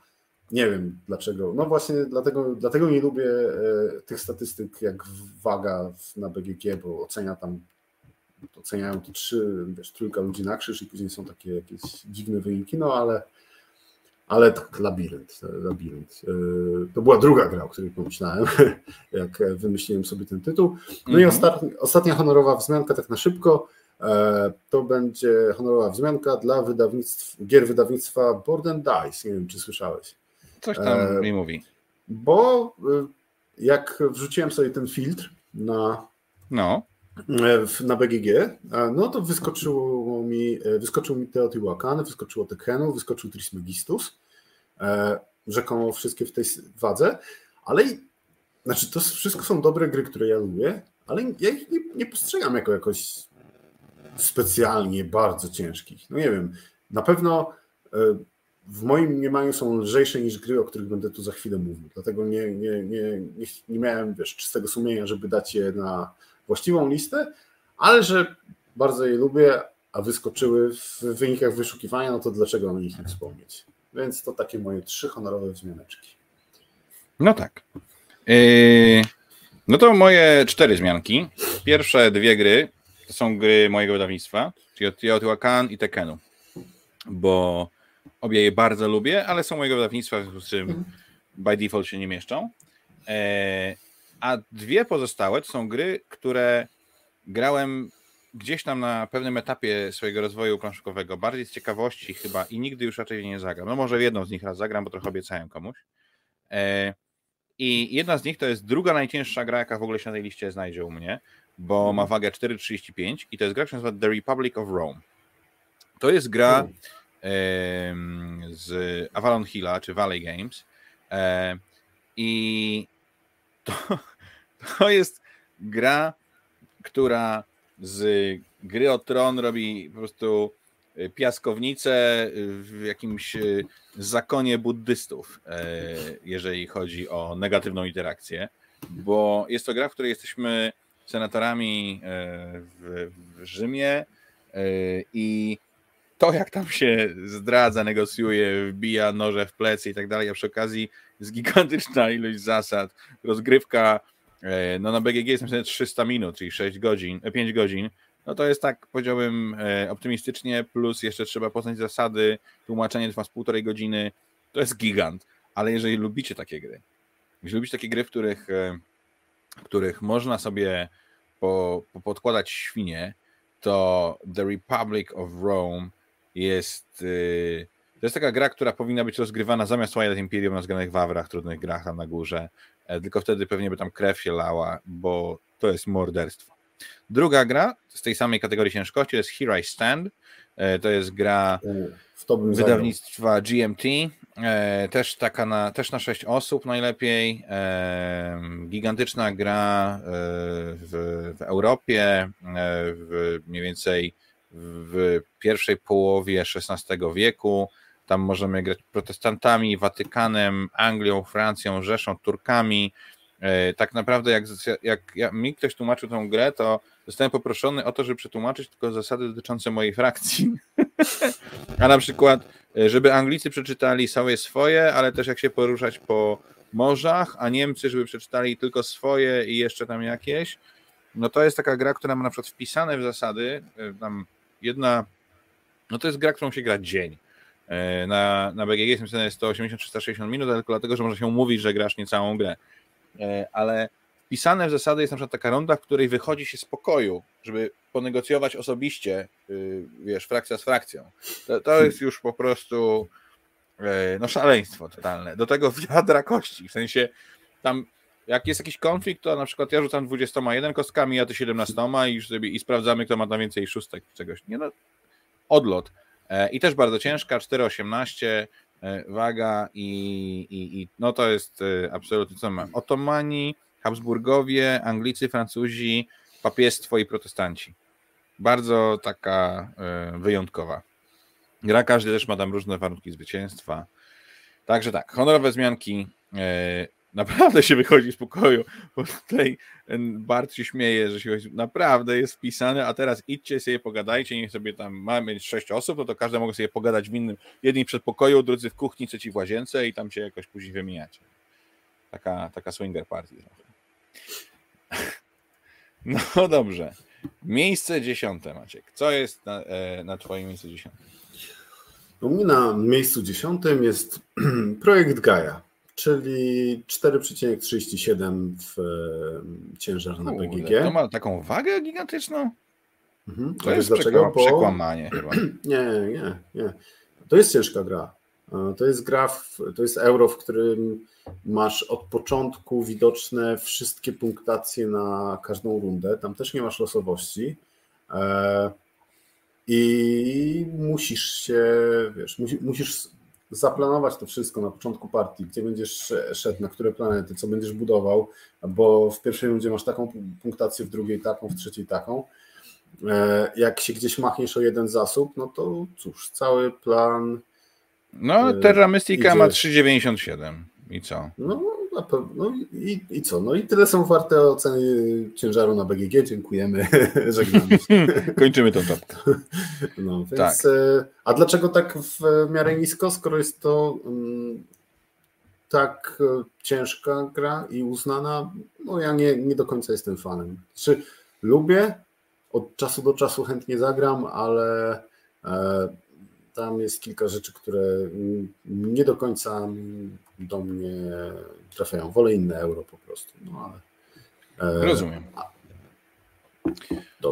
Nie wiem dlaczego. No właśnie dlatego, dlatego nie lubię tych statystyk jak waga na B G G, bo ocenia tam oceniają to trzy, wiesz, trójka ludzi na krzyż i później są takie jakieś dziwne wyniki, no ale ale tak, Labirynt, Labirynt. To była druga gra, o której pomyślałem, jak wymyśliłem sobie ten tytuł. No mm-hmm. i ostatnia, ostatnia honorowa wzmianka, tak na szybko, to będzie honorowa wzmianka dla wydawnictw, gier wydawnictwa Board and Dice. Nie wiem, czy słyszałeś. Coś tam mi e, mówi. Bo jak wrzuciłem sobie ten filtr na... No. Na B G G, no to wyskoczyło mi, wyskoczył mi Teotihuacan, wyskoczyło Tekhenu, wyskoczył Trismegistus, rzekomo wszystkie w tej wadze, ale znaczy to wszystko są dobre gry, które ja lubię, ale ja ich nie, nie postrzegam jako jakoś specjalnie bardzo ciężkich. No nie wiem, na pewno w moim mniemaniu są lżejsze niż gry, o których będę tu za chwilę mówił, dlatego nie, nie, nie, nie, nie miałem, wiesz, czystego sumienia, żeby dać je na właściwą listę, ale że bardzo je lubię, a wyskoczyły w wynikach wyszukiwania, no to dlaczego o nich nie wspomnieć? Więc to takie moje trzy honorowe wzmianeczki. No tak. Yy, no to moje cztery wzmianki. Pierwsze dwie gry to są gry mojego wydawnictwa, czyli Teotihuacan i Tekhenu, bo obie je bardzo lubię, ale są mojego wydawnictwa, z czym by default się nie mieszczą. Yy, A dwie pozostałe to są gry, które grałem gdzieś tam na pewnym etapie swojego rozwoju planszówkowego, bardziej z ciekawości chyba i nigdy już raczej nie zagram. No może jedną z nich raz zagram, bo trochę obiecałem komuś. I jedna z nich to jest druga najcięższa gra, jaka w ogóle się na tej liście znajdzie u mnie, bo ma wagę cztery przecinek trzydzieści pięć i to jest gra, która się nazywa The Republic of Rome. To jest gra um, z Avalon Hilla, czy Valley Games um, i To, to jest gra, która z gry o tron robi po prostu piaskownicę w jakimś zakonie buddystów, jeżeli chodzi o negatywną interakcję, bo jest to gra, w której jesteśmy senatorami w, w Rzymie i to jak tam się zdradza, negocjuje, wbija noże w plecy i tak dalej, a przy okazji jest gigantyczna ilość zasad. Rozgrywka, no na B G G jest myślę trzysta minut, czyli sześć godzin, pięć godzin. No to jest tak, powiedziałbym optymistycznie, plus jeszcze trzeba poznać zasady, tłumaczenie trwa z półtorej godziny. To jest gigant, ale jeżeli lubicie takie gry, jeżeli lubicie takie gry, w których, w których można sobie po, po podkładać świnie, to The Republic of Rome jest, yy, to jest taka gra, która powinna być rozgrywana zamiast Twilight Imperium na zgranych wawrach, trudnych grach tam na górze, e, tylko wtedy pewnie by tam krew się lała, bo to jest morderstwo. Druga gra z tej samej kategorii ciężkości to jest Here I Stand, e, to jest gra w to bym wydawnictwa G M T, e, też taka na, też na sześć osób najlepiej, e, gigantyczna gra e, w, w Europie, e, w, mniej więcej w pierwszej połowie szesnastego wieku. Tam możemy grać protestantami, Watykanem, Anglią, Francją, Rzeszą, Turkami. Tak naprawdę jak, jak ja, mi ktoś tłumaczył tę grę, to zostałem poproszony o to, żeby przetłumaczyć tylko zasady dotyczące mojej frakcji. A na przykład, żeby Anglicy przeczytali całe swoje, ale też jak się poruszać po morzach, a Niemcy, żeby przeczytali tylko swoje i jeszcze tam jakieś. No to jest taka gra, która ma na przykład wpisane w zasady, tam jedna, no to jest gra, którą się gra dzień. Na, na B G G jest napisane sto osiemdziesiąt trzysta sześćdziesiąt minut, ale tylko dlatego, że można się umówić, że grasz nie całą grę. Ale wpisane w zasady jest na przykład taka runda, w której wychodzi się z pokoju, żeby ponegocjować osobiście, wiesz, frakcja z frakcją. To, to jest już po prostu no szaleństwo totalne. Do tego wiadra kości, w sensie tam jak jest jakiś konflikt, to na przykład ja rzucam dwudziestoma jeden kostkami, ja ty siedemnastoma i, sobie, i sprawdzamy, kto ma tam więcej szóstek czegoś. Nie no, odlot. E, I też bardzo ciężka, cztery osiemnaście, e, waga i, i, i no to jest e, absolutnie co mam. Otomani, Habsburgowie, Anglicy, Francuzi, papiestwo i protestanci. Bardzo taka e, wyjątkowa gra, każdy też ma tam różne warunki zwycięstwa. Także tak, honorowe zmianki, e, naprawdę się wychodzi z pokoju, bo tutaj Bart się śmieje, że się naprawdę jest wpisane, a teraz idźcie sobie, pogadajcie, niech sobie tam mamy mieć sześć osób, no to każdy może sobie pogadać w innym, jedni przed pokoju, drudzy w kuchni, trzeci w łazience i tam się jakoś później wymieniacie. Taka, taka swinger party. No dobrze. Miejsce dziesiąte, Maciek. Co jest na, na twoim miejscu dziesiątym? U mnie na miejscu dziesiątym jest projekt Gaia, czyli cztery przecinek trzydzieści siedem w ciężar na B G G. To ma taką wagę gigantyczną? Mhm. To, to jest dlaczego? Bo... przekłamanie chyba. Nie, nie, nie. To jest ciężka gra. To jest gra, w, to jest euro, w którym masz od początku widoczne wszystkie punktacje na każdą rundę. Tam też nie masz losowości. I musisz się, wiesz, musisz... zaplanować to wszystko na początku partii, gdzie będziesz szedł, na które planety, co będziesz budował, bo w pierwszej rundzie masz taką punktację, w drugiej taką, w trzeciej taką. Jak się gdzieś machniesz o jeden zasób, no to cóż, cały plan... No, Terra Mystica idzie... ma trzy dziewięćdziesiąt siedem i co? No, na pewno. I, i co? No i tyle są warte oceny ciężaru na B G G. Dziękujemy. Żegnamy się. Kończymy tą topkę. No, więc, tak. A dlaczego tak w miarę nisko, skoro jest to um, tak ciężka gra i uznana? No ja nie, nie do końca jestem fanem. Znaczy, lubię, od czasu do czasu chętnie zagram, ale e, tam jest kilka rzeczy, które nie do końca do mnie trafiają. Wolę inne euro po prostu. No, ale, e, Rozumiem. A...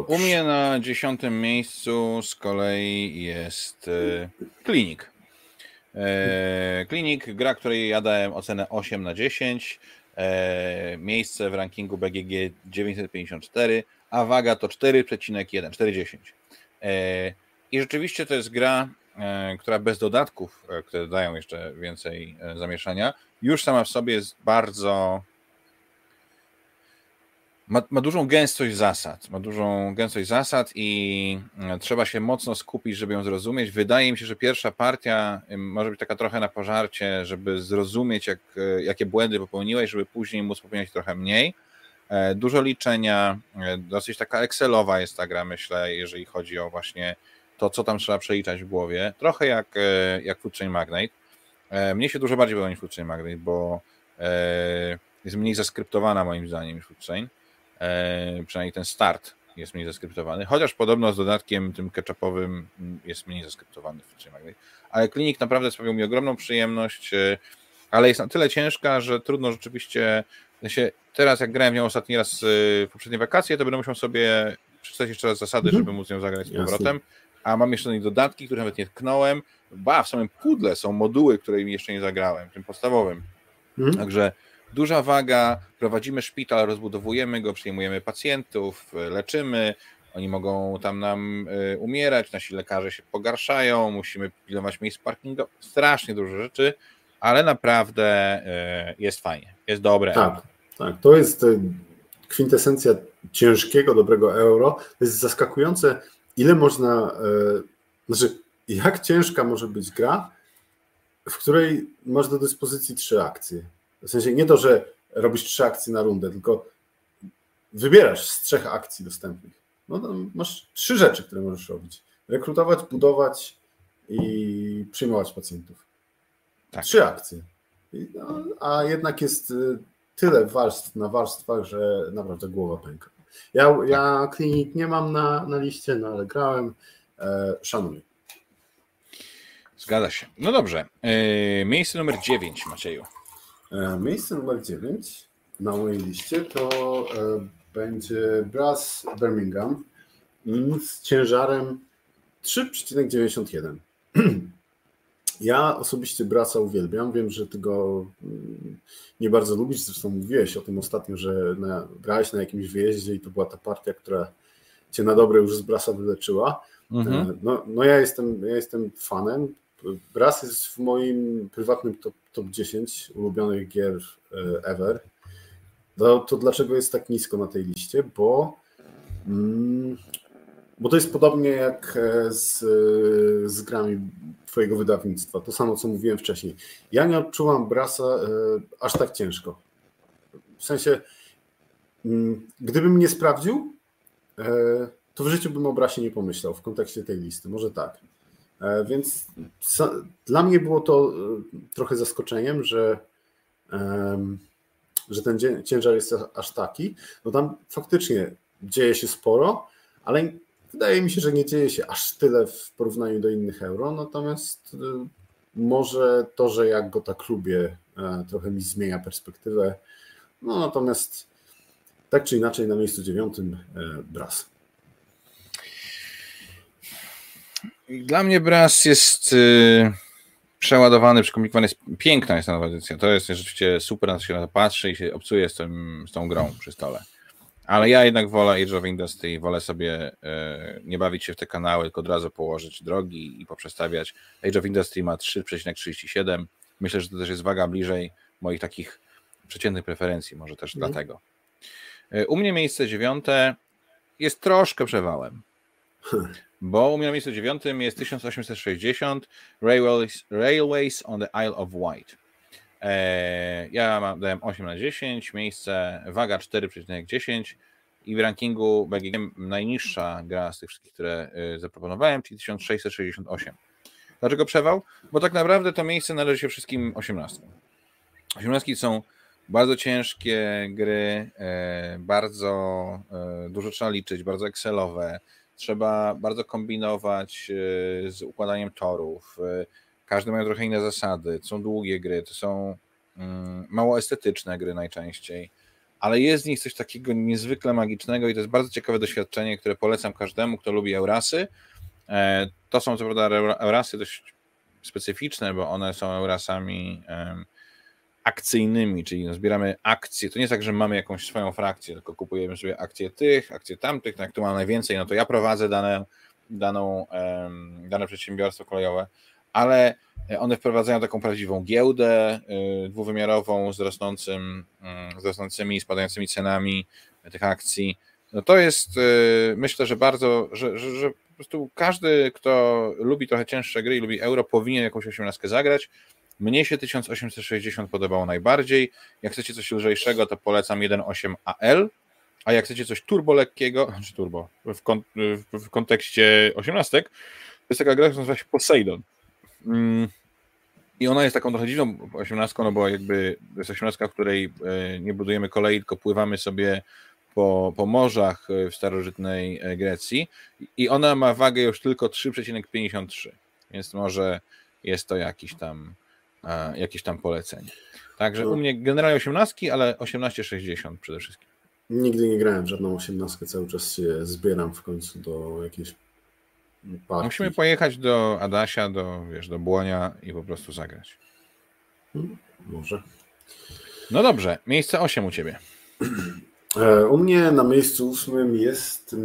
U mnie na dziesiątym miejscu z kolei jest e, Klinik. E, Klinik, gra, której ja dałem ocenę osiem na dziesięć. E, miejsce w rankingu B G G dziewięćset pięćdziesiąt cztery, a waga to cztery przecinek jeden, cztery przecinek dziesięć. E, I rzeczywiście to jest gra, która bez dodatków, które dają jeszcze więcej zamieszania, już sama w sobie jest bardzo... Ma, ma dużą gęstość zasad. Ma dużą gęstość zasad i trzeba się mocno skupić, żeby ją zrozumieć. Wydaje mi się, że pierwsza partia może być taka trochę na pożarcie, żeby zrozumieć, jak, jakie błędy popełniłeś, żeby później móc popełniać trochę mniej. Dużo liczenia, dosyć taka excelowa jest ta gra, myślę, jeżeli chodzi o właśnie to co tam trzeba przeliczać w głowie. Trochę jak, jak Food Chain Magnate. Mnie się dużo bardziej podoba niż Food Chain Magnate, bo jest mniej zaskryptowana moim zdaniem niż Food Chain. Przynajmniej ten start jest mniej zaskryptowany, chociaż podobno z dodatkiem tym ketchupowym jest mniej zaskryptowany Food Chain Magnate. Ale Klinik naprawdę sprawił mi ogromną przyjemność, ale jest na tyle ciężka, że trudno rzeczywiście... Teraz jak grałem w nią ostatni raz w poprzednie wakacje, to będę musiał sobie przeczytać jeszcze raz zasady, mhm. żeby móc ją zagrać z powrotem. Jasne. A mam jeszcze do nich dodatki, których nawet nie tknąłem. Ba, w samym pudle są moduły, którymi jeszcze nie zagrałem, tym podstawowym. Mhm. Także duża waga, prowadzimy szpital, rozbudowujemy go, przyjmujemy pacjentów, leczymy, oni mogą tam nam umierać, nasi lekarze się pogarszają, musimy pilnować miejsc parkingu, strasznie dużo rzeczy, ale naprawdę jest fajnie, jest dobre. Tak, tak, to jest kwintesencja ciężkiego, dobrego euro. To jest zaskakujące, ile można, znaczy jak ciężka może być gra, w której masz do dyspozycji trzy akcje. W sensie nie to, że robisz trzy akcje na rundę, tylko wybierasz z trzech akcji dostępnych. No, masz trzy rzeczy, które możesz robić. Rekrutować, budować i przyjmować pacjentów. Tak. Trzy akcje. No, a jednak jest tyle warstw na warstwach, że naprawdę głowa pęka. Ja, ja Klinik nie mam na, na liście, no ale grałem. E, szanuję. Zgadza się. No dobrze. E, miejsce numer dziewięć, Macieju. Miejsce numer dziewięć na mojej liście to będzie Brass Birmingham z ciężarem trzy przecinek dziewięćdziesiąt jeden. Ja osobiście Brassa uwielbiam, wiem, że ty go nie bardzo lubisz, zresztą mówiłeś o tym ostatnio, że na, grałeś na jakimś wyjeździe i to była ta partia, która cię na dobre już z Brassa wyleczyła. Mhm. No, no ja jestem, ja jestem fanem. Brass jest w moim prywatnym top, top dziesięć ulubionych gier ever. To, to dlaczego jest tak nisko na tej liście? Bo, mm, bo to jest podobnie jak z, z grami twojego wydawnictwa. To samo, co mówiłem wcześniej. Ja nie odczuwam Brassa e, aż tak ciężko. W sensie, m, gdybym nie sprawdził, e, to w życiu bym o Brassie nie pomyślał w kontekście tej listy. Może tak. Więc dla mnie było to trochę zaskoczeniem, że, że ten ciężar jest aż taki. No tam faktycznie dzieje się sporo, ale wydaje mi się, że nie dzieje się aż tyle w porównaniu do innych euro. Natomiast może to, że ja go tak lubię, trochę mi zmienia perspektywę. No natomiast tak czy inaczej na miejscu dziewiątym Brass. Dla mnie Brass jest yy, przeładowany, przekomplikowany, jest piękna jest ta nowa edycja. To jest rzeczywiście super, na to się na to patrzy i się obcuje z, tym, z tą grą przy stole. Ale ja jednak wolę Age of Industry, wolę sobie yy, nie bawić się w te kanały, tylko od razu położyć drogi i poprzestawiać. Age of Industry ma trzy przecinek trzydzieści siedem. Myślę, że to też jest waga bliżej moich takich przeciętnych preferencji, może też mm. dlatego. Yy, u mnie miejsce dziewiąte jest troszkę przewałem. Hmm. Bo u mnie na miejscu dziewiątym jest tysiąc osiemset sześćdziesiąt Railways, Railways on the Isle of Wight. Eee, ja mam, dałem osiem na dziesięć, miejsce waga cztery przecinek dziesięć i w rankingu B G G najniższa gra z tych wszystkich, które y, zaproponowałem, czyli tysiąc sześćset sześćdziesiąt osiem. Dlaczego przewał? Bo tak naprawdę to miejsce należy się wszystkim osiemnastkom. Osiemnastki są bardzo ciężkie gry, y, bardzo y, dużo trzeba liczyć, bardzo excelowe. Trzeba bardzo kombinować z układaniem torów. Każdy ma trochę inne zasady. To są długie gry, to są mało estetyczne gry najczęściej, ale jest w nich coś takiego niezwykle magicznego i to jest bardzo ciekawe doświadczenie, które polecam każdemu, kto lubi Eurasy. To są co prawda Eurasy dość specyficzne, bo one są Eurasami akcyjnymi, czyli zbieramy akcje, to nie jest tak, że mamy jakąś swoją frakcję, tylko kupujemy sobie akcje tych, akcje tamtych, jak tu mam najwięcej, no to ja prowadzę dane, daną, dane przedsiębiorstwo kolejowe, ale one wprowadzają taką prawdziwą giełdę dwuwymiarową z, rosnącym, z rosnącymi i spadającymi cenami tych akcji. No to jest, myślę, że bardzo, że, że, że po prostu każdy, kto lubi trochę cięższe gry i lubi euro, powinien jakąś osiemnastkę zagrać. Mnie się tysiąc osiemset sześćdziesiąt podobało najbardziej. Jak chcecie coś lżejszego, to polecam jeden przecinek osiem A L, a jak chcecie coś turbolekkiego, czy turbo, w, kon- w kontekście osiemnastek, jest taka gra, która nazywa się Poseidon. Mm. I ona jest taką trochę dziwną osiemnastką, no bo jakby jest osiemnastka, w której nie budujemy kolei, tylko pływamy sobie po, po morzach w starożytnej Grecji i ona ma wagę już tylko trzy przecinek pięćdziesiąt trzy, więc może jest to jakiś tam, jakieś tam polecenie. Także no. U mnie generalnie osiemnastki, ale osiemnaście sześćdziesiąt przede wszystkim. Nigdy nie grałem w żadną osiemnastkę, cały czas się zbieram w końcu do jakiejś partii. Musimy pojechać do Adasia, do, wiesz, do Błonia i po prostu zagrać. Hmm, może. No dobrze, miejsce osiem u ciebie. U mnie na miejscu ósmym jest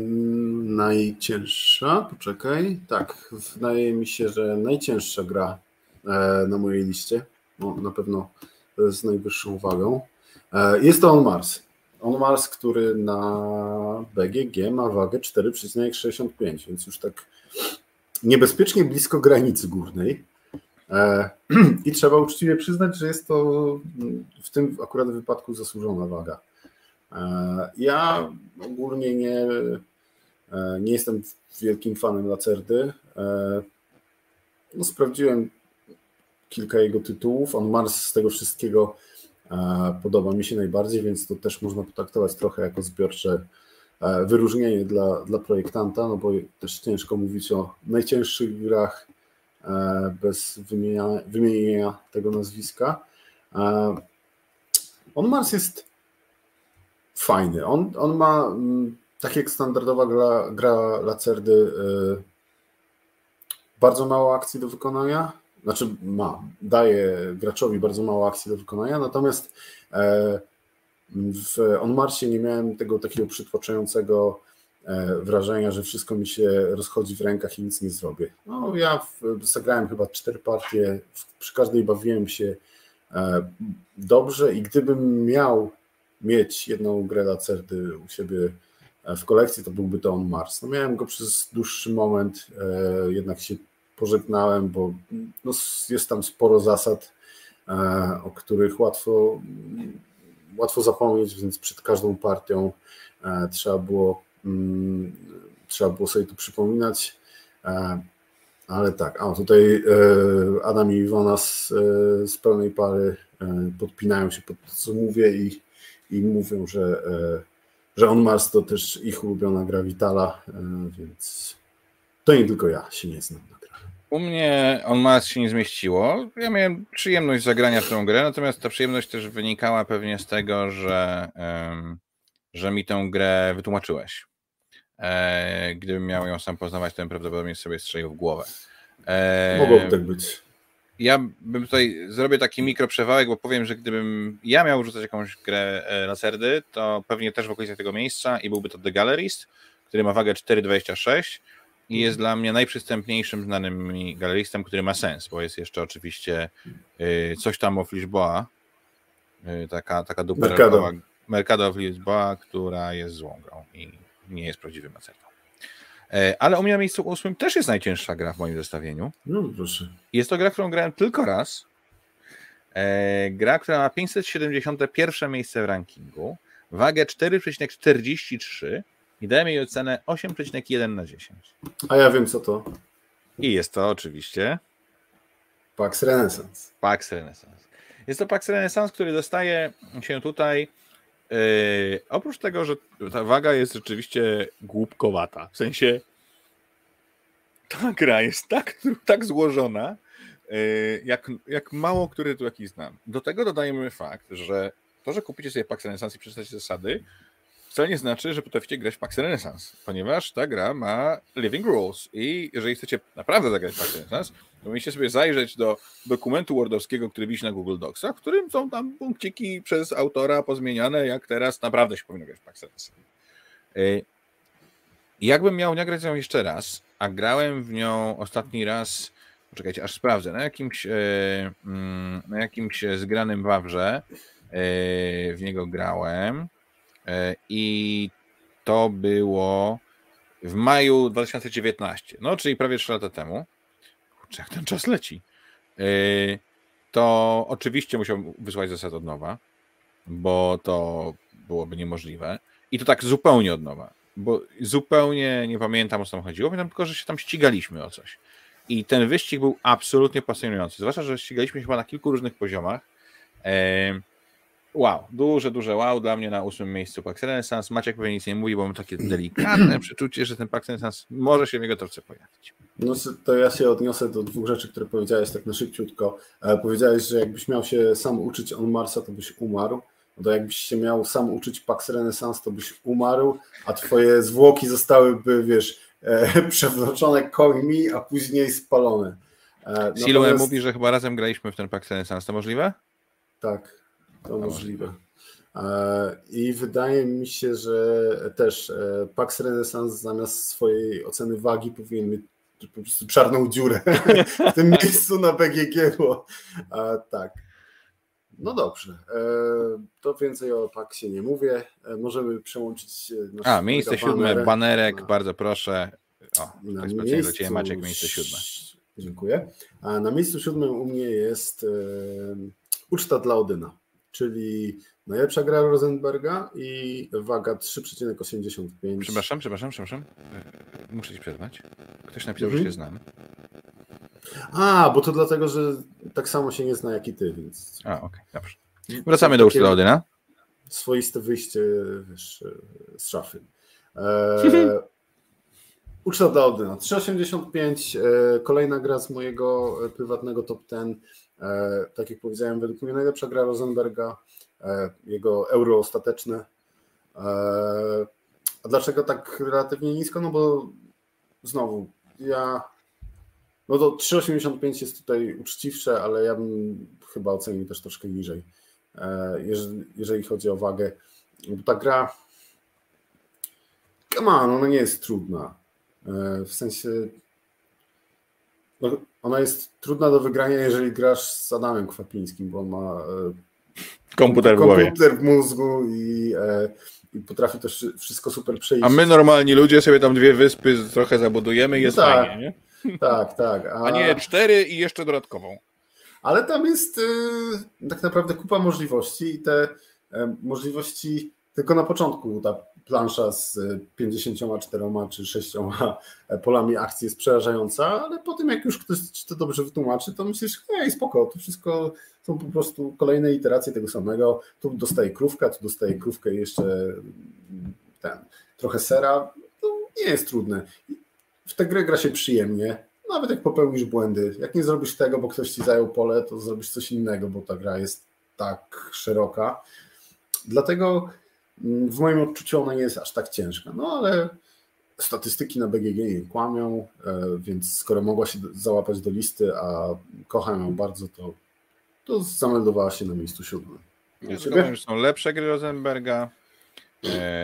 najcięższa, poczekaj, tak, wydaje mi się, że najcięższa gra na mojej liście, no, na pewno z najwyższą wagą. Jest to On Mars. On Mars, który na B G G ma wagę cztery przecinek sześćdziesiąt pięć, więc już tak niebezpiecznie blisko granicy górnej. I trzeba uczciwie przyznać, że jest to w tym akurat wypadku zasłużona waga. Ja ogólnie nie, nie jestem wielkim fanem Lacerdy. No, sprawdziłem kilka jego tytułów. On Mars z tego wszystkiego podoba mi się najbardziej, więc to też można potraktować trochę jako zbiorcze wyróżnienie dla, dla projektanta, no bo też ciężko mówić o najcięższych grach bez wymienia, wymienienia tego nazwiska. On Mars jest fajny. On, on ma, tak jak standardowa gra, gra Lacerdy, bardzo mało akcji do wykonania. Znaczy ma, daje graczowi bardzo mało akcji do wykonania, natomiast w On Marsie nie miałem tego takiego przytłaczającego wrażenia, że wszystko mi się rozchodzi w rękach i nic nie zrobię. No ja zagrałem chyba cztery partie, przy każdej bawiłem się dobrze i gdybym miał mieć jedną grę Lacerdy u siebie w kolekcji, to byłby to On Mars. No miałem go przez dłuższy moment, jednak się pożegnałem, bo no, jest tam sporo zasad, o których łatwo, łatwo zapomnieć, więc przed każdą partią trzeba było, trzeba było sobie to przypominać. Ale tak, a tutaj Adam i Iwona z, z pełnej pary podpinają się pod to, co mówię i, i mówią, że, że On Mars to też ich ulubiona gra Witala, więc to nie tylko ja się nie znam. U mnie On Mars się nie zmieściło. Ja miałem przyjemność zagrania w tą grę, natomiast ta przyjemność też wynikała pewnie z tego, że, że mi tę grę wytłumaczyłeś. Gdybym miał ją sam poznawać, to bym prawdopodobnie sobie strzelił w głowę. Mogłoby tak być. Ja bym tutaj zrobię taki mikroprzewałek, bo powiem, że gdybym ja miał rzucać jakąś grę Lacerdy, to pewnie też w okolicach tego miejsca i byłby to The Gallerist, który ma wagę cztery przecinek dwadzieścia sześć. I jest dla mnie najprzystępniejszym znanym mi galeristą, który ma sens, bo jest jeszcze oczywiście y, coś tam of Lisboa, y, taka, taka duperkowa Mercado of Lisboa, która jest złą grą i nie jest prawdziwym macertą. Y, ale u mnie na miejscu ósmym też jest najcięższa gra w moim zestawieniu. No, proszę. Jest to gra, którą grałem tylko raz. Y, gra, która ma pięćset siedemdziesiąte pierwsze miejsce w rankingu, wagę cztery przecinek czterdzieści trzy. I dajemy jej ocenę osiem przecinek jeden na dziesięć. A ja wiem co to. I jest to oczywiście Pax Renaissance. Pax Renaissance. Jest to Pax Renaissance, który dostaje się tutaj yy, oprócz tego, że ta waga jest rzeczywiście głupkowata. W sensie ta gra jest tak, tak złożona, yy, jak, jak mało który tu jakiś znam. Do tego dodajemy fakt, że to, że kupicie sobie Pax Renaissance i przeczytacie zasady, co nie znaczy, że potraficie grać w Pax Renaissance, ponieważ ta gra ma living rules i jeżeli chcecie naprawdę zagrać w Pax Renaissance, to musicie sobie zajrzeć do dokumentu wordowskiego, który wisi na Google Docsach, w którym są tam punkciki przez autora pozmieniane, jak teraz naprawdę się powinno grać w Pax Renaissance. Jakbym miał nagrać ją jeszcze raz, a grałem w nią ostatni raz, poczekajcie, aż sprawdzę, na jakimś, na jakimś zgranym wawrze w niego grałem, i to było w maju dwa tysiące dziewiętnastego, no czyli prawie trzy lata temu. Kurczę, jak ten czas leci. To oczywiście musiałbym wysłać zasad od nowa, bo to byłoby niemożliwe. I to tak zupełnie od nowa, bo zupełnie nie pamiętam, o co tam chodziło, pamiętam tylko, że się tam ścigaliśmy o coś. I ten wyścig był absolutnie pasjonujący. Zwłaszcza, że ścigaliśmy chyba na kilku różnych poziomach. Wow, duże, duże wow. Dla mnie na ósmym miejscu Pax Renaissance. Maciek pewnie nic nie mówi, bo mam takie delikatne przeczucie, że ten Pax Renaissance może się w jego torce pojawić. No to ja się odniosę do dwóch rzeczy, które powiedziałeś tak na szybciutko. Powiedziałeś, że jakbyś miał się sam uczyć On Marsa, to byś umarł. To jakbyś się miał sam uczyć Pax Renaissance, to byś umarł, a twoje zwłoki zostałyby, wiesz, e, przewrócone końmi, a później spalone. E, natomiast... Siloe mówi, że chyba razem graliśmy w ten Pax Renaissance. To możliwe? Tak, to możliwe. E, I wydaje mi się, że też e, Pax Renaissance zamiast swojej oceny wagi powinien mieć po prostu czarną dziurę w tym miejscu na B G G. Bo, e, tak. No dobrze, to więcej o Paxie nie mówię. Możemy przełączyć... A, miejsce siódme, banerek, na... bardzo proszę. O, tak specjalnie dla Ciebie, Maciek, miejsce siódme. Dziękuję. A na miejscu siódmym u mnie jest Uczta dla Odyna, czyli najlepsza gra Rosenberga i waga trzy przecinek osiemdziesiąt pięć. Przepraszam, przepraszam, przepraszam. Muszę Ci przerwać. Ktoś napisał, mhm. że się znamy. A, bo to dlatego, że tak samo się nie zna jak i ty, więc... A, okej, okay, dobrze. Wracamy do Uczty dla Odyna. Swoiste wyjście, wiesz, z szafy. E, Uczta dla Odyna, trzy osiemdziesiąt pięć, e, kolejna gra z mojego prywatnego top ten. E, tak jak powiedziałem, według mnie najlepsza gra Rosenberga, e, jego euro ostateczne. E, a dlaczego tak relatywnie nisko? No bo znowu, ja... No to trzy osiemdziesiąt pięć jest tutaj uczciwsze, ale ja bym chyba ocenił też troszkę niżej, jeżeli chodzi o wagę. Bo ta gra, come on, ona nie jest trudna. W sensie, no ona jest trudna do wygrania, jeżeli grasz z Adamem Kwapińskim, bo on ma komputer w głowie. Komputer w mózgu i... I potrafi też wszystko super przejść. A my normalni ludzie sobie tam dwie wyspy trochę zabudujemy i jest no tak, fajnie, nie? Tak, tak. A... a nie cztery i jeszcze dodatkową. Ale tam jest yy, tak naprawdę kupa możliwości i te yy, możliwości tylko na początku ta plansza z pięćdziesięcioma czterema czy sześcioma polami akcji jest przerażająca, ale po tym jak już ktoś ci to dobrze wytłumaczy, to myślisz, hej, spoko, to wszystko są po prostu kolejne iteracje tego samego. Tu dostaję krówkę, tu dostaję krówkę i jeszcze ten, trochę sera. To nie jest trudne. W tę grę gra się przyjemnie, nawet jak popełnisz błędy. Jak nie zrobisz tego, bo ktoś ci zajął pole, to zrobisz coś innego, bo ta gra jest tak szeroka. Dlatego w moim odczuciu ona nie jest aż tak ciężka, no ale statystyki na B G G nie kłamią, więc skoro mogła się załapać do listy, a kocham ją bardzo, to, to zameldowała się na miejscu siódmym. Ja zgadzam, że są lepsze gry Rosenberga,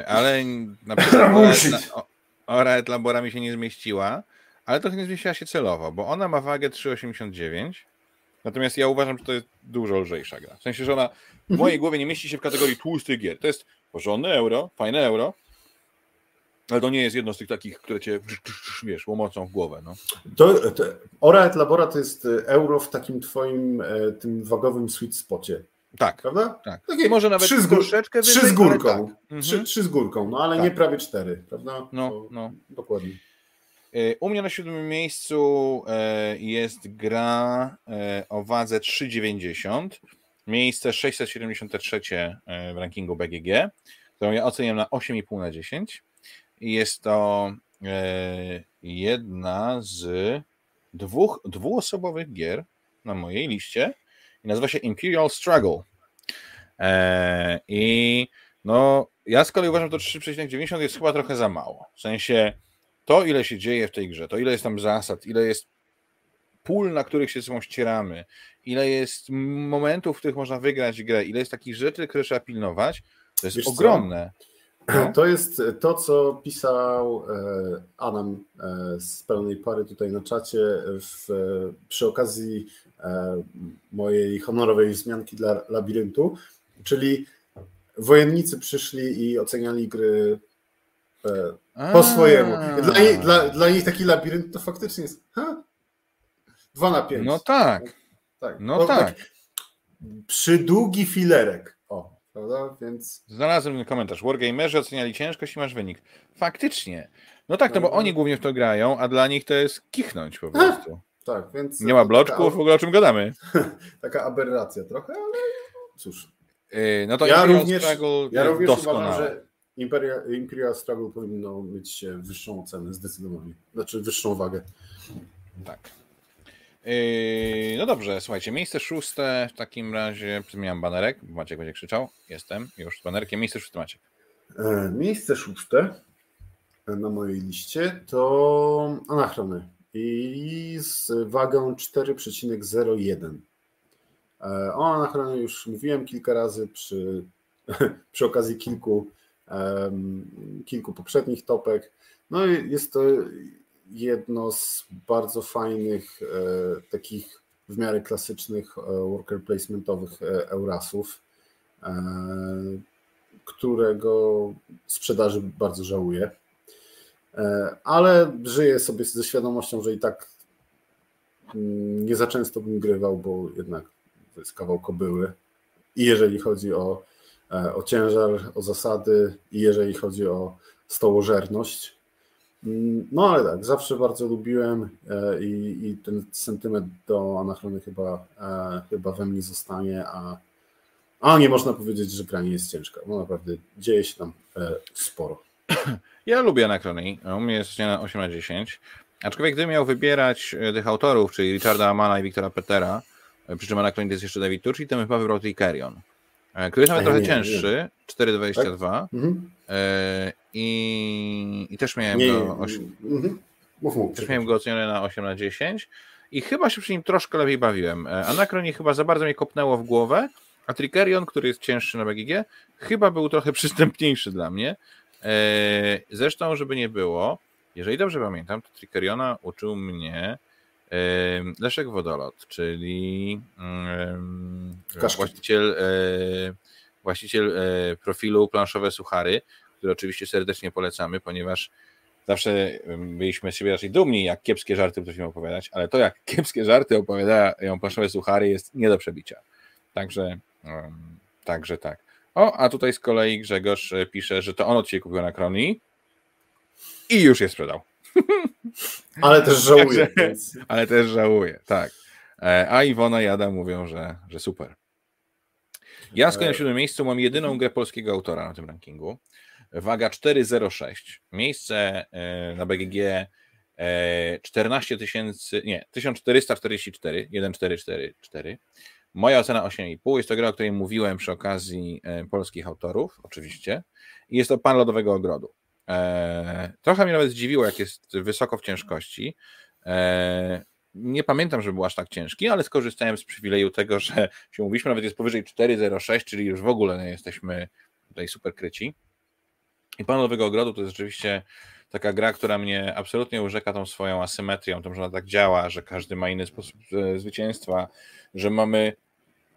ale na przykład Ora et Labora mi się nie zmieściła, ale trochę nie zmieściła się celowo, bo ona ma wagę trzy osiemdziesiąt dziewięć. Natomiast ja uważam, że to jest dużo lżejsza gra. W sensie, że ona w mojej głowie nie mieści się w kategorii tłustych gier. To jest porządne euro, fajne euro, ale to nie jest jedno z tych takich, które cię, wiesz, łomocą w głowę. No. To, to, Ora et Labora to jest euro w takim twoim, tym wagowym sweet spocie. Tak. Prawda? Tak. Takie może nawet trzy z, gór, troszeczkę wyżej, trzy z górką. Tak. Mhm. Trzy, trzy z górką, no ale tak. Nie prawie cztery, prawda? No, to, no. Dokładnie. U mnie na siódmym miejscu jest gra o wadze trzy dziewięćdziesiąt, miejsce sześćset siedemdziesiąt trzy w rankingu B G G, którą ja oceniam na osiem i pół na dziesięć. Jest to jedna z dwóch dwuosobowych gier na mojej liście i nazywa się Imperial Struggle. I no, ja z kolei uważam, że to trzy przecinek dziewięćdziesiąt jest chyba trochę za mało. W sensie to, ile się dzieje w tej grze, to ile jest tam zasad, ile jest pól, na których się sobą ścieramy, ile jest momentów, w których można wygrać grę, ile jest takich rzeczy, które trzeba pilnować, to jest wiesz ogromne. No. To jest to, co pisał Adam z Pełnej Pary tutaj na czacie w, przy okazji mojej honorowej wzmianki dla Labiryntu, czyli wojennicy przyszli i oceniali gry po swojemu. Dla nich, dla, dla nich taki labirynt to faktycznie jest ha? dwa na pięć. No tak. tak. No to, tak. tak. Przydługi filerek. O, prawda? Więc... Znalazłem ten komentarz. Wargamerzy oceniali ciężkość i masz wynik. Faktycznie. No tak, no bo oni głównie w to grają, a dla nich to jest kichnąć po prostu. Tak, więc... Nie ma bloczków, w ogóle o czym gadamy. Taka aberracja trochę, ale cóż. Yy, no to ja Imperial również, Struggle ja również doskonale. Uważam, że Imperial, Imperial Struggle powinno mieć wyższą cenę zdecydowanie. Znaczy wyższą wagę. Tak. Yy, no dobrze, słuchajcie, miejsce szóste w takim razie, zmieniam banerek, bo Maciek będzie krzyczał, jestem już z banerkiem, miejsce szóste Maciek. Miejsce szóste na mojej liście to Anachrony i z wagą cztery przecinek zero jeden. O Anachrony już mówiłem kilka razy przy, przy okazji kilku, kilku poprzednich topek. No i jest to jedno z bardzo fajnych takich w miarę klasycznych worker placementowych Eurasów, którego sprzedaży bardzo żałuję, ale żyję sobie ze świadomością, że i tak nie za często bym grywał, bo jednak to jest kawał kobyły i jeżeli chodzi o, o ciężar, o zasady i jeżeli chodzi o stołożerność, no ale tak, zawsze bardzo lubiłem i, i ten sentyment do Anachrony chyba, chyba we mnie zostanie, a A nie można powiedzieć, że gra nie jest ciężka. No naprawdę dzieje się tam e, sporo. Ja lubię Anachrony. U mnie jest na osiem na dziesięć. Aczkolwiek gdybym miał wybierać tych autorów, czyli Richarda Amana i Wiktora Petera, przy czym Anachrony to jest jeszcze David Tucci, to bym chyba wybrał Tricarion, który jest nawet trochę nie, cięższy, cztery dwadzieścia dwa. Tak? Mhm. E, i, I też miałem nie, go osiem, mhm. mów, mów, też miałem go oceniony na osiem na dziesięć i chyba się przy nim troszkę lepiej bawiłem. Anachrony chyba za bardzo mnie kopnęło w głowę, a Tricarion, który jest cięższy na B G G, chyba był trochę przystępniejszy dla mnie. Eee, zresztą, żeby nie było, jeżeli dobrze pamiętam, to Tricariona uczył mnie eee, Leszek Wodolot, czyli eee, właściciel, eee, właściciel eee, profilu Planszowe Suchary, który oczywiście serdecznie polecamy, ponieważ zawsze byliśmy z siebie raczej dumni, jak kiepskie żarty potrafimy opowiadać, ale to, jak kiepskie żarty opowiadają Planszowe Suchary, jest nie do przebicia. Także... Także tak. O, a tutaj z kolei Grzegorz pisze, że to on od ciebie kupił Anachrony i już je sprzedał. Ale też żałuje. Więc... Ale też żałuje, tak. A Iwona i Adam mówią, że, że super. Ja z kolei na siódmym miejscu mam jedyną grę polskiego autora na tym rankingu. Waga cztery zero sześć. Miejsce na B G G czternaście tysięcy... Nie, tysiąc czterysta czterdzieści cztery. tysiąc czterysta czterdzieści cztery. Moja ocena osiem i pół. Jest to gra, o której mówiłem przy okazji polskich autorów, oczywiście. I jest to Pan Lodowego Ogrodu. Eee, trochę mnie nawet zdziwiło, jak jest wysoko w ciężkości. Eee, nie pamiętam, że był aż tak ciężki, ale skorzystałem z przywileju tego, że się mówiliśmy, nawet jest powyżej cztery zero sześć, czyli już w ogóle nie jesteśmy tutaj super kryci. I Pan Lodowego Ogrodu to jest rzeczywiście taka gra, która mnie absolutnie urzeka tą swoją asymetrią, tym, że ona tak działa, że każdy ma inny sposób zwycięstwa, że mamy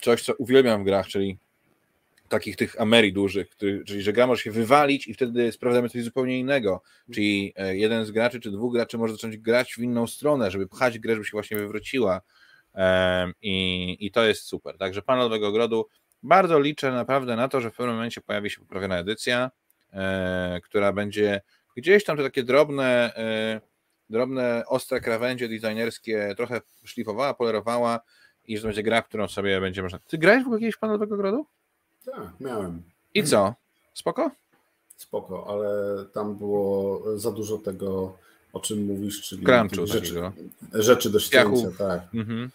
coś, co uwielbiam w grach, czyli takich tych Ameri dużych, który, czyli że gra może się wywalić i wtedy sprawdzamy coś zupełnie innego, czyli jeden z graczy czy dwóch graczy może zacząć grać w inną stronę, żeby pchać grę, żeby się właśnie wywróciła i, i to jest super. Także Pan Lodowego Ogrodu, bardzo liczę naprawdę na to, że w pewnym momencie pojawi się poprawiona edycja, która będzie gdzieś tam te takie drobne, drobne ostre krawędzie designerskie trochę szlifowała, polerowała i że to będzie gra, którą sobie będzie można... Ty grałeś w ogóle kiedyś Pana Lodowego Ogrodu? Tak, miałem. I co? Spoko? Spoko, ale tam było za dużo tego, o czym mówisz, czyli crunchu, rzeczy, rzeczy do ścięcia, tak, mhm.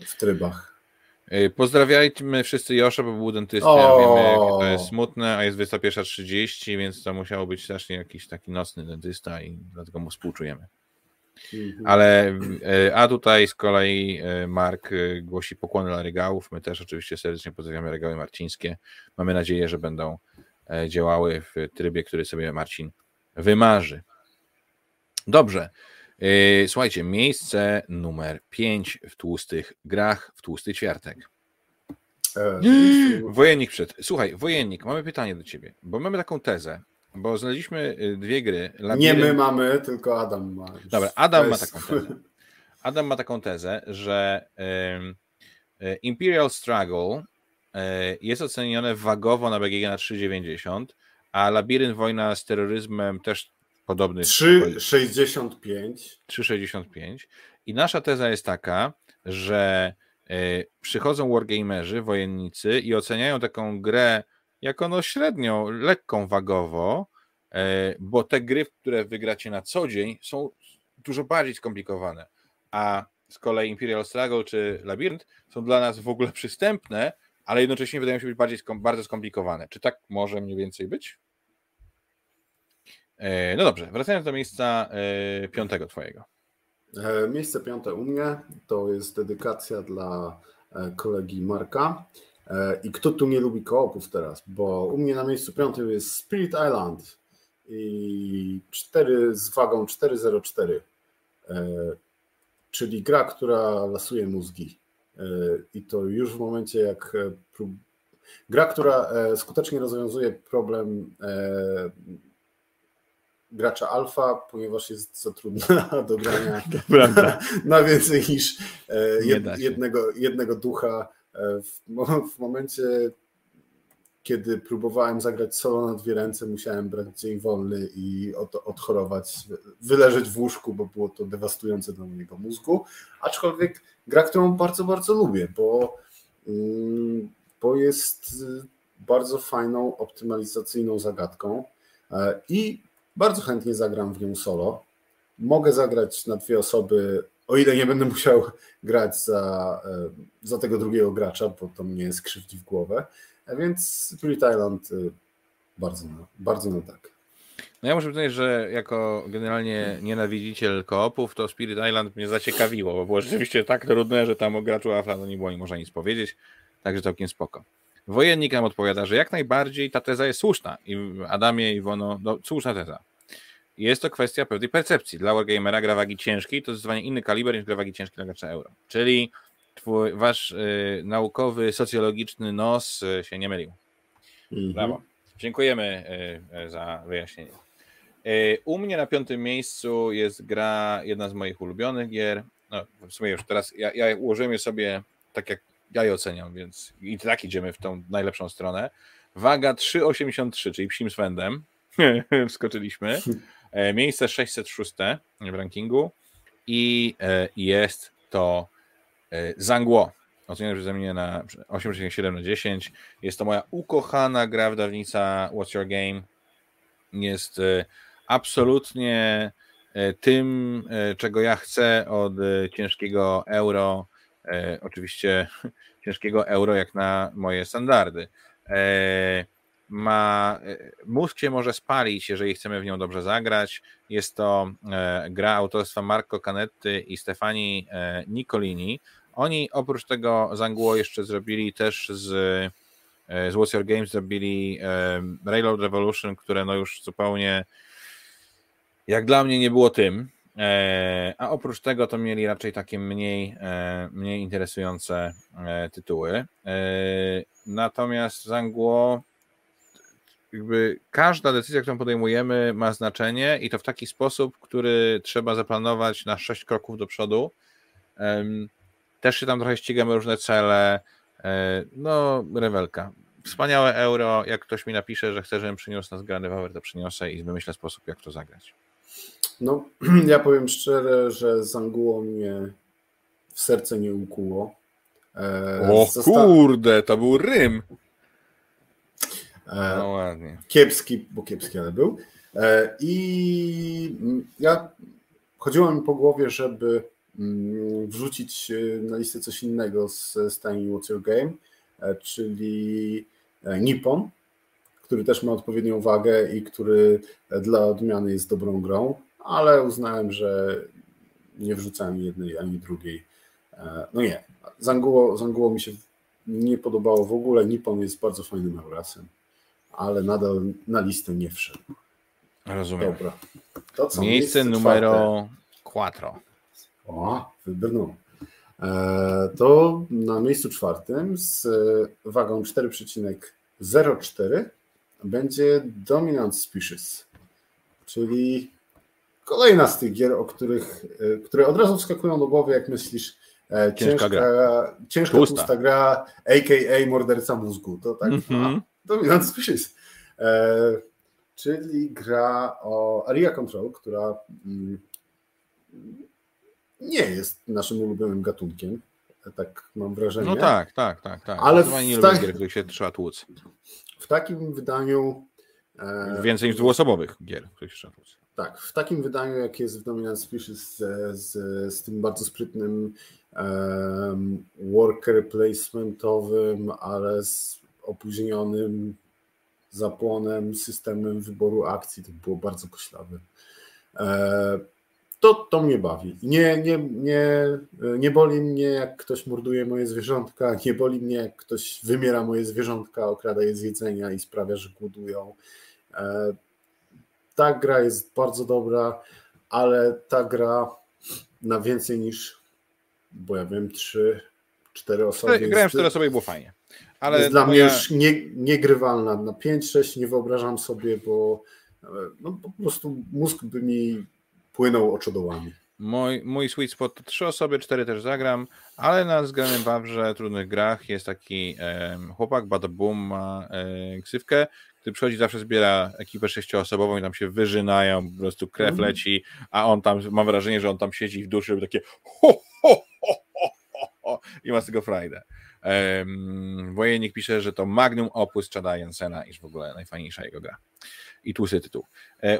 w trybach. Pozdrawiajmy wszyscy Josza, bo był dentystą, ja wiemy, jak to jest smutne, a jest dwudziesta pierwsza trzydzieści, więc to musiało być strasznie jakiś taki nocny dentysta i dlatego mu współczujemy. Ale, a tutaj z kolei Mark głosi pokłony dla regałów, my też oczywiście serdecznie pozdrawiamy regały marcińskie, mamy nadzieję, że będą działały w trybie, który sobie Marcin wymarzy. Dobrze. Słuchajcie, miejsce numer pięć w tłustych grach, w tłusty ćwiartek. Eee. Wojennik przed. Słuchaj, Wojennik, mamy pytanie do ciebie, bo mamy taką tezę, bo znaleźliśmy dwie gry. Labirynt... Nie my mamy, tylko Adam ma. Już. Dobra, Adam jest... ma taką tezę. Adam ma taką tezę, że Imperial Struggle jest ocenione wagowo na B G G na trzy dziewięćdziesiąt, a Labirynt Wojna z terroryzmem też podobny. trzy sześćdziesiąt pięć. trzy sześćdziesiąt pięć I nasza teza jest taka, że y, przychodzą wargamerzy, wojennicy i oceniają taką grę jako no średnią, lekką wagowo, y, bo te gry, które wygracie na co dzień, są dużo bardziej skomplikowane, a z kolei Imperial Struggle czy Labirynt są dla nas w ogóle przystępne, ale jednocześnie wydają się być bardziej skom- bardzo skomplikowane. Czy tak może mniej więcej być? E, no dobrze, wracając do miejsca e, piątego twojego. E, miejsce piąte u mnie to jest dedykacja dla e, kolegi Marka. E, I kto tu nie lubi koopów teraz? Bo u mnie na miejscu piątym jest Spirit Island i cztery z wagą cztery zero cztery. E, Czyli gra, która lasuje mózgi. I to już w momencie, jak prób... gra, która skutecznie rozwiązuje problem gracza alfa, ponieważ jest za trudna do grania na więcej niż jed... jednego, jednego ducha. W momencie, kiedy próbowałem zagrać solo na dwie ręce, musiałem brać dzień wolny i od, odchorować, wyleżeć w łóżku, bo było to dewastujące dla mojego mózgu. Aczkolwiek gra, którą bardzo, bardzo lubię, bo, bo jest bardzo fajną, optymalizacyjną zagadką i bardzo chętnie zagram w nią solo. Mogę zagrać na dwie osoby, o ile nie będę musiał grać za, za tego drugiego gracza, bo to mnie skrzywdzi w głowę. A więc Spirit Island bardzo na, bardzo na tak. No ja muszę powiedzieć, że jako generalnie nienawidziciel koopów, to Spirit Island mnie zaciekawiło, bo było rzeczywiście tak trudne, że tam o graczu alfa nie było nie można nic powiedzieć, także całkiem spoko. Wojennik nam odpowiada, że jak najbardziej ta teza jest słuszna. I Adamie, Iwono, no słuszna teza. Jest to kwestia pewnej percepcji. Dla wargamera gra wagi ciężkiej to zdecydowanie inny kaliber niż gra wagi ciężkiej dla gracza euro. Czyli Twój, wasz y, naukowy, socjologiczny nos y, się nie mylił. Mhm. Brawo. Dziękujemy y, y, za wyjaśnienie. Y, u mnie na piątym miejscu jest gra, jedna z moich ulubionych gier. No, w sumie już teraz ja, ja ułożyłem je sobie tak, jak ja je oceniam, więc i tak idziemy w tą najlepszą stronę. Waga trzy osiemdziesiąt trzy, czyli psim swędem. Wskoczyliśmy. Y, miejsce sześćset sześć w rankingu i y, jest to Zhanguo, ocenione przeze mnie na osiem przecinek siedem na dziesięć. Jest to moja ukochana gra w dawnica What's Your Game. Jest absolutnie tym, czego ja chcę od ciężkiego euro. Oczywiście ciężkiego euro jak na moje standardy. Ma, mózg się może spalić, jeżeli chcemy w nią dobrze zagrać. Jest to gra autorstwa Marco Canetty i Stefanii Nicolini. Oni oprócz tego Zhanguo jeszcze zrobili też z, z What's Your Games zrobili Railroad Revolution, które no już zupełnie jak dla mnie nie było tym. A oprócz tego to mieli raczej takie mniej, mniej interesujące tytuły. Natomiast Zhanguo jakby każda decyzja, którą podejmujemy, ma znaczenie i to w taki sposób, który trzeba zaplanować na sześć kroków do przodu. Też się tam trochę ścigamy różne cele. No, rewelka. Wspaniałe euro. Jak ktoś mi napisze, że chce, żebym przyniósł na zgrany wawer, to przyniosę i wymyślę sposób, jak to zagrać. No, ja powiem szczerze, że Zhanguo mnie w serce nie ukuło. O Zosta- kurde, to był rym! No ładnie. Kiepski, bo kiepski, ale był. I ja chodziło mi po głowie, żeby wrzucić na listę coś innego z stajni What's Your Game, czyli Nippon, który też ma odpowiednią wagę i który dla odmiany jest dobrą grą, ale uznałem, że nie wrzucałem jednej ani drugiej. No nie, Zhanguo, Zhanguo mi się nie podobało w ogóle. Nippon jest bardzo fajnym eurasem, ale nadal na listę nie wszedł. Rozumiem. Dobra. To co? Miejsce, miejsce numer czwarte. O, wybrnął. E, to na miejscu czwartym z wagą cztery przecinek zero cztery będzie Dominant Species, czyli kolejna z tych gier, o których, które od razu wskakują do głowy, jak myślisz, e, ciężka, ciężka gra, ciężka pusta. pusta gra, a k a morderca mózgu. To tak. Mm-hmm. Dominant Species, e, czyli gra o area control, która mm, nie jest naszym ulubionym gatunkiem. Tak mam wrażenie. No tak, tak, tak. tak. Ale w nie tak... lubię gier, których się trzeba tłuc. W takim wydaniu... E... Więcej niż dwuosobowych gier, których się trzeba tłuc. Tak, w takim wydaniu, jak jest w Dominant Species z, z, z tym bardzo sprytnym um, worker placementowym, ale z opóźnionym zapłonem, systemem wyboru akcji, to było bardzo koślawe. E, to, to mnie bawi. Nie, nie, nie, nie boli mnie, jak ktoś morduje moje zwierzątka, nie boli mnie, jak ktoś wymiera moje zwierzątka, okrada je z jedzenia i sprawia, że głodują. E, Ta gra jest bardzo dobra, ale ta gra na więcej niż, bo ja wiem, trzy, cztery osoby. Grałem cztery osoby i było fajnie. Ale jest dla mnie ja... już nie, niegrywalna na pięć, sześć, nie wyobrażam sobie, bo no, po prostu mózg by mi płynął oczodołami. Mój, mój sweet spot to trzy osoby, cztery też zagram, ale na zgranym wawrze trudnych grach jest taki e, chłopak, Badaboom, ma e, ksywkę, który przychodzi, zawsze zbiera ekipę sześcioosobową i tam się wyżynają, po prostu krew leci, a on tam, mam wrażenie, że on tam siedzi w duszy, robi takie ho, ho, ho, ho, ho, ho, i ma z tego frajdę. Um, Wojennik pisze, że to magnum opus Chada Jensena, iż w ogóle najfajniejsza jego gra. I tłusty tytuł.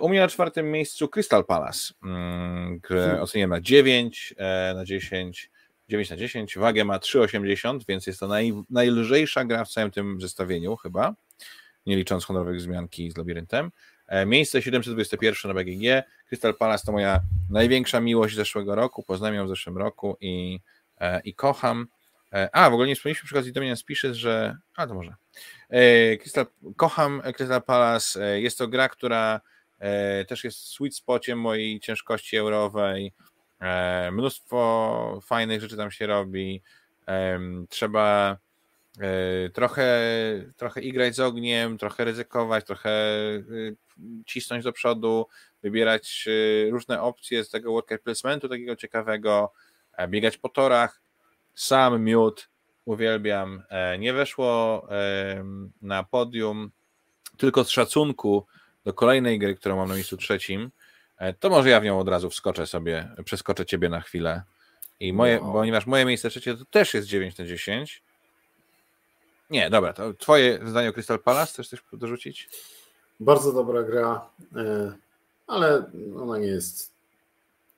U mnie na czwartym miejscu Crystal Palace, um, hmm. oceniam na dziewięć na dziesięć, dziewięć na dziesięć, wagę ma trzy przecinek osiemdziesiąt, więc jest to naj, najlżejsza gra w całym tym zestawieniu chyba, nie licząc honorowej wzmianki z Labiryntem. Miejsce siedemset dwadzieścia jeden na B G G. Crystal Palace to moja największa miłość zeszłego roku, poznałem ją w zeszłym roku i, i kocham. A, w ogóle nie wspomnieliśmy przy okazji Dominant Species, że... A, to może. Crystal... Kocham Crystal Palace. Jest to gra, która też jest sweet spociem mojej ciężkości eurowej. Mnóstwo fajnych rzeczy tam się robi. Trzeba... Trochę, trochę igrać z ogniem, trochę ryzykować, trochę cisnąć do przodu, wybierać różne opcje z tego worker placementu takiego ciekawego, biegać po torach, sam miód, uwielbiam. Nie weszło na podium tylko z szacunku do kolejnej gry, którą mam na miejscu trzecim, to może ja w nią od razu wskoczę sobie, przeskoczę ciebie na chwilę. I moje, no. Ponieważ moje miejsce trzecie to też jest dziewięć na dziesięć. Nie, dobra, to twoje zdanie o Crystal Palace, chcesz coś dorzucić? Bardzo dobra gra, ale ona nie jest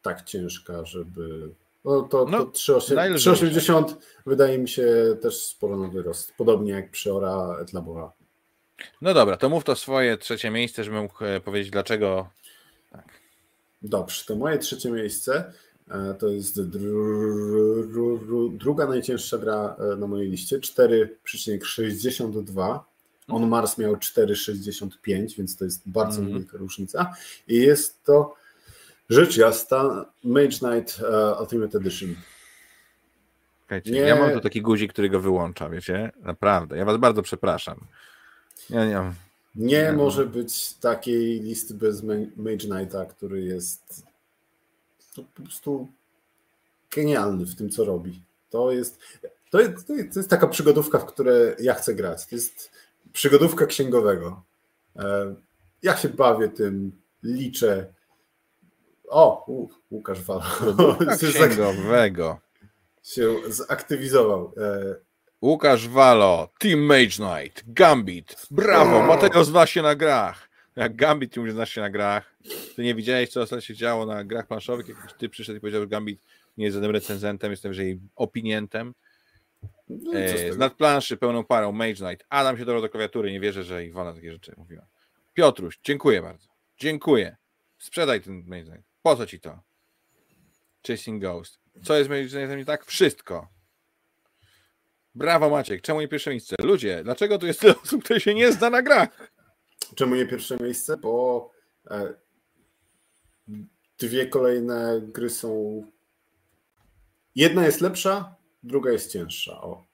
tak ciężka, żeby... No to, no, to trzy osiemdziesiąt wydaje mi się też sporo na wyrost, podobnie jak przy Ora et Labora. No dobra, to mów to swoje trzecie miejsce, żebym mógł powiedzieć dlaczego. Tak. Dobrze, to moje trzecie miejsce to jest druga najcięższa gra na mojej liście, cztery przecinek sześćdziesiąt dwa. On Mars miał cztery przecinek sześćdziesiąt pięć, więc to jest bardzo mm. wielka różnica. I jest to rzecz jasna Mage Knight Ultimate Edition. Słuchajcie, nie... ja mam tu taki guzik, który go wyłącza, wiecie? Naprawdę, ja was bardzo przepraszam. Ja nie mam... Nie, nie może mam. być takiej listy bez Mage Knighta, który jest... To po prostu genialny w tym, co robi. To jest, to jest, to jest taka przygodówka, w której ja chcę grać. To jest przygodówka księgowego. Ja się bawię tym, liczę. O, u, Łukasz Wal. Księgowego. Się zaktywizował. Łukasz Walo, Team Mage Knight, Gambit. Brawo, Mateo zna się na grach. Jak Gambit, ty mówisz, znasz się na grach. Ty nie widziałeś, co ostatnio się działo na grach planszowych. Jak ty przyszedł i powiedział, że Gambit nie jest żadnym recenzentem, jest najwyżej opinientem. No, e, z nadplanszy pełną parą, Mage Knight. Adam się dobrał do klawiatury, nie wierzę, że Iwona takie rzeczy mówiła. Piotruś, dziękuję bardzo. Dziękuję. Sprzedaj ten Mage Knight. Po co ci to? Chasing Ghost. Co jest Mage Knightem nie tak? Wszystko. Brawo Maciek, czemu nie pierwsze miejsce? Ludzie, dlaczego tu jest tyle osób, które się nie zna na grach? Czemu nie pierwsze miejsce? Bo dwie kolejne gry są... Jedna jest lepsza, druga jest cięższa, o,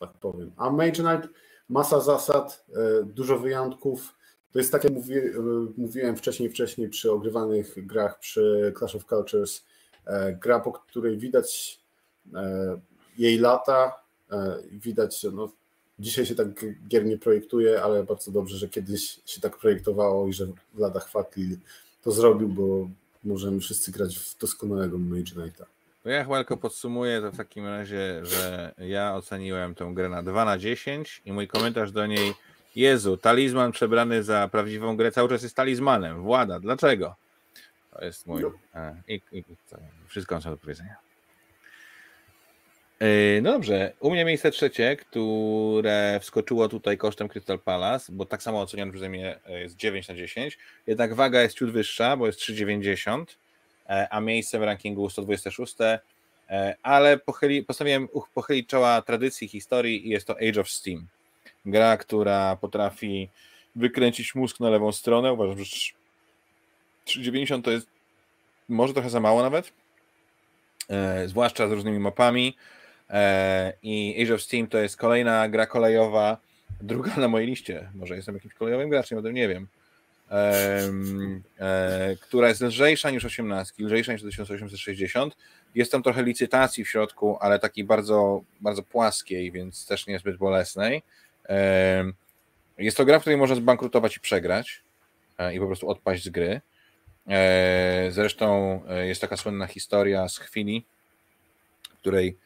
tak powiem. A Mage Knight, masa zasad, dużo wyjątków. To jest tak, jak mówiłem wcześniej, wcześniej przy ogrywanych grach, przy Clash of Cultures, gra, po której widać jej lata, widać... No, dzisiaj się tak gier nie projektuje, ale bardzo dobrze, że kiedyś się tak projektowało i że Vlada Chwatli to zrobił, bo możemy wszyscy grać w doskonałego Mage Knighta. To ja chyba tylko podsumuję to w takim razie, że ja oceniłem tę grę na dwa na dziesięć i mój komentarz do niej: Jezu, talizman przebrany za prawdziwą grę cały czas jest talizmanem. Włada, dlaczego? To jest mój... I, i, to wszystko mam do powiedzenia. No dobrze, u mnie miejsce trzecie, które wskoczyło tutaj kosztem Crystal Palace, bo tak samo ocenione przeze mnie jest dziewięć na dziesięć, jednak waga jest ciut wyższa, bo jest trzy dziewięćdziesiąt, a miejsce w rankingu sto dwadzieścia sześć, ale pochyli, postanowiłem pochylić czoła tradycji, historii i jest to Age of Steam. Gra, która potrafi wykręcić mózg na lewą stronę. Uważam, że trzy dziewięćdziesiąt to jest może trochę za mało nawet, zwłaszcza z różnymi mapami. I Age of Steam to jest kolejna gra kolejowa, druga na mojej liście, może jestem jakimś kolejowym graczem, o tym nie wiem, um, e, która jest lżejsza niż osiemnaście, lżejsza niż tysiąc osiemset sześćdziesiąt, jest tam trochę licytacji w środku, ale takiej bardzo, bardzo płaskiej, więc też niezbyt bolesnej. Um, jest to gra, w której można zbankrutować i przegrać e, i po prostu odpaść z gry. E, zresztą jest taka słynna historia z chwili, w której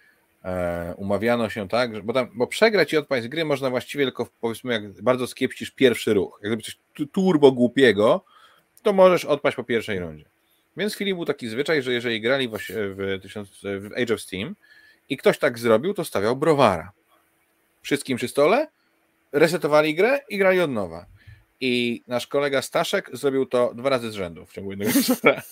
umawiano się tak, bo, tam, bo przegrać i odpaść z gry można właściwie tylko, powiedzmy, jak bardzo skiepcisz pierwszy ruch, jak coś turbo głupiego, to możesz odpaść po pierwszej rundzie. Więc w chwili był taki zwyczaj, że jeżeli grali w, w Age of Steam i ktoś tak zrobił, to stawiał browara. Wszystkim przy stole, resetowali grę i grali od nowa. I nasz kolega Staszek zrobił to dwa razy z rzędu w ciągu jednego wieczora.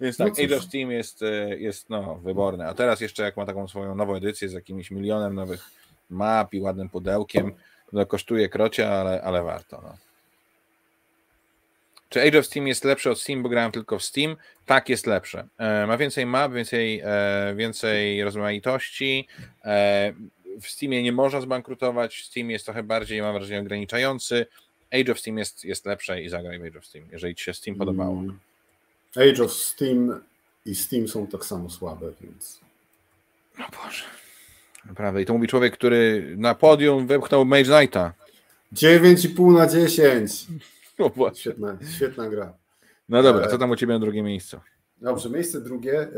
Więc tak, Age of Steam jest, jest no, wyborne. A teraz jeszcze jak ma taką swoją nową edycję z jakimś milionem nowych map i ładnym pudełkiem, no kosztuje krocia, ale, ale warto. No. Czy Age of Steam jest lepsze od Steam, bo grałem tylko w Steam? Tak, jest lepsze. E, ma więcej map, więcej, e, więcej rozmaitości. E, w Steamie nie można zbankrutować. Steam jest trochę bardziej, mam wrażenie, ograniczający. Age of Steam jest, jest lepsze i zagraj w Age of Steam, jeżeli ci się Steam podobało. Mm. Age of Steam i Steam są tak samo słabe, więc... No Boże. Naprawdę. I to mówi człowiek, który na podium wepchnął Mage Knighta. dziewięć i pół na dziesięć. No Boże. Świetna, świetna gra. No dobra, co tam u Ciebie na drugie miejsce? Dobrze, miejsce drugie.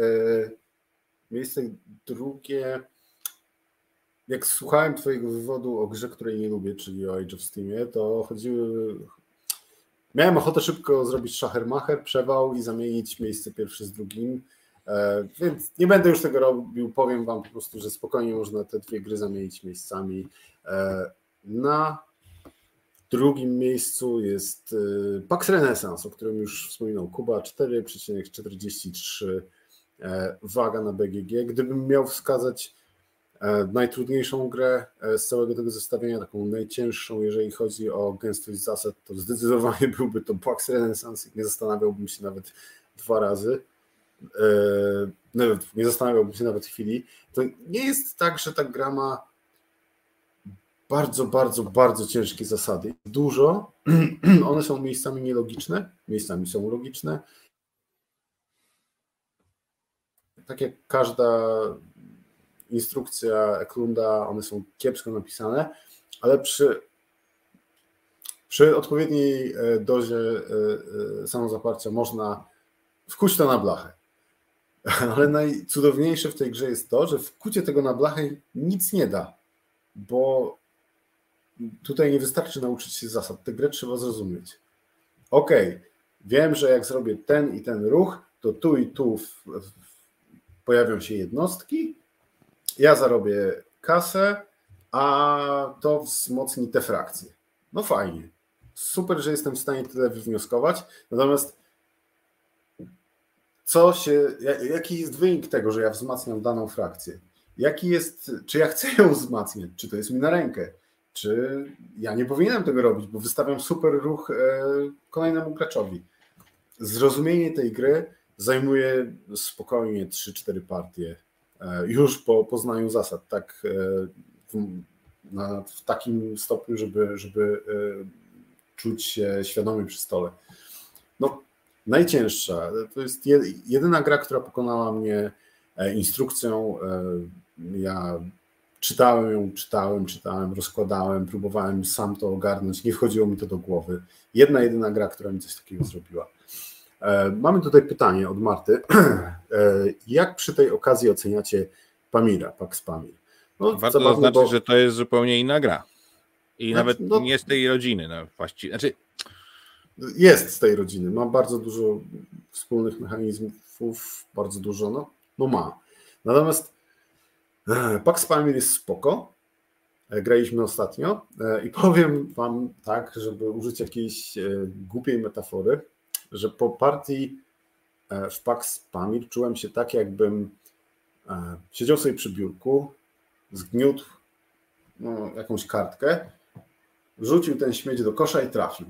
Miejsce drugie... Jak słuchałem Twojego wywodu o grze, której nie lubię, czyli o Age of Steamie, to chodziły... Miałem ochotę szybko zrobić szachermacher, przewał i zamienić miejsce pierwsze z drugim, więc nie będę już tego robił. Powiem wam po prostu, że spokojnie można te dwie gry zamienić miejscami. Na drugim miejscu jest Pax Renaissance, o którym już wspominał Kuba, cztery przecinek czterdzieści trzy waga na B G G. Gdybym miał wskazać najtrudniejszą grę z całego tego zestawienia, taką najcięższą, jeżeli chodzi o gęstość zasad, to zdecydowanie byłby to Pax Renaissance. Nie zastanawiałbym się nawet dwa razy. Nawet, nie zastanawiałbym się nawet chwili. To nie jest tak, że ta gra ma bardzo, bardzo, bardzo ciężkie zasady. Dużo. One są miejscami nielogiczne, miejscami są logiczne. Tak jak każda instrukcja Eklunda, one są kiepsko napisane, ale przy, przy odpowiedniej dozie samozaparcia można wkuć to na blachę. Ale najcudowniejsze w tej grze jest to, że wkucie tego na blachę nic nie da, bo tutaj nie wystarczy nauczyć się zasad. Tę grę trzeba zrozumieć. Okej, okay, wiem, że jak zrobię ten i ten ruch, to tu i tu w, w, pojawią się jednostki, ja zarobię kasę, a to wzmocni te frakcje. No fajnie. Super, że jestem w stanie tyle wywnioskować. Natomiast co się, jaki jest wynik tego, że ja wzmacniam daną frakcję? Jaki jest, czy ja chcę ją wzmacniać? Czy to jest mi na rękę? Czy ja nie powinienem tego robić, bo wystawiam super ruch kolejnemu graczowi? Zrozumienie tej gry zajmuje spokojnie trzy cztery partie. Już po poznaniu zasad, tak w, na, w takim stopniu, żeby, żeby czuć się świadomy przy stole. No, najcięższa, to jest jedyna gra, która pokonała mnie instrukcją. Ja czytałem ją, czytałem, czytałem, rozkładałem, próbowałem sam to ogarnąć, nie wchodziło mi to do głowy. Jedna jedyna gra, która mi coś takiego zrobiła. Mamy tutaj pytanie od Marty. Jak przy tej okazji oceniacie Pamira, Pax Pamir? No, warto zaznaczyć, bo... że to jest zupełnie inna gra. I znaczy, nawet no... nie z tej rodziny. No, właściwie. Znaczy... Jest z tej rodziny. Ma bardzo dużo wspólnych mechanizmów. Bardzo dużo. No, no ma. Natomiast Pax Pamir jest spoko. Graliśmy ostatnio i powiem wam tak, żeby użyć jakiejś głupiej metafory, że po partii w Pax Pamir czułem się tak, jakbym siedział sobie przy biurku, zgniótł no, jakąś kartkę, rzucił ten śmieć do kosza i trafił.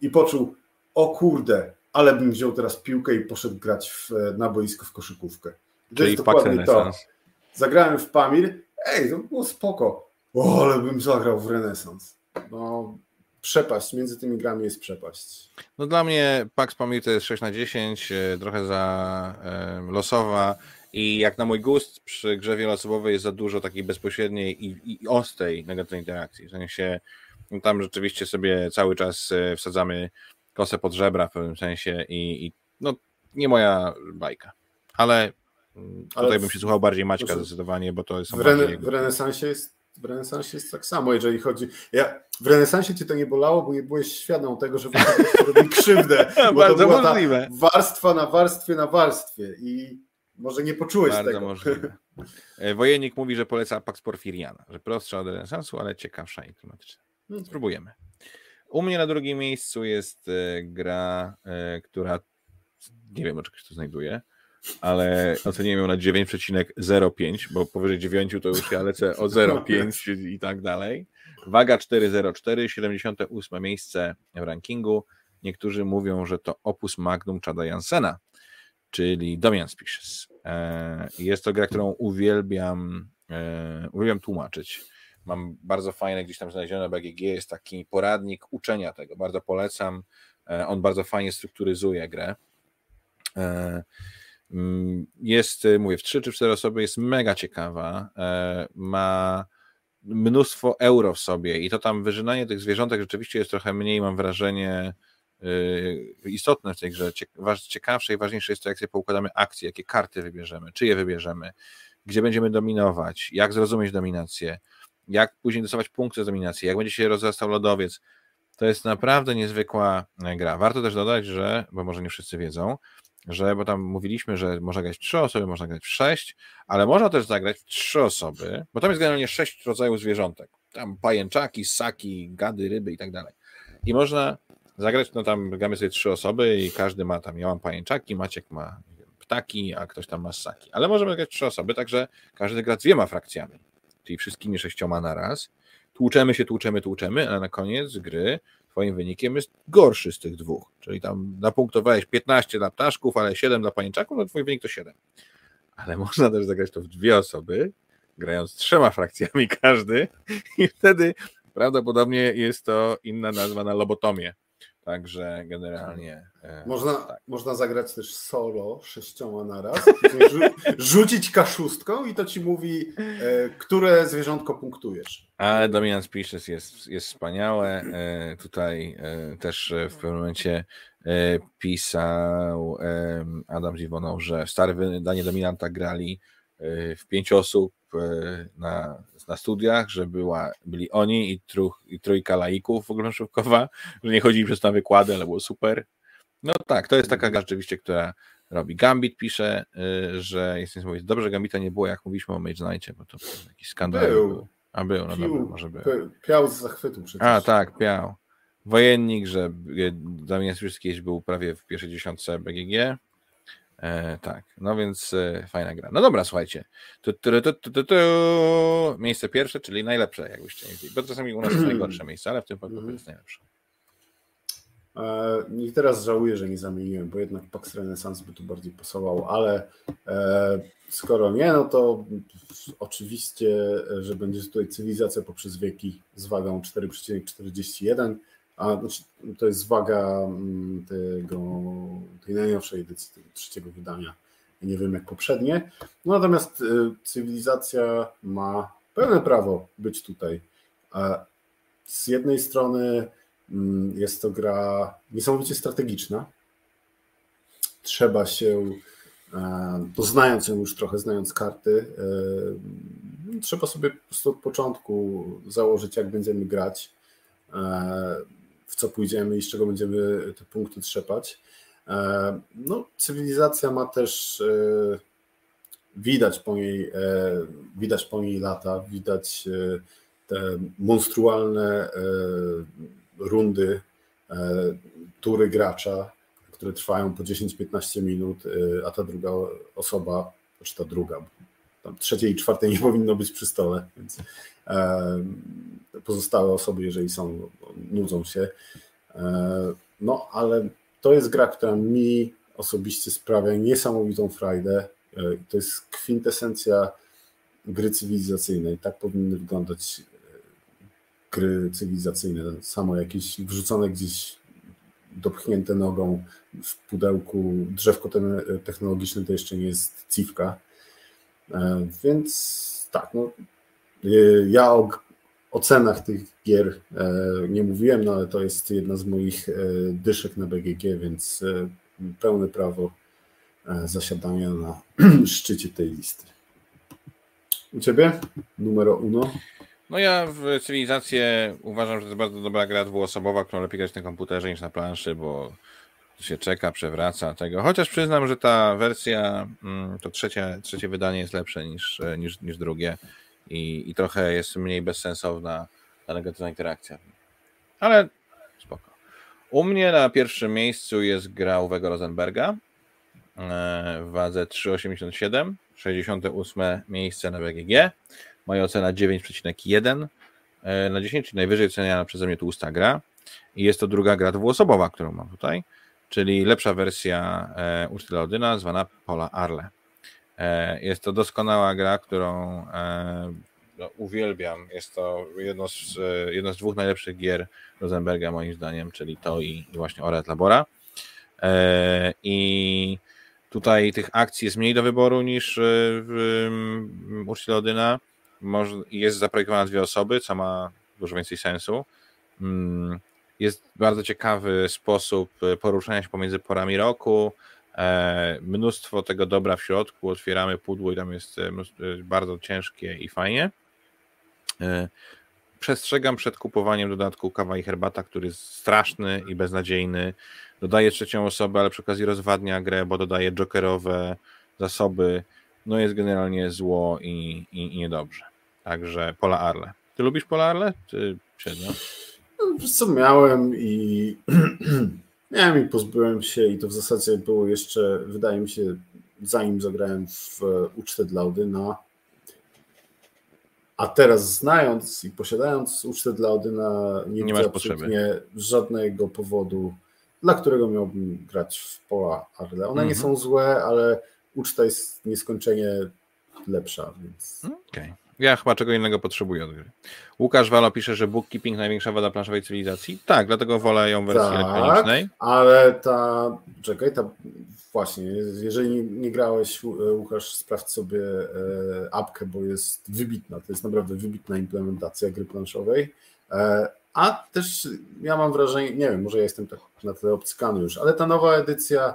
I poczuł, o kurde, ale bym wziął teraz piłkę i poszedł grać w, na boisko w koszykówkę. I to jest dokładnie to. Zagrałem w Pamir, ej, to było spoko. O, ale bym zagrał w Renesans. No, przepaść, między tymi grami jest przepaść. No dla mnie Pax Pamir to jest sześć na dziesięć, trochę za y, losowa i jak na mój gust przy grze wieloosobowej jest za dużo takiej bezpośredniej i, i ostrej negatywnej interakcji. W sensie no tam rzeczywiście sobie cały czas wsadzamy kosę pod żebra w pewnym sensie i, i no nie moja bajka. Ale, ale tutaj w, bym się słuchał bardziej Maćka proszę, zdecydowanie, bo to jest... W, rene, w renesansie jest W renesansie jest tak samo, jeżeli chodzi... Ja, w renesansie cię to nie bolało, bo nie byłeś świadom tego, że robi krzywdę. Bo bardzo to była ta warstwa na warstwie na warstwie i może nie poczułeś bardzo tego. Możliwe. Wojennik mówi, że poleca Pax Porfiriana, że prostsza od renesansu, ale ciekawsza i klimatyczna. No, spróbujemy. U mnie na drugim miejscu jest gra, która... Nie wiem, o czego się tu znajduje. Ale oceniłem ją na dziewięć przecinek zero pięć, bo powyżej dziewięć to już ja lecę o zero przecinek pięć i tak dalej. Waga cztery zero cztery, siedemdziesiąte ósme miejsce w rankingu. Niektórzy mówią, że to opus magnum Chada Jansena, czyli Dominant Species. Jest to gra, którą uwielbiam, uwielbiam tłumaczyć. Mam bardzo fajne, gdzieś tam znalezione B G G, jest taki poradnik uczenia tego. Bardzo polecam. On bardzo fajnie strukturyzuje grę. Jest, mówię, w trzy czy cztery osoby, jest mega ciekawa, ma mnóstwo euro w sobie i to tam wyżynanie tych zwierzątek rzeczywiście jest trochę mniej, mam wrażenie, istotne w tej grze. Ciekawsze i ważniejsze jest to, jak sobie poukładamy akcje, jakie karty wybierzemy, czyje wybierzemy, gdzie będziemy dominować, jak zrozumieć dominację, jak później dostawać punkty z dominacji, jak będzie się rozrastał lodowiec. To jest naprawdę niezwykła gra. Warto też dodać, że, bo może nie wszyscy wiedzą, że, bo tam mówiliśmy, że można grać w trzy osoby, można grać w sześć, ale można też zagrać w trzy osoby, bo tam jest generalnie sześć rodzajów zwierzątek. Tam pajęczaki, ssaki, gady, ryby i tak dalej. I można zagrać, no tam gramy sobie trzy osoby i każdy ma tam, ja mam pajęczaki, Maciek ma nie wiem, ptaki, a ktoś tam ma ssaki. Ale możemy grać trzy osoby, także każdy gra dwiema frakcjami, czyli wszystkimi sześcioma na raz. Tłuczemy się, tłuczemy, tłuczemy, ale na koniec gry twoim wynikiem jest gorszy z tych dwóch. Czyli tam napunktowałeś piętnaście dla ptaszków, ale siedem dla pajęczaków, no twój wynik to siedem. Ale można też zagrać to w dwie osoby, grając trzema frakcjami każdy i wtedy prawdopodobnie jest to inna nazwa na lobotomię. Także generalnie... Można, tak. można zagrać też solo sześcioma na raz, rzucić kaszustką i to ci mówi, e, które zwierzątko punktujesz. Ale Dominant Species jest, jest wspaniałe. E, tutaj e, też w pewnym momencie e, pisał e, Adam z Iwoną, że w stare wydanie Dominanta grali e, w pięć osób e, na... na studiach, że była, byli oni i, truch, i trójka laików w ogóle szybkowa, że nie chodzili przez tam wykłady, ale było super. No tak, to jest taka gra rzeczywiście, która robi. Gambit pisze, yy, że jest niesamowite. Dobrze, Gambita nie było, jak mówiliśmy o Mage Knightie, bo to jakiś skandal był. był. A był, no Pił, dobra, może był. Piał z zachwytu przecież. A tak, piał. Wojennik, że Damian Słyszkiewicz był prawie w pierwszej dziesiątce B G G. E, tak, no więc e, fajna gra. No dobra, słuchajcie. Tu, tu, tu, tu, tu, tu. Miejsce pierwsze, czyli najlepsze, jakbyście nie wiedzieli. Bo czasami u nas jest najgorsze miejsce, ale w tym przypadku jest najlepsze. E, I teraz żałuję, że nie zamieniłem, bo jednak Pax Renaissance by tu bardziej pasował, ale e, skoro nie, no to oczywiście, że będzie tutaj cywilizacja poprzez wieki z wagą cztery przecinek czterdzieści jeden. A to jest waga tego, tej najnowszej edycji, tego trzeciego wydania. Nie wiem jak poprzednie. No natomiast cywilizacja ma pełne prawo być tutaj. Z jednej strony jest to gra niesamowicie strategiczna. Trzeba się poznając ją już trochę, znając karty, trzeba sobie po prostu od początku założyć, jak będziemy grać, w co pójdziemy i z czego będziemy te punkty trzepać. No, cywilizacja ma też, widać po niej, widać po niej lata, widać te monstrualne rundy, tury gracza, które trwają po dziesięć do piętnastu minut, a ta druga osoba, czy ta druga, tam trzeciej i czwartej nie powinno być przy stole, więc pozostałe osoby, jeżeli są, nudzą się. No, ale to jest gra, która mi osobiście sprawia niesamowitą frajdę. To jest kwintesencja gry cywilizacyjnej. Tak powinny wyglądać gry cywilizacyjne. Samo jakieś wrzucone gdzieś, dopchnięte nogą w pudełku drzewko technologiczne, to jeszcze nie jest cifka. Więc tak, no, ja o ocenach tych gier nie mówiłem, no ale to jest jedna z moich dyszek na B G G, więc pełne prawo zasiadania na szczycie tej listy. U Ciebie numero uno? No ja w Cywilizację uważam, że to jest bardzo dobra gra dwuosobowa, którą lepiej grać na komputerze niż na planszy, bo się czeka, przewraca tego. Chociaż przyznam, że ta wersja, to trzecie, trzecie wydanie jest lepsze niż, niż, niż drugie i, i trochę jest mniej bezsensowna ta negatywna interakcja. Ale spoko. U mnie na pierwszym miejscu jest gra Uwego Rosenberga w wadze trzy przecinek osiemdziesiąt siedem, sześćdziesiąte ósme miejsce na B G G. Moja ocena dziewięć przecinek jeden na dziesięć, czyli najwyżej oceniana przeze mnie tłusta gra. I jest to druga gra dwuosobowa, którą mam tutaj, czyli lepsza wersja Uczty dla Odyna, zwana Pola Arle. Jest to doskonała gra, którą no, uwielbiam. Jest to jedno z, jedno z dwóch najlepszych gier Rosenberga, moim zdaniem, czyli to i, i właśnie Ora et Labora. I tutaj tych akcji jest mniej do wyboru niż w Uczcie dla Odyna. Jest zaprojektowana dwie osoby, co ma dużo więcej sensu. Jest bardzo ciekawy sposób poruszania się pomiędzy porami roku. Mnóstwo tego dobra w środku. Otwieramy pudło i tam jest bardzo ciężkie i fajnie. Przestrzegam przed kupowaniem dodatku kawa i herbata, który jest straszny i beznadziejny. Dodaje trzecią osobę, ale przy okazji rozwadnia grę, bo dodaje jokerowe zasoby. No jest generalnie zło i, i, i niedobrze. Także Pola Arle. Ty lubisz Pola Arle? Ty średnio? No, co miałem i miałem i pozbyłem się i to w zasadzie było jeszcze, wydaje mi się, zanim zagrałem w Ucztę dla Odyna. A teraz znając i posiadając Ucztę dla Odyna, nie, nie masz potrzeby żadnego powodu, dla którego miałbym grać w Pola Arle. One mm-hmm. nie są złe, ale uczta jest nieskończenie lepsza, więc... Okej. Okay. Ja chyba czego innego potrzebuję od gry. Łukasz Walo pisze, że bookkeeping największa wada planszowej cywilizacji. Tak, dlatego wolę ją w wersji tak, elektronicznej. Ale ta... Czekaj, ta... Właśnie, jeżeli nie grałeś, Łukasz, sprawdź sobie apkę, bo jest wybitna. To jest naprawdę wybitna implementacja gry planszowej. A też ja mam wrażenie, nie wiem, może ja jestem tak na tyle obcykany już, ale ta nowa edycja...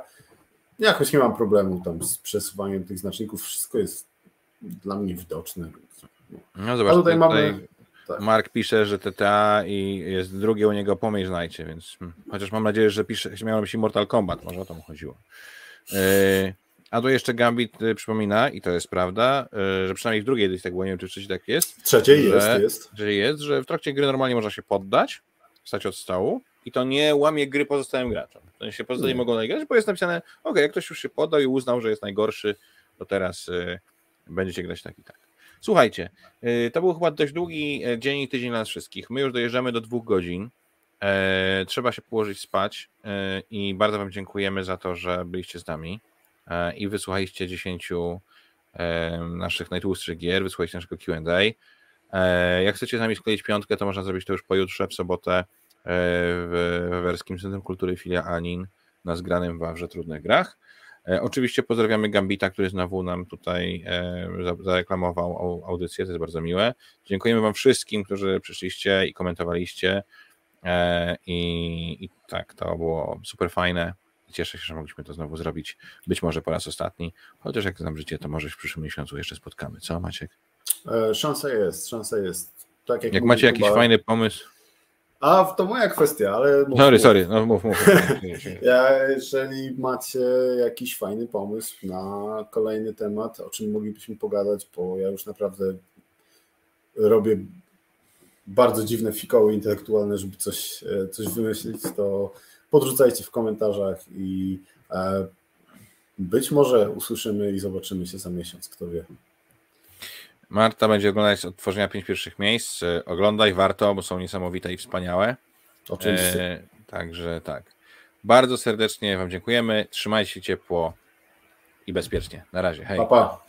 Ja choć nie mam problemu tam z przesuwaniem tych znaczników, wszystko jest dla mnie widoczne. No zobacz, tutaj, tutaj mamy... tak. Mark pisze, że T T A i jest drugie u niego pomyśl znajdzie, więc chociaż mam nadzieję, że pisze, miałem na myśli Mortal Kombat, może o to mu chodziło. Yy, a tu jeszcze Gambit przypomina, i to jest prawda, yy, że przynajmniej w drugiej edycji tak było, nie wiem, czy w trzeciej tak jest. Trzeciej jest, jest. Czyli jest, że w trakcie gry normalnie można się poddać, wstać od stołu, i to nie łamie gry pozostałym graczom. W sensie pozostali mogą nagrać, bo jest napisane, ok, jak ktoś już się poddał i uznał, że jest najgorszy, to teraz y, będziecie grać tak i tak. Słuchajcie, y, to był chyba dość długi dzień i tydzień dla nas wszystkich. My już dojeżdżamy do dwóch godzin. E, trzeba się położyć spać e, i bardzo wam dziękujemy za to, że byliście z nami e, i wysłuchaliście dziesięciu e, naszych najtłustszych gier, wysłuchaliście naszego Q and A. E, jak chcecie z nami skleić piątkę, to można zrobić to już pojutrze, w sobotę, w Wawerskim Centrum Kultury Filia Anin na zgranym w Wawrze Trudnych Grach. E, oczywiście pozdrawiamy Gambita, który znowu nam tutaj e, zareklamował audycję, to jest bardzo miłe. Dziękujemy wam wszystkim, którzy przyszliście i komentowaliście e, i, i tak, to było super fajne. Cieszę się, że mogliśmy to znowu zrobić, być może po raz ostatni, chociaż jak znam życie, to może się w przyszłym miesiącu jeszcze spotkamy. Co, Maciek? E, szansa jest, szansa jest. Tak jak jak macie jakiś chyba... fajny pomysł? A, to moja kwestia, ale... Mów, sorry, mów. sorry, no mów, mów. Ja, jeżeli macie jakiś fajny pomysł na kolejny temat, o czym moglibyśmy pogadać, bo ja już naprawdę robię bardzo dziwne fikoły intelektualne, żeby coś, coś wymyślić, to podrzucajcie w komentarzach i e, być może usłyszymy i zobaczymy się za miesiąc, kto wie. Marta będzie oglądać odtworzenia pięć pierwszych miejsc. Oglądaj, warto, bo są niesamowite i wspaniałe. Oczywiście. E, także tak. Bardzo serdecznie Wam dziękujemy. Trzymajcie się ciepło i bezpiecznie. Na razie. Hej. Pa, pa.